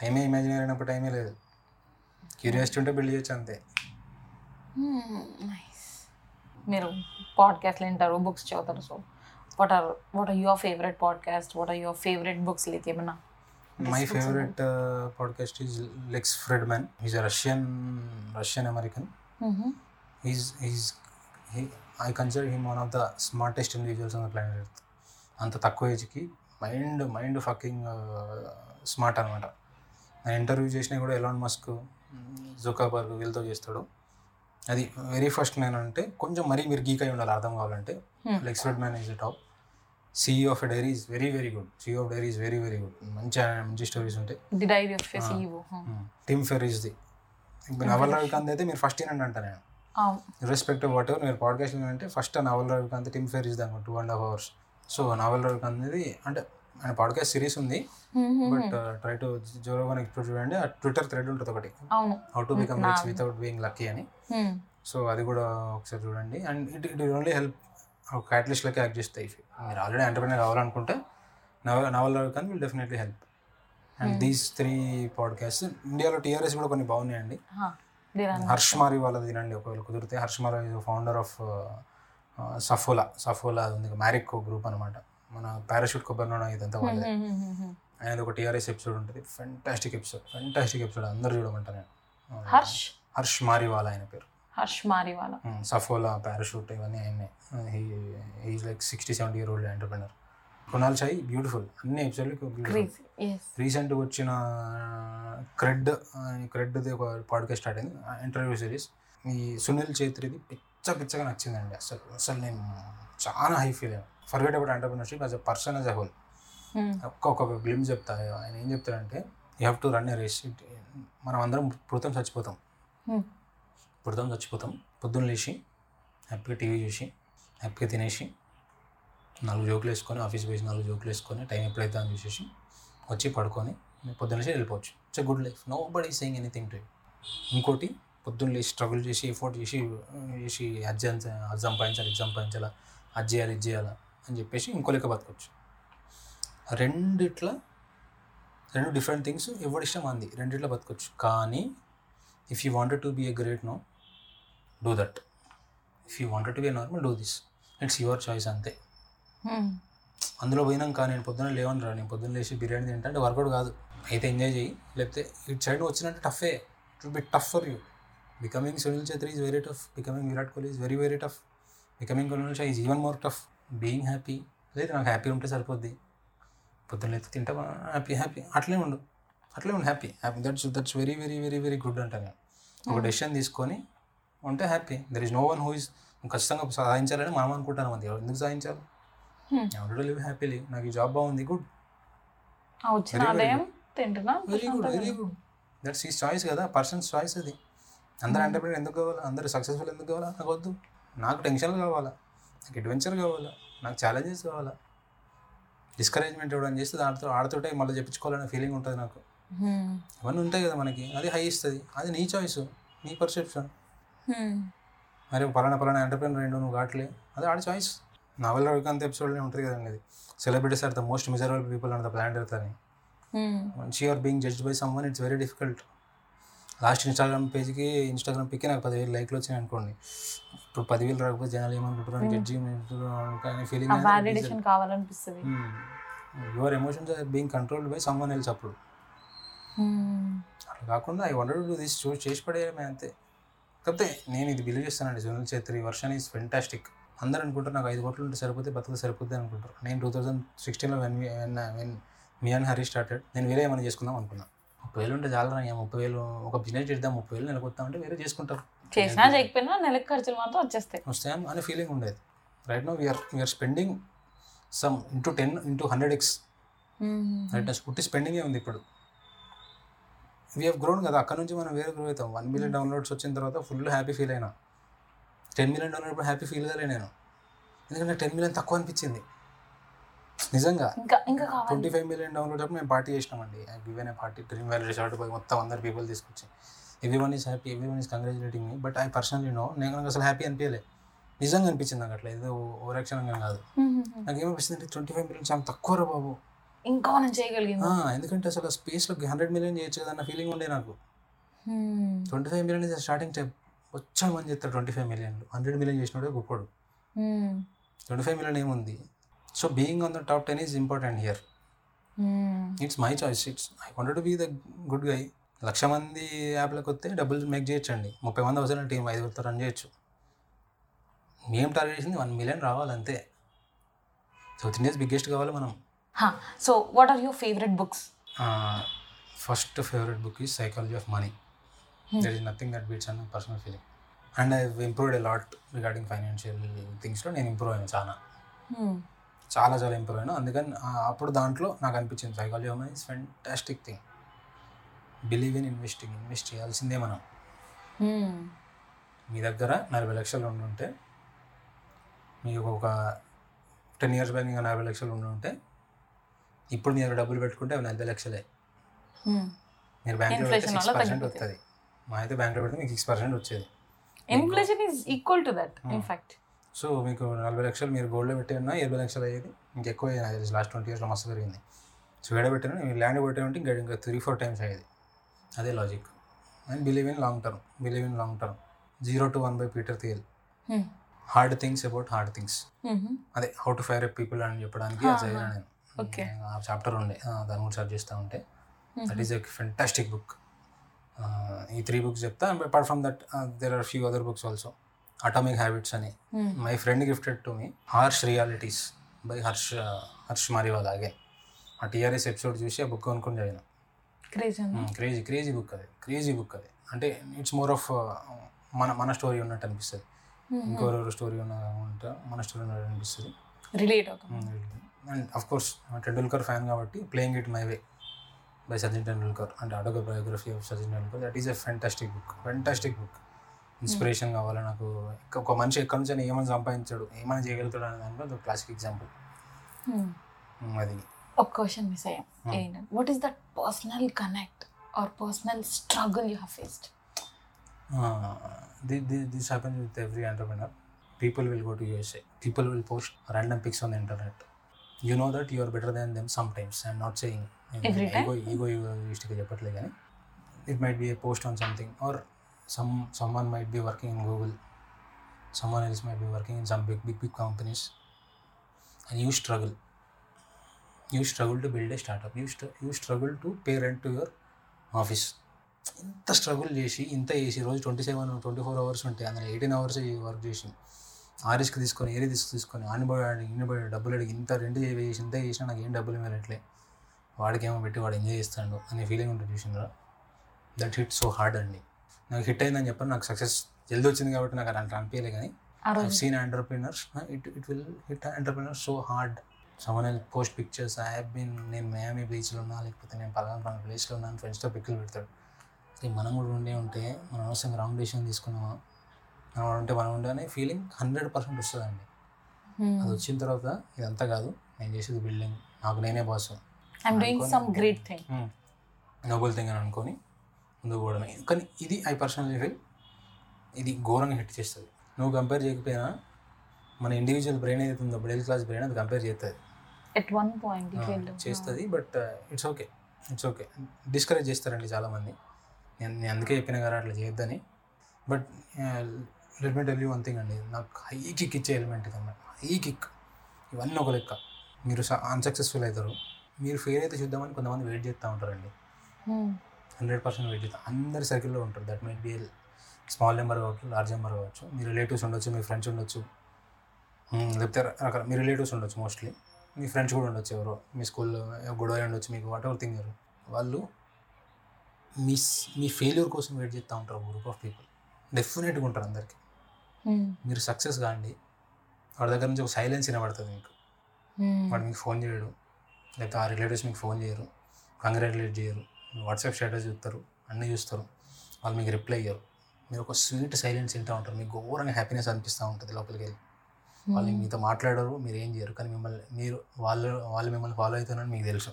టైమే ఇమాజినరీ అయినప్పుడు టైమే లేదు. క్యూరియాసిటీ ఉంటే బిల్డ్ చేయొచ్చు అంతే. మీరు పాడ్కాస్ట్లు వింటారు, బుక్స్ చదువుతారు, so what are your favourite podcast, what are your favourite books, లేక ఏమన్నా My favorite podcast is Lex Fridman. He's a Russian American. Mm-hmm. I consider him one of the smartest individuals on the planet Earth. అంత తక్కువ ఏజ్కి mind fucking smart అనమాట. నేను interview చేసినా కూడా Elon Musk, Zuckerberg వీళ్ళతో చేస్తాడు. అది వెరీ ఫస్ట్ నేనంటే కొంచెం మరీ మీరు గీక్ అయి ఉండాలి అర్థం కావాలంటే. Lex Fridman is top. CEO of a dairy is very, very good. CEO of dairy is very, very good. Manchi stories unte. The Diary of a CEO. Tim Ferriss di. Naval Ravikant ante meer first inanna antane. Irrespective of whatever meer podcast lo ante first Naval Ravikant Tim Ferriss da 2.5 hours. So Naval Ravikant ante ana podcast series undi. But try to జోరోవన్ explore చేయండి. ఆ Twitter thread ఉంటుంది ఒకటి. How to become rich without being lucky అని. So అది కూడా ఒకసారి చూడండి. And it will only help catalyst లకి యాక్ట్ చేస్తాయి. మీరు ఆల్రెడీ ఎంటర్ప్రెన్యూర్ కావాలనుకుంటే Naval Ravikant will definitely help. And these 3 podcasts ఇండియాలో TRS కూడా కొన్ని బాగున్నాయండి. హర్ష్ మారివాలా తినండి ఒకవేళ కుదిరితే. హర్ష్ మారివాలా ఫౌండర్ ఆఫ్ సఫోలా ఉంది, మ్యారికో గ్రూప్ అనమాట. మన పారాషూట్ కొబ్బరినోడా ఇదంతా వాళ్ళది. అండ్ ఒక TRS ఎపిసోడ్ ఉంటుంది, ఫెంటాస్టిక్ ఎపిసోడ్ అందరు చూడమంట నేను. హర్ష్ మారివాలా ఆయన పేరు. హర్ష్ మారివాలా సఫోలా పారాషూట్ ఇవన్నీ ఆయన్నే. He's like 60-70 year old entrepreneur. Kunal Shah beautiful అన్ని ఎపిసోడ్లు. రీసెంట్గా వచ్చిన క్రెడ్ది ఒక పాడ్కాస్ట్ స్టార్ట్ అయింది, ఇంటర్వ్యూ సిరీస్. ఈ సునీల్ ఛేత్రిది పిచ్చగా నచ్చిందండి. అసలు నేను చాలా హై ఫీల్ అయ్యాను. Forget about entrepreneurship as a person as a whole. ఒక్కొక్క గ్లిమ్స్ చెప్తా. ఆయన ఏం చెప్తాడంటే you have to run a race. మనం అందరం పుడతాం చచ్చిపోతాం. పొద్దున్న లేచి హ్యాపీగా టీవీ చూసి, హ్యాపీగా తినేసి, 4 జోకులు వేసుకొని ఆఫీస్కి పోయి 4 జోకులు వేసుకొని టైం ఎప్పుడైతే అని చూసేసి వచ్చి పడుకొని పొద్దున్న లేచి వెళ్ళిపోవచ్చు. It's a good life. Nobody is saying anything to you. ఇంకోటి, పొద్దున్న లేచి స్ట్రగుల్ చేసి ఎఫోర్ట్ చేసి అది సంపాదించాలి, అది చేయాలా అని చెప్పేసి ఇంకో లెక్క బతకవచ్చు. రెండు డిఫరెంట్ థింగ్స్. ఎవరిష్టం అంది, రెండిట్లా బతకవచ్చు. కానీ if you wanted to be a great no do that, if you wanted to be a normal do this, it's your choice ante. అందులో పోయినాం కానీ నేను పొద్దున్న లేవని రా, నేను పొద్దున్న లేచి బిర్యానీ తింటా అంటే వర్కౌట్ కాదు. అయితే ఎంజాయ్ చేయి, లేకపోతే ఇటు సైడ్ వచ్చినట్టు టఫే. It will be tough for you. Becoming Sunil Chhetri is very tough. Becoming Virat Kohli is very very tough. Becoming Kunal Shah is even more tough. Being happy, లేదు నాకు హ్యాపీ ఉంటే సరిపోద్ది, పొద్దున్న అయితే తింటా హ్యాపీ అట్లే ఉండు happy. That's very very very very good అంటాను నేను. ఒక డెసిషన్ తీసుకొని ఉంటే happy. There is no one who is ఖచ్చితంగా సాధించాలని మనం అనుకుంటాను. అది ఎందుకు సాధించాలి? Already live happily. నాకు ఈ జాబ్ బాగుంది, good. Very good. That's he's choice కదా, పర్సన్స్ చాయిస్ అది. అందరూ ఎంటర్ప్రెనర్ ఎందుకు కావాలా? అందరూ సక్సెస్ఫుల్ ఎందుకు కావాలా? నాకు వద్దు. నాకు టెన్షన్లు కావాలా, నాకు అడ్వెంచర్ కావాలా, నాకు ఛాలెంజెస్ కావాలా. డిస్కరేజ్మెంట్ ఇవ్వడం చేస్తే దాంతో ఆడుతుంటే మళ్ళీ చెప్పించుకోవాలనే ఫీలింగ్ ఉంటుంది నాకు. ఇవన్నీ ఉంటాయి కదా మనకి. అది హై ఇస్తుంది. అది నీ చాయిస్, నీ పర్సెప్షన్. మరి పలానా ఎంటర్ప్రెనర్ రెండు నువ్వు కావట్లే, అది ఆడ చాయిస్. నవల్ రవికాంత్ ఎపిసోడ్లో ఉంటుంది కదండి, అది celebrities are the most miserable people on the planet earth అని. Once you are being judged by someone it's very difficult. Last Instagram పిక్కి నాకు 10,000 లైక్లు వచ్చినాయి అనుకోండి. ఇప్పుడు 10,000 రాకపోతే జనాలు ఏమనుకుంటున్నారు, జడ్జింగ్ ఫీలింగ్ కావాలనిపిస్తుంది. Your emotions are being controlled by someone else. అప్పుడు అట్లా కాకుండా I wanted to this choose చేసి పడేయడమే అంతే. కాకపోతే నేను ఇది బిలీవ్ చేస్తానండి, Sunil Chhetri version is fantastic. అందరూ అనుకుంటారు నాకు 5 కోట్లు ఉంటే సరిపోతే బతుకు సరిపోద్ది అనుకుంటారు. నేను 2016లో మీ అండ్ హరీ స్టార్టెడ్, నేను వేరే ఏమైనా చేసుకుందాం అనుకున్నాను. 30,000 ఉంటే చాలా, 30,000 ఒక బిజినెస్ చేద్దాం, 30,000 నెలకొస్తామంటే వేరే చేసుకుంటారు. చేసినా చేయకపోయినా నెలకు ఖర్చులు మాత్రం వస్తాయి అనే ఫీలింగ్ ఉండేది. Right now we are spending some into 10 into 100x. Right now scooty స్పెండింగే ఉంది ఇప్పుడు. వీ హ్యావ్ గ్రోన్ కదా, అక్కడ నుంచి మనం వేరే గ్రో అవుతాం. 1 million డౌన్లోడ్స్ వచ్చిన తర్వాత ఫుల్ హ్యాపీ ఫీల్ అయినా. 10 million డౌన్లోడ్ హ్యాపీ ఫీల్ కాలే నేను, ఎందుకంటే 10 million తక్కువ అనిపించింది నిజంగా. 25 million డౌన్లోడ్ అప్పుడు మేము పార్టీ చేసినామండి. I given a party dream valley resort పోయి మొత్తం 100 people తీసుకొచ్చి. Everyone is happy, everyone is congratulating me. But I personally no, నాకు అసలు హ్యాపీ అనిపించలే. నిజంగా అనిపించింది నాకు, అట్లా ఏదో ఓవర్ యాక్షన్ కాదు. నాకు ఏమనిపిస్తుంది అంటే 25 million చాలా తక్కువ రా బాబు, ఇంకా మనం చేయగలిగింది. ఎందుకంటే అసలు స్పేస్లో 100 million చేయొచ్చు కదా అన్న ఫీలింగ్ ఉండే నాకు. 25 million ఇస్ స్టార్టింగ్ స్టెప్. వచ్చా మంది చెప్తారు 25 million, 100 million చేసినప్పుడు గొప్పడు. 25 million ఏముంది. So being on the top 10 is important here. It's my choice, it's I wanted to be the good guy. 1,00,000 మంది యాప్లకు వస్తే డబ్బులు మేక్ చేయొచ్చండి. 30 మంది అవసరం, టీం 5 రన్ చేయొచ్చు. మేము టార్గెట్ చేసింది 1 million రావాలంతే. సో ఇండియాస్ బిగ్గెస్ట్ కావాలి మనం. So what are your favourite books? First favourite book is psychology of money. There is nothing that beats an personal feeling. And I improved a lot regarding financial థింగ్స్లో. నేను improve అయ్యాను చాలా improve అయ్యాను. అందుకని అప్పుడు దాంట్లో నాకు అనిపించింది psychology of money is fantastic thing. Believe in investing, invest చేయాల్సిందే మనం. మీ దగ్గర 40 లక్షలు ఉండుంటే, మీకు ఒక 10 years బ్యాక్ మీకు 40 లక్షలు ఉండుంటే, ఇప్పుడు మీరు డబ్బులు పెట్టుకుంటే అవి 40 లక్షలే. మీరు బ్యాంక్లో పెడితే 6% వస్తుంది. మా అయితే బ్యాంక్లో పెడితే మీకు 6% వచ్చేది. Inflation is equal to that in fact. So మీకు 40 లక్షలు మీరు గోల్డ్లో పెట్టి ఉన్నా 20 లక్షలు అయ్యేది, ఇంకా ఎక్కువ అయ్యేది. లాస్ట్ 20 years మస్తు పెరిగింది. సో ఏడ పెట్టినా మీరు ల్యాండ్ పెట్టే ఉంటే ఇంకా 3-4 times అయ్యేది. అదే logic. And believe in long term, believe in long term. 0 to 1 by Peter Thiel. Hard things about hard things. అదే how to fire up people అని చెప్పడానికి చదివాను నేను. ఆ చాప్టర్ ఉండే, దాని గురించి సర్చ్ చేస్తూ ఉంటే. That is a fantastic book. ఈ 3 books చెప్తా. And apart from that there are few other books also. Atomic habits అని my friend gifted to me. Harsh realities by Harsh Mariwala. Again ఆ టీఆర్ఎస్ ఎపిసోడ్ చూసి ఆ బుక్ కొనుక్కొని చదివిన. క్రేజీ బుక్ అది. అంటే ఇట్స్ మోర్ ఆఫ్ మన స్టోరీ ఉన్నట్టు అనిపిస్తుంది. ఇంకోరు స్టోరీ ఉన్నట్టు మన స్టోరీ ఉన్నట్టు అనిపిస్తుంది. రిలేట్ అవుతుంది. And of course Tendulkar fan కాబట్టి playing it my way by Sachin Tendulkar, అంటే autobiography of Sachin Tendulkar. That is a fantastic book. Inspiration కావాలి నాకు. ఒక మనిషి ఎక్కడి నుంచి అయినా ఏమైనా సంపాదించాడు, ఏమైనా చేయగలుగుతాడు అనే దాంట్లో అది క్లాసిక్ ఎగ్జాంపుల్. అది ఒక క్వశ్చన్ మిస్ అయ్యాం. What is that personal connect or personal struggle you have faced? This happens with every entrepreneur. People will go to USA. People will post random pics on the internet. You know that you are better than them sometimes. I'm not saying every time. Egoistic చెప్పట్లే కానీ it might be a post on something, or someone might be working in Google. Someone else might be working in some big companies. And you struggle. You struggle to build a startup. You struggle to pay rent to your office. ఇంత struggle చేసి ఇంత చేసి రోజు 27-24 hours ఉంటాయి. అందులో 18 hours work చేసి ఆ risk తీసుకొని ఏ రిస్క్ తీసుకొని ఆనిపోయాడు ఇన్నిపోయాడు డబ్బులు అడిగి ఇంత రెంట్ చేసి ఇంత చేసినా నాకు ఏం డబ్బులు మేలట్లే, వాడికేమో పెట్టి వాడు ఎంజాయ్ చేస్తాడు అనే ఫీలింగ్ ఉంటుంది చూసినా. దట్ హిట్ సో హార్డ్ అండి. నాకు హిట్ అయిందని చెప్పాను, నాకు సక్సెస్ జల్దీ వచ్చింది కాబట్టి నాకు అట్లా అనిపించలే. కానీ I've seen entrepreneurs it will hit entrepreneurs so hard. Summon help post pictures. I have been, నేను మయామి బీచ్లో ఉన్నా, లేకపోతే నేను పలానా ప్లేస్లో ఉన్నాను, ఫ్రెండ్స్తో పిక్లు పెడతాడు. మనం కూడా ఉంటే మనం అవసరం రాంగ్ డెసిషన్ తీసుకున్నామా, మనం ఉంటే మనం ఉండే అనే ఫీలింగ్ 100% వస్తుందండి. అది వచ్చిన తర్వాత ఇదంతా కాదు, నేను చేసేది బిల్డింగ్, నాకు నేనే boss, I'm doing some great thing, noble thing అని అనుకొని ముందుకు పోవడమే. కానీ ఇది ఐ పర్సనల్లీ ఫీల్ ఇది ఘోరంగా హిట్ చేస్తుంది. నువ్వు కంపేర్ చేయకపోయినా మన ఇండివిజువల్ బ్రెయిన్ ఏదైతే ఉందో, మిడిల్ క్లాస్ బ్రెయిన్, అది కంపేర్ చేస్తుంది ఎట్ వన్ పాయింట్ చేస్తుంది. బట్ ఇట్స్ ఓకే డిస్కరేజ్ చేస్తారండి చాలామంది. నేను అందుకే చెప్పిన కదా అట్లా చేయొద్దని. But let me tell you one thing అండి, నాకు హై కిక్ ఇచ్చే ఎలిమెంట్ ఇది అన్నమాట. హై కిక్ ఇవన్నీ ఒక లెక్క. మీరు అన్సక్సెస్ఫుల్ అవుతారు, మీరు ఫెయిల్ అయితే చూద్దామని కొంతమంది వెయిట్ చేస్తూ ఉంటారండి. 100% వెయిట్ చేస్తారు, అందరి సర్కిల్లో ఉంటారు. That might be small number కావచ్చు, లార్జ్ నెంబర్ కావచ్చు, మీ రిలేటివ్స్ ఉండొచ్చు, మీ ఫ్రెండ్స్ ఉండొచ్చు, లేకపోతే రకరకాల మీ రిలేటివ్స్ ఉండొచ్చు, మోస్ట్లీ మీ ఫ్రెండ్స్ కూడా ఉండొచ్చు, ఎవరో మీ స్కూల్లో గొడవ ఉండొచ్చు, మీకు వాట్ ఎవర్ థింగ్ వాళ్ళు మీ ఫెయిల్యూర్ కోసం వెయిట్ చేస్తూ ఉంటారు. గ్రూప్ ఆఫ్ పీపుల్ డెఫినెట్గా ఉంటారు అందరికీ. మీరు సక్సెస్ కాండి, వాడి దగ్గర నుంచి ఒక సైలెన్స్ వినబడుతుంది మీకు. వాడు మీకు ఫోన్ చేయడు, లేకపోతే ఆ రిలేటివ్స్ మీకు ఫోన్ చేయరు, కంగ్రాచులేట్ చేయరు, వాట్సాప్ స్టేటస్ చూస్తారు, అన్నీ చూస్తారు, వాళ్ళు మీకు రిప్లై ఇయ్యరు. మీరు ఒక స్వీట్ సైలెన్స్ వింటూ ఉంటారు, మీకు ఘోరంగా హ్యాపీనెస్ అనిపిస్తూ ఉంటుంది లోపలికి వెళ్ళి. వాళ్ళు మీతో మాట్లాడరు, మీరు ఏం చేయరు, కానీ వాళ్ళు మిమ్మల్ని ఫాలో అవుతున్నారని మీకు తెలుసు.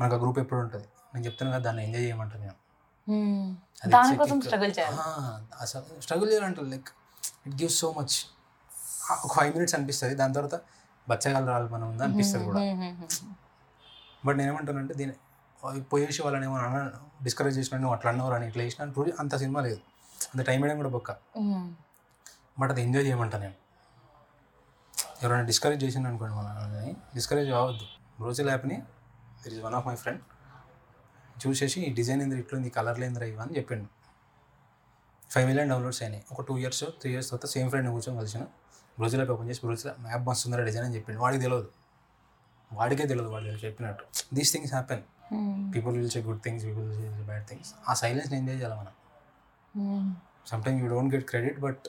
మనకు ఆ గ్రూప్ ఎప్పుడు ఉంటుంది, నేను చెప్తాను కదా, దాన్ని ఎంజాయ్ చేయమంటాను నేను. అసలు స్ట్రగుల్ చేయాలంటే like it gives so much. ఒక 5 minutes అనిపిస్తుంది, దాని తర్వాత బచ్చగాళ్ళు రాళ్ళు మనం ఉందా అనిపిస్తుంది కూడా. బట్ నేనేమంటానంటే దీని పోయేసి వాళ్ళని ఏమో డిస్కరేజ్ చేసిన, నువ్వు అట్లా అన్నవారు అని ఇట్లా చేసిన అని అంత సినిమా లేదు, అంత టైం వేయడం కూడా బొక్క. బట్ అది ఎంజాయ్ చేయమంటాను నేను. ఎవరైనా డిస్కరేజ్ చేసింది అనుకోండి, మనం డిస్కరేజ్ కావద్దు. బ్రోచిల్ యాప్ని there is one of my friend, చూసేసి ఈ డిజైన్ ఏంది ఇట్లుంది, ఈ కలర్లు ఏంద్రా ఇవని చెప్పిండు. 5 million డౌన్లోడ్స్ అయినాయి. ఒక 2 years 3 years తర్వాత సేమ్ ఫ్రెండ్ కూర్చొని కలిసిన, బ్రోచిల్ యాప్ ఓపెన్ చేసి బ్రోచిల్ యాప్ మస్తుందరా డిజైన్ అని చెప్పిండు. వాడికే తెలియదు వాళ్ళు చెప్పినట్టు. These things happen, people will say good things, people will say bad things. ఆ సైలెన్స్ ఎంజాయ్ చేయాలి మనం. Sometimes you don't get credit, but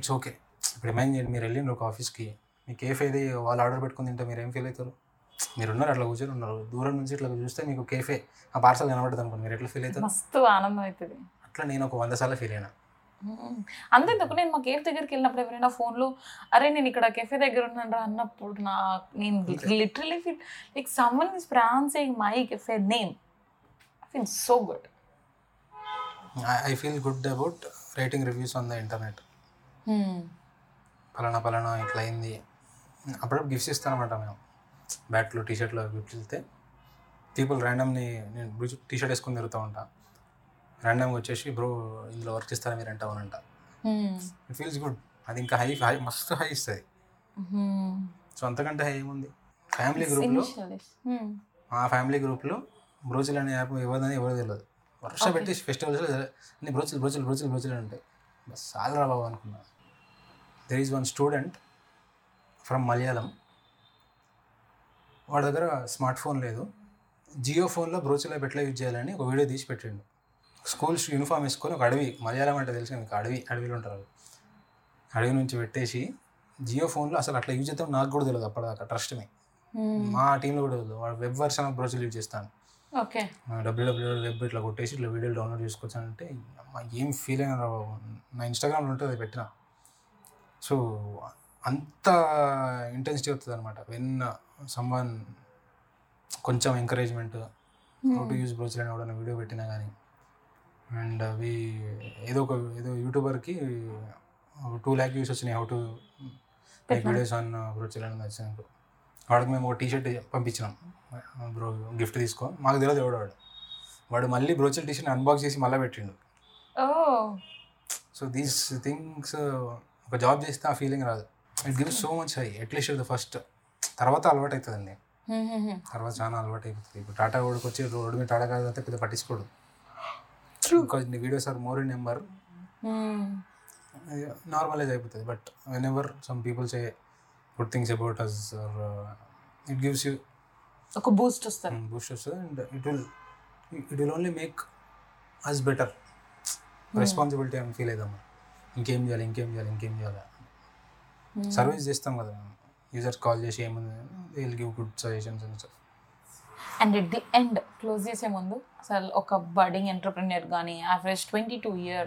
it's okay. ఇప్పుడు ఏమైనా చేయండి, మీరు వెళ్ళిండ్రు ఒక ఆఫీస్కి, మీకు కేఫ్ అయితే వాళ్ళు ఆర్డర్ పెట్టుకుని తింటే మీరు ఏం ఫీల్ అవుతారు? మీరున్నారు అట్లా కూర్చొని ఉన్నారు, దూరం నుంచి ఇట్లా చూస్తే మీకు కేఫే ఆ పార్సల్ కనబడుతుంది అనుకోండి, మీరు ఎట్లా ఫీల్ అవుతారు? మస్తు ఆనందం అవుతుంది. అట్లా నేను ఒక 100 సార్లు ఫీల్ అయినా. అంతేందుకు నేను మా కేఫ్ దగ్గరికి వెళ్ళినప్పుడు ఎవరైనా ఫోన్లో అరే నేను ఇక్కడ కెఫే దగ్గర ఉన్నాను రా అన్నప్పుడు నేను literally feel like someone is pronouncing my cafe name. I feel so good. I feel good about writing reviews on the internet. పలానా ఇట్లా అయింది అప్పుడప్పుడు గిఫ్ట్స్ ఇస్తానమాట. మేము బ్యాట్లు టీషర్ట్లో గిఫ్ట్స్ ఇస్తే పీపుల్ ర్యాండమ్ని, నేను టీషర్ట్ వేసుకుని తిరుగుతూ ఉంటాను, ర్యాండమ్గా వచ్చేసి బ్రో ఇందులో వర్క్ చేస్తారా మీరు అంటే అవునంట. It feels good. అది ఇంకా హై మస్తు హై ఇస్తుంది. సో అంతకంటే హై ఏముంది? మా ఫ్యామిలీ గ్రూప్లో బ్రోచిల్ అనే యాప్ ఎవరిదని ఎవరు తెలియదు. వర్షం పెట్టి ఫెస్టివల్స్లో అన్ని బ్రోచిల్ బ్రోచిల్ బ్రోచిల్ బ్రోచిల్ ఉంటాయి. బస్ చాలా బాబు అనుకున్నా. There is one student from Malayalam, వాడి దగ్గర స్మార్ట్ ఫోన్ లేదు, జియో ఫోన్లో బ్రోచిల్ యాప్ ఎట్లా యూజ్ చేయాలని ఒక వీడియో తీసి పెట్టిండు. స్కూల్స్ యూనిఫామ్ వేసుకొని ఒక అడవి, మలయాళం అంటే తెలిసిన మీకు, అడవిలో ఉంటారు. అడవి నుంచి పెట్టేసి జియో ఫోన్లో అసలు అట్లా యూజ్ చేద్దాం నాకు కూడా తెలియదు అప్పటిదాకా. ట్రస్ట్ మీ, మా టీంలో కూడా తెలియదు. వాడు web version of BroChill use చేస్తాను, www వెబ్ ఇట్లా కొట్టేసి ఇట్లా వీడియోలు డౌన్లోడ్ చేసుకోవచ్చానంటే ఏం ఫీల్ అయినా రా బాబు. నా ఇన్స్టాగ్రామ్లో ఉంటుంది అది పెట్టిన. సో అంత ఇంటెన్సిటీ అవుతుంది అనమాట. వెన్ సమ్వన్ కొంచెం encouragement, how to use BroChill అని ఎవడన్నా వీడియో పెట్టినా కానీ, అండ్ అవి ఏదో యూట్యూబర్కి 2 lakh వ్యూస్ వచ్చినాయి, how to make videos on BroChill అని వచ్చినప్పుడు వాడికి మేము ఒక టీషర్ట్ పంపించినాం, బ్రో గిఫ్ట్ తీసుకో. మాకు తెలియదు ఎవడవాడు, వాడు మళ్ళీ బ్రోచిల్ టీషర్ట్ అన్బాక్స్ చేసి మళ్ళీ పెట్టిండు. సో దీస్ థింగ్స్ ఒక జాబ్ చేస్తే ఆ ఫీలింగ్ రాదు. It gives so much high. At least the first, తర్వాత అలవాటు అవుతుందండి, తర్వాత చాలా అలవాటు అయిపోతుంది. ఇప్పుడు టాటా ఓడికి వచ్చి రోడ్డు మీద టాటా కాదు పెద్ద పట్టించుకోడు. Because the videos are more in number, normalize అయిపోతుంది. But whenever some people say good things about us, or it gives you a boost to start, and it will only make us better. Responsibility and feel edam inkem jala service chestam kada, users call chesi em they will give good suggestions and stuff. And at the end close చేసే ముందు అసలు ఒక budding entrepreneur కానీ average 22 year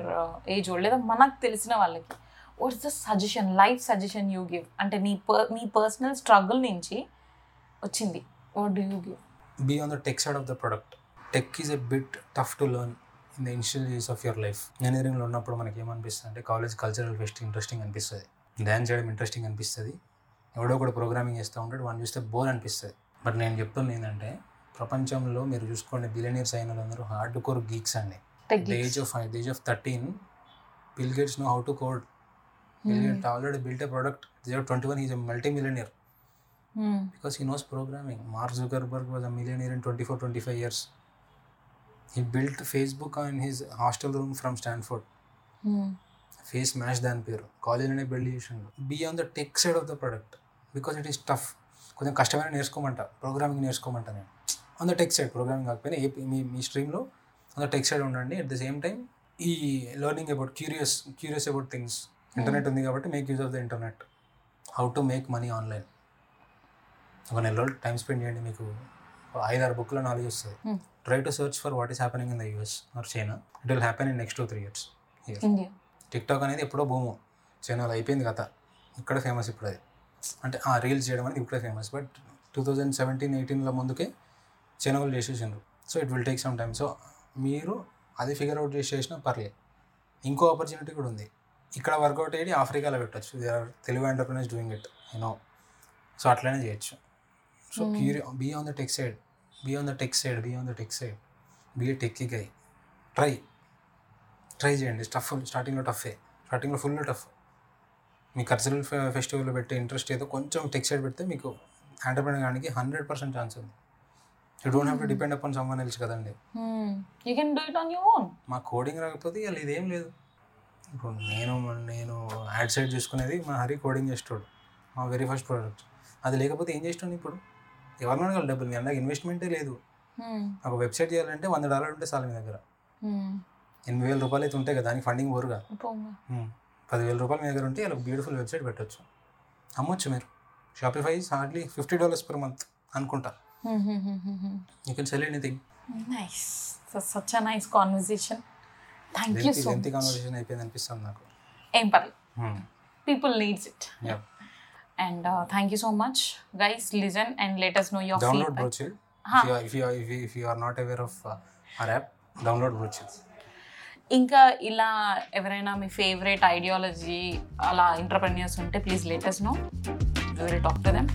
age వాళ్ళు లేదా మనకు తెలిసిన వాళ్ళకి what's the suggestion, life suggestion you give? అంటే నీ పర్సనల్ స్ట్రగుల్ నుంచి వచ్చింది. What do you give? Be on the tech side of the product. Tech is a bit tough to learn in the initial days of your life. ఇంజనీరింగ్లో ఉన్నప్పుడు మనకి ఏమనిపిస్తుంది అంటే college cultural fest interesting అనిపిస్తుంది, dance చేయడం interesting అనిపిస్తుంది, ఎవడో కూడా ప్రోగ్రామింగ్ చేస్తూ ఉంటాడు, వాడిని చూస్తే బోర్ అనిపిస్తుంది. బట్ నేను చెప్తున్నా ఏంటంటే ప్రపంచంలో మీరు చూసుకోండి, బిలియనీర్స్ అయిన వాళ్ళందరూ హార్డ్ కోర్ గీక్స్ అండి. The age of 13 Bill Gates know how to code. Bill Gates already built a product. The age of 21 is a multi millionaire because he knows programming. Mark Zuckerberg was a millionaire in 24-25 years. He built Facebook in his hostel room from Stanford. Face mash దాని పేరు. కాలేజ్లోనే build చేసిండు. Be on the tech side of the product because it is tough. కొంచెం కష్టమైన నేర్చుకోమంట, programming నేర్చుకోమంట నేను. On the tech side programming కాకపోయినా మీ స్ట్రీమ్లో ఆన్ ద టెక్ సైడ్ ఉండండి. అట్ ద సేమ్ టైం ఈ learning about curious about things. Internet ఉంది కాబట్టి make use of the internet. How to make money online. ఒక 4 నెలలు టైం స్పెండ్ చేయండి, మీకు 5-6 books 4 వస్తుంది. Try to search for what is happening in the US or China. It will happen in next 2-3 years. TikTok అనేది ఎప్పుడో భూము, చైనాలో అయిపోయింది కదా, ఇక్కడ ఫేమస్ ఇప్పుడు అది. అంటే ఆ రీల్స్ చేయడం అనేది ఇప్పుడే ఫేమస్. బట్ 2017-18లో ముందుకే చైనా వాళ్ళు చేసేసారు. So it will take some time. So మీరు అది ఫిగర్ అవుట్ చేసేసినా పర్లేదు. ఇంకో ఆపర్చునిటీ కూడా ఉంది, ఇక్కడ వర్కౌట్ అయ్యి ఆఫ్రికాలో పెట్టచ్చు. They are Telugu entrepreneurs doing it, you know. So అట్లనే చేయొచ్చు. So be on the tech side. Be techie guy. Try చేయండి. స్టార్టింగ్లో ఫుల్ టఫ్. మీ కల్చరల్ ఫెస్టివల్లో పెట్టే ఇంట్రెస్ట్ ఏదో కొంచెం టెక్ సైడ్ పెడితే మీకు ఎంటర్ప్రెనర్ కావడానికి 100% ఛాన్స్ ఉంది. You don't have to depend upon someone else కదండి. You can do it on your own. మా కోడింగ్ రాకపోతే ఇవాళ ఇదేం లేదు. ఇప్పుడు నేను యాడ్ సైడ్ చూసుకునేది మా హరి కోడింగ్ చేసేటోడు, మా వెరీ ఫస్ట్ ప్రోడక్ట్. అది లేకపోతే ఏం చేస్తాను ఇప్పుడు? ఎవరినైనా కాదు డబ్బులు, మీ అందాక ఇన్వెస్ట్మెంటే లేదు. ఒక వెబ్సైట్ చేయాలంటే $100 ఉంటే చాలు మీ దగ్గర. ₹80,000 అయితే ఉంటాయి కదా, దానికి ఫండింగ్ ఓరుగా ₹10,000 మీ దగ్గర ఉంటే ఇలా బ్యూటిఫుల్ వెబ్సైట్ పెట్టచ్చు, అమ్మొచ్చు. మీరు Shopify is hardly $50 per month అనుకుంటా. You can sell anything. Nice, such a nice conversation. Thank you so much. ఎంత కాన్వర్సేషన్ అయిపోయింది అనిపిస్తుంది నాకు. ఏం పర్లేదు, people needs it. Yeah. And thank you so much. Guys, listen and let us know your download feedback. BroChill. If you are not aware of our app, download BroChill. ఇంకా ఇలా ఎవరైనా మీ ఫేవరెట్ ఐడియాలజీ అలా entrepreneurs ఉంటే please let us know. We will talk to them.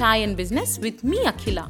Chai N Business with me, Akhila.